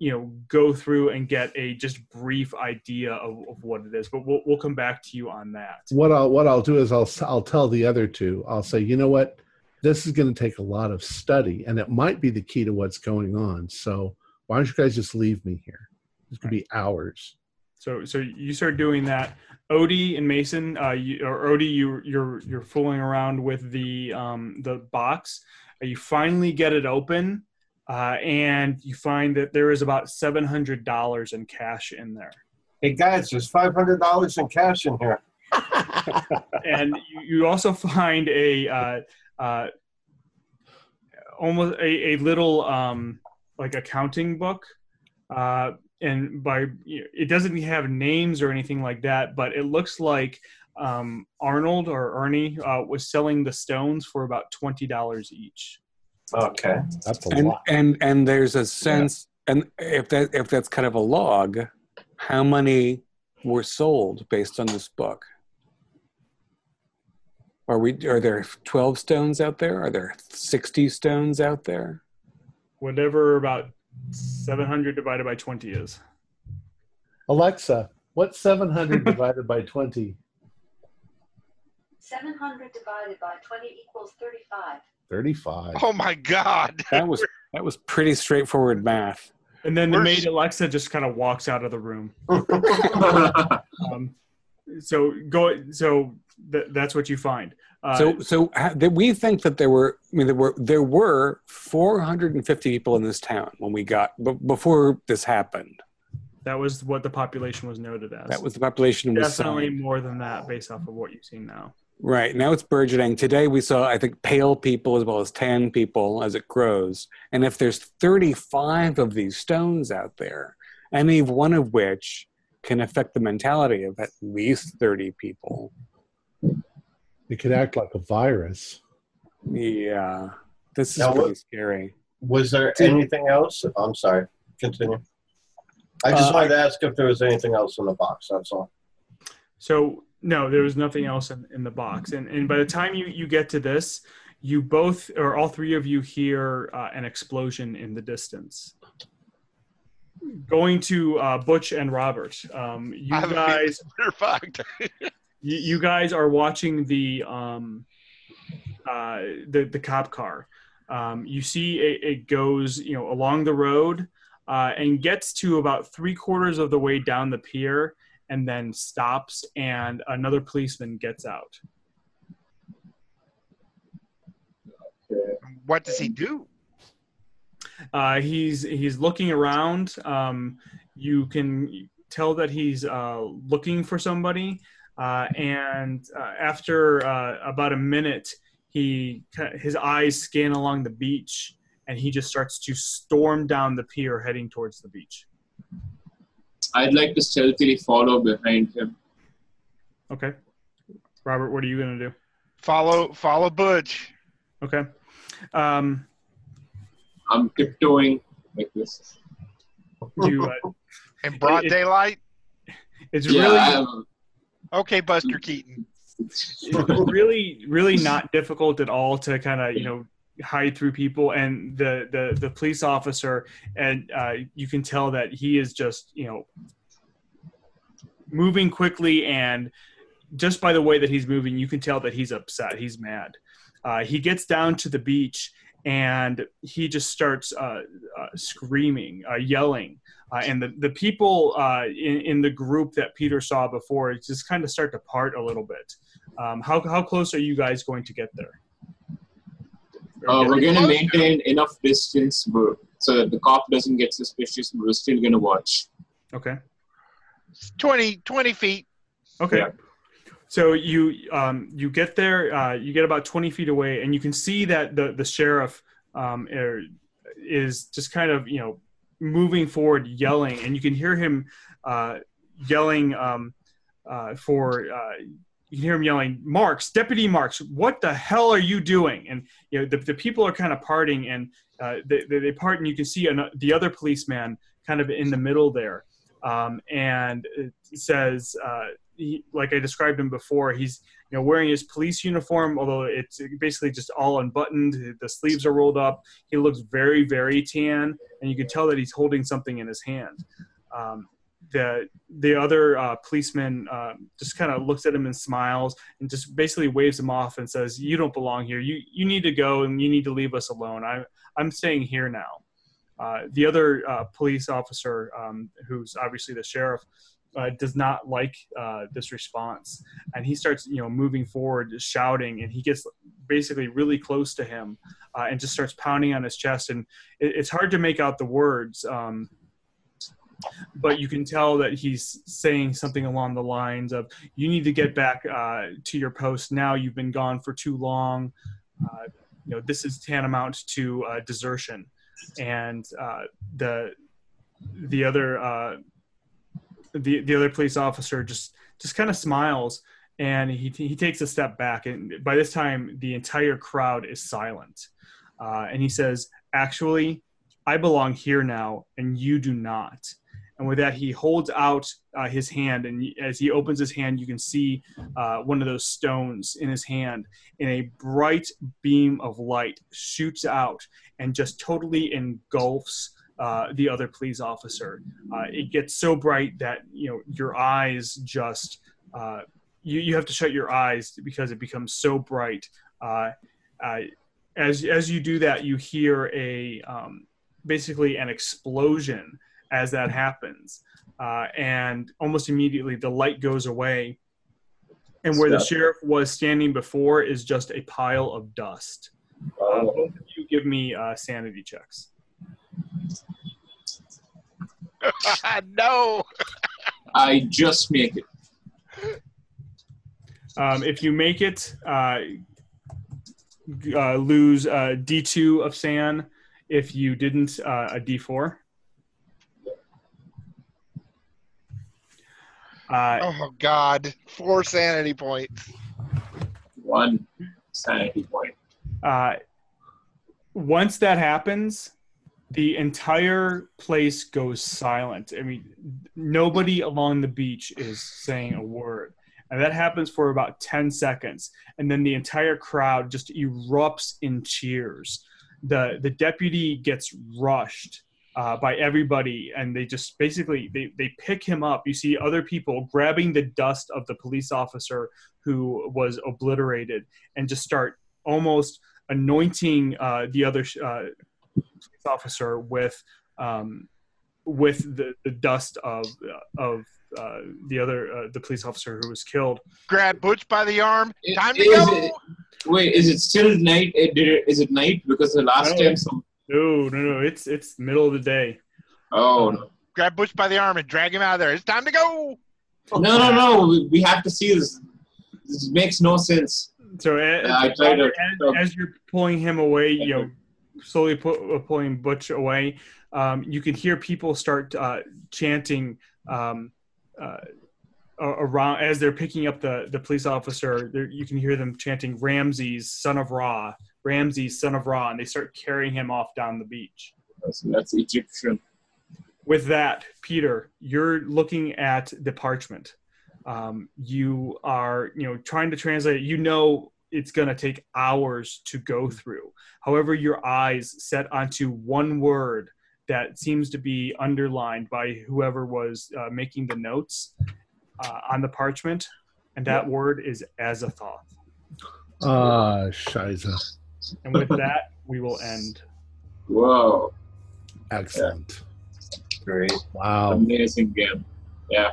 you know, go through and get a just brief idea of, of what it is. But we'll we'll come back to you on that. What I'll what I'll do is I'll I'll tell the other two. I'll say, you know what, this is going to take a lot of study, and it might be the key to what's going on. So why don't you guys just leave me here? This could right. be hours. So, so you start doing that. Odie and Mason, uh, you, or Odie, you, you're you're fooling around with the um, the box. You finally get it open, uh, and you find that there is about seven hundred dollars in cash in there. Hey guys, there's five hundred dollars in cash in here. And you, you also find a uh, uh, almost a, a little um, like accounting book. Uh, And by it doesn't have names or anything like that, but it looks like um, Arnold or Ernie uh, was selling the stones for about twenty dollars each. Okay, that's a and, lot. And and there's a sense, yeah. and if that if that's kind of a log, how many were sold based on this book? Are we are there twelve stones out there? Are there sixty stones out there? Whatever about. seven hundred divided by twenty is. Alexa, what's seven hundred divided by twenty? seven hundred divided by twenty equals thirty-five. thirty-five. Oh my God. That was that was pretty straightforward math. And then the maid Alexa just kind of walks out of the room. um, so go. So th that's what you find. Uh, so, so we think that there were. I mean, there were there were four hundred fifty people in this town when we got b before this happened. That was what the population was noted as. That was the population. Definitely was more than that, based off of what you've seen now. Right. Now it's burgeoning. Today we saw, I think, pale people as well as tan people as it grows. And if there's thirty-five of these stones out there, any one of which can affect the mentality of at least thirty people. It could act like a virus. Yeah. This is pretty scary. Was there anything else? I'm sorry. Continue. I just uh, wanted to ask if there was anything else in the box. That's all. So, no, there was nothing else in, in the box. And, and by the time you, you get to this, you both, or all three of you, hear uh, an explosion in the distance. Going to uh, Butch and Robert. Um, you guys... They're fucked. You, you guys are watching the um, uh, the, the cop car. Um, you see it, it goes, you know, along the road uh, and gets to about three quarters of the way down the pier and then stops, and another policeman gets out. What does he do? Uh, he's he's looking around. Um, you can tell that he's uh, looking for somebody. Uh, and uh, after uh, about a minute, he his eyes scan along the beach, and he just starts to storm down the pier, heading towards the beach. I'd like to stealthily follow behind him. Okay, Robert, what are you gonna do? Follow, follow Butch. Okay. Um, I'm tiptoeing like this. You, uh, in broad it, daylight. It's yeah, really. I'm, Okay, Buster Keaton. It's really, really not difficult at all to kind of, you know, hide through people. And the the, the police officer, and uh, you can tell that he is just, you know, moving quickly. And just by the way that he's moving, you can tell that he's upset. He's mad. Uh, he gets down to the beach, and he just starts uh, uh, screaming, uh, yelling. Uh, and the, the people uh, in, in the group that Peter saw before just kind of start to part a little bit. Um, how, how close are you guys going to get there? Uh, we're going to maintain enough distance so that the cop doesn't get suspicious. We're still going to watch. Okay. twenty, twenty feet. Okay. Yeah. So you, um, you get there, uh, you get about twenty feet away, and you can see that the, the sheriff um, er, is just kind of, you know, moving forward, yelling, and you can hear him uh, yelling um, uh, for. Uh, you can hear him yelling, "Marks, Deputy Marks, what the hell are you doing?" And you know the, the people are kind of parting, and uh, they, they part, and you can see an, the other policeman kind of in the middle there, um, and it says, uh, he, like I described him before, he's you know wearing his police uniform, although it's basically just all unbuttoned. The sleeves are rolled up. He looks very, very tan, and you can tell that he's holding something in his hand. Um, the the other uh, policeman uh, just kind of looks at him and smiles, and just basically waves him off and says, "You don't belong here. You you need to go, and you need to leave us alone. I I'm staying here now." Uh, the other uh, police officer, um, who's obviously the sheriff, Uh, does not like uh, this response, and he starts, you know, moving forward, shouting, and he gets basically really close to him, uh, and just starts pounding on his chest. And it, it's hard to make out the words, um, but you can tell that he's saying something along the lines of, "You need to get back uh, to your post now. You've been gone for too long. Uh, you know, this is tantamount to uh, desertion." And uh, the the other. Uh, The, the other police officer just, just kind of smiles, and he, he takes a step back. And by this time, the entire crowd is silent. Uh, and he says, "Actually, I belong here now, and you do not." And with that, he holds out uh, his hand. And as he opens his hand, you can see uh, one of those stones in his hand. And a bright beam of light shoots out and just totally engulfs Uh, the other police officer. Uh, it gets so bright that, you know, your eyes just, uh, you, you have to shut your eyes because it becomes so bright. Uh, uh, as, as you do that, you hear a, um, basically an explosion as that happens. Uh, and almost immediately the light goes away. And where Stop. the sheriff was standing before is just a pile of dust. Uh, both of you give me uh, sanity checks. No, I just make it. Um, if you make it, uh, uh, lose uh, D two of San. If you didn't, uh, a D four. Uh, oh, God. Four sanity points. One sanity point. Uh, once that happens, the entire place goes silent. I mean, nobody along the beach is saying a word. And that happens for about ten seconds. And then the entire crowd just erupts in cheers. The, the deputy gets rushed Uh, by everybody, and they just basically they, they pick him up. You see other people grabbing the dust of the police officer who was obliterated and just start almost anointing uh, the other uh, police officer with um, with the, the dust of of uh, the other uh, the police officer who was killed. Grab Butch by the arm. It, Time to is go. It, wait, is it still night? It, did it, is it night? Because the last time some. No, no, no. It's it's middle of the day. Oh. Um, grab Bush by the arm and drag him out of there. It's time to go. No, no, no. We, we have to see this. This makes no sense. So as, uh, I tried to, as, as you're pulling him away, you know, slowly pu- pulling Butch away, um, you can hear people start uh, chanting um, uh, around as they're picking up the, the police officer. You can hear them chanting, "Ramses, son of Ra. Ramses, son of Ra," and they start carrying him off down the beach. So that's Egyptian. With that, Peter, you're looking at the parchment. Um, you are, you know, trying to translate it. You know it's going to take hours to go through. However, your eyes set onto one word that seems to be underlined by whoever was uh, making the notes uh, on the parchment, and that yeah. word is Azathoth. Ah, uh, Shiza. And with that, we will end. Whoa. Excellent. Yeah. Great. Wow. Amazing game. Yeah.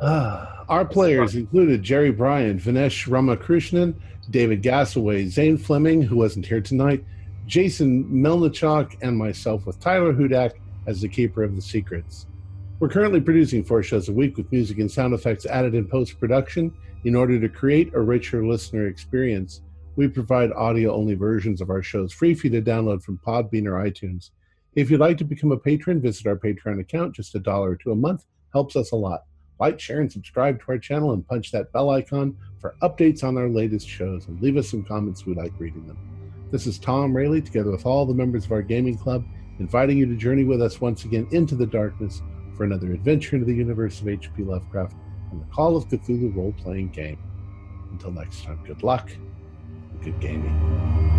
Uh, our players included Jerry Bryan, Vinesh Ramakrishnan, David Gassaway, Zane Fleming, who wasn't here tonight, Jason Melnichok, and myself with Tyler Hudak as the Keeper of the Secrets. We're currently producing four shows a week with music and sound effects added in post-production in order to create a richer listener experience. We provide audio-only versions of our shows free for you to download from Podbean or iTunes. If you'd like to become a patron, visit our Patreon account. Just a dollar or two a month helps us a lot. Like, share, and subscribe to our channel, and punch that bell icon for updates on our latest shows, and leave us some comments. We like reading them. This is Tom Raley, together with all the members of our gaming club, inviting you to journey with us once again into the darkness for another adventure into the universe of H P Lovecraft and the Call of Cthulhu role-playing game. Until next time, good luck. Good gaming.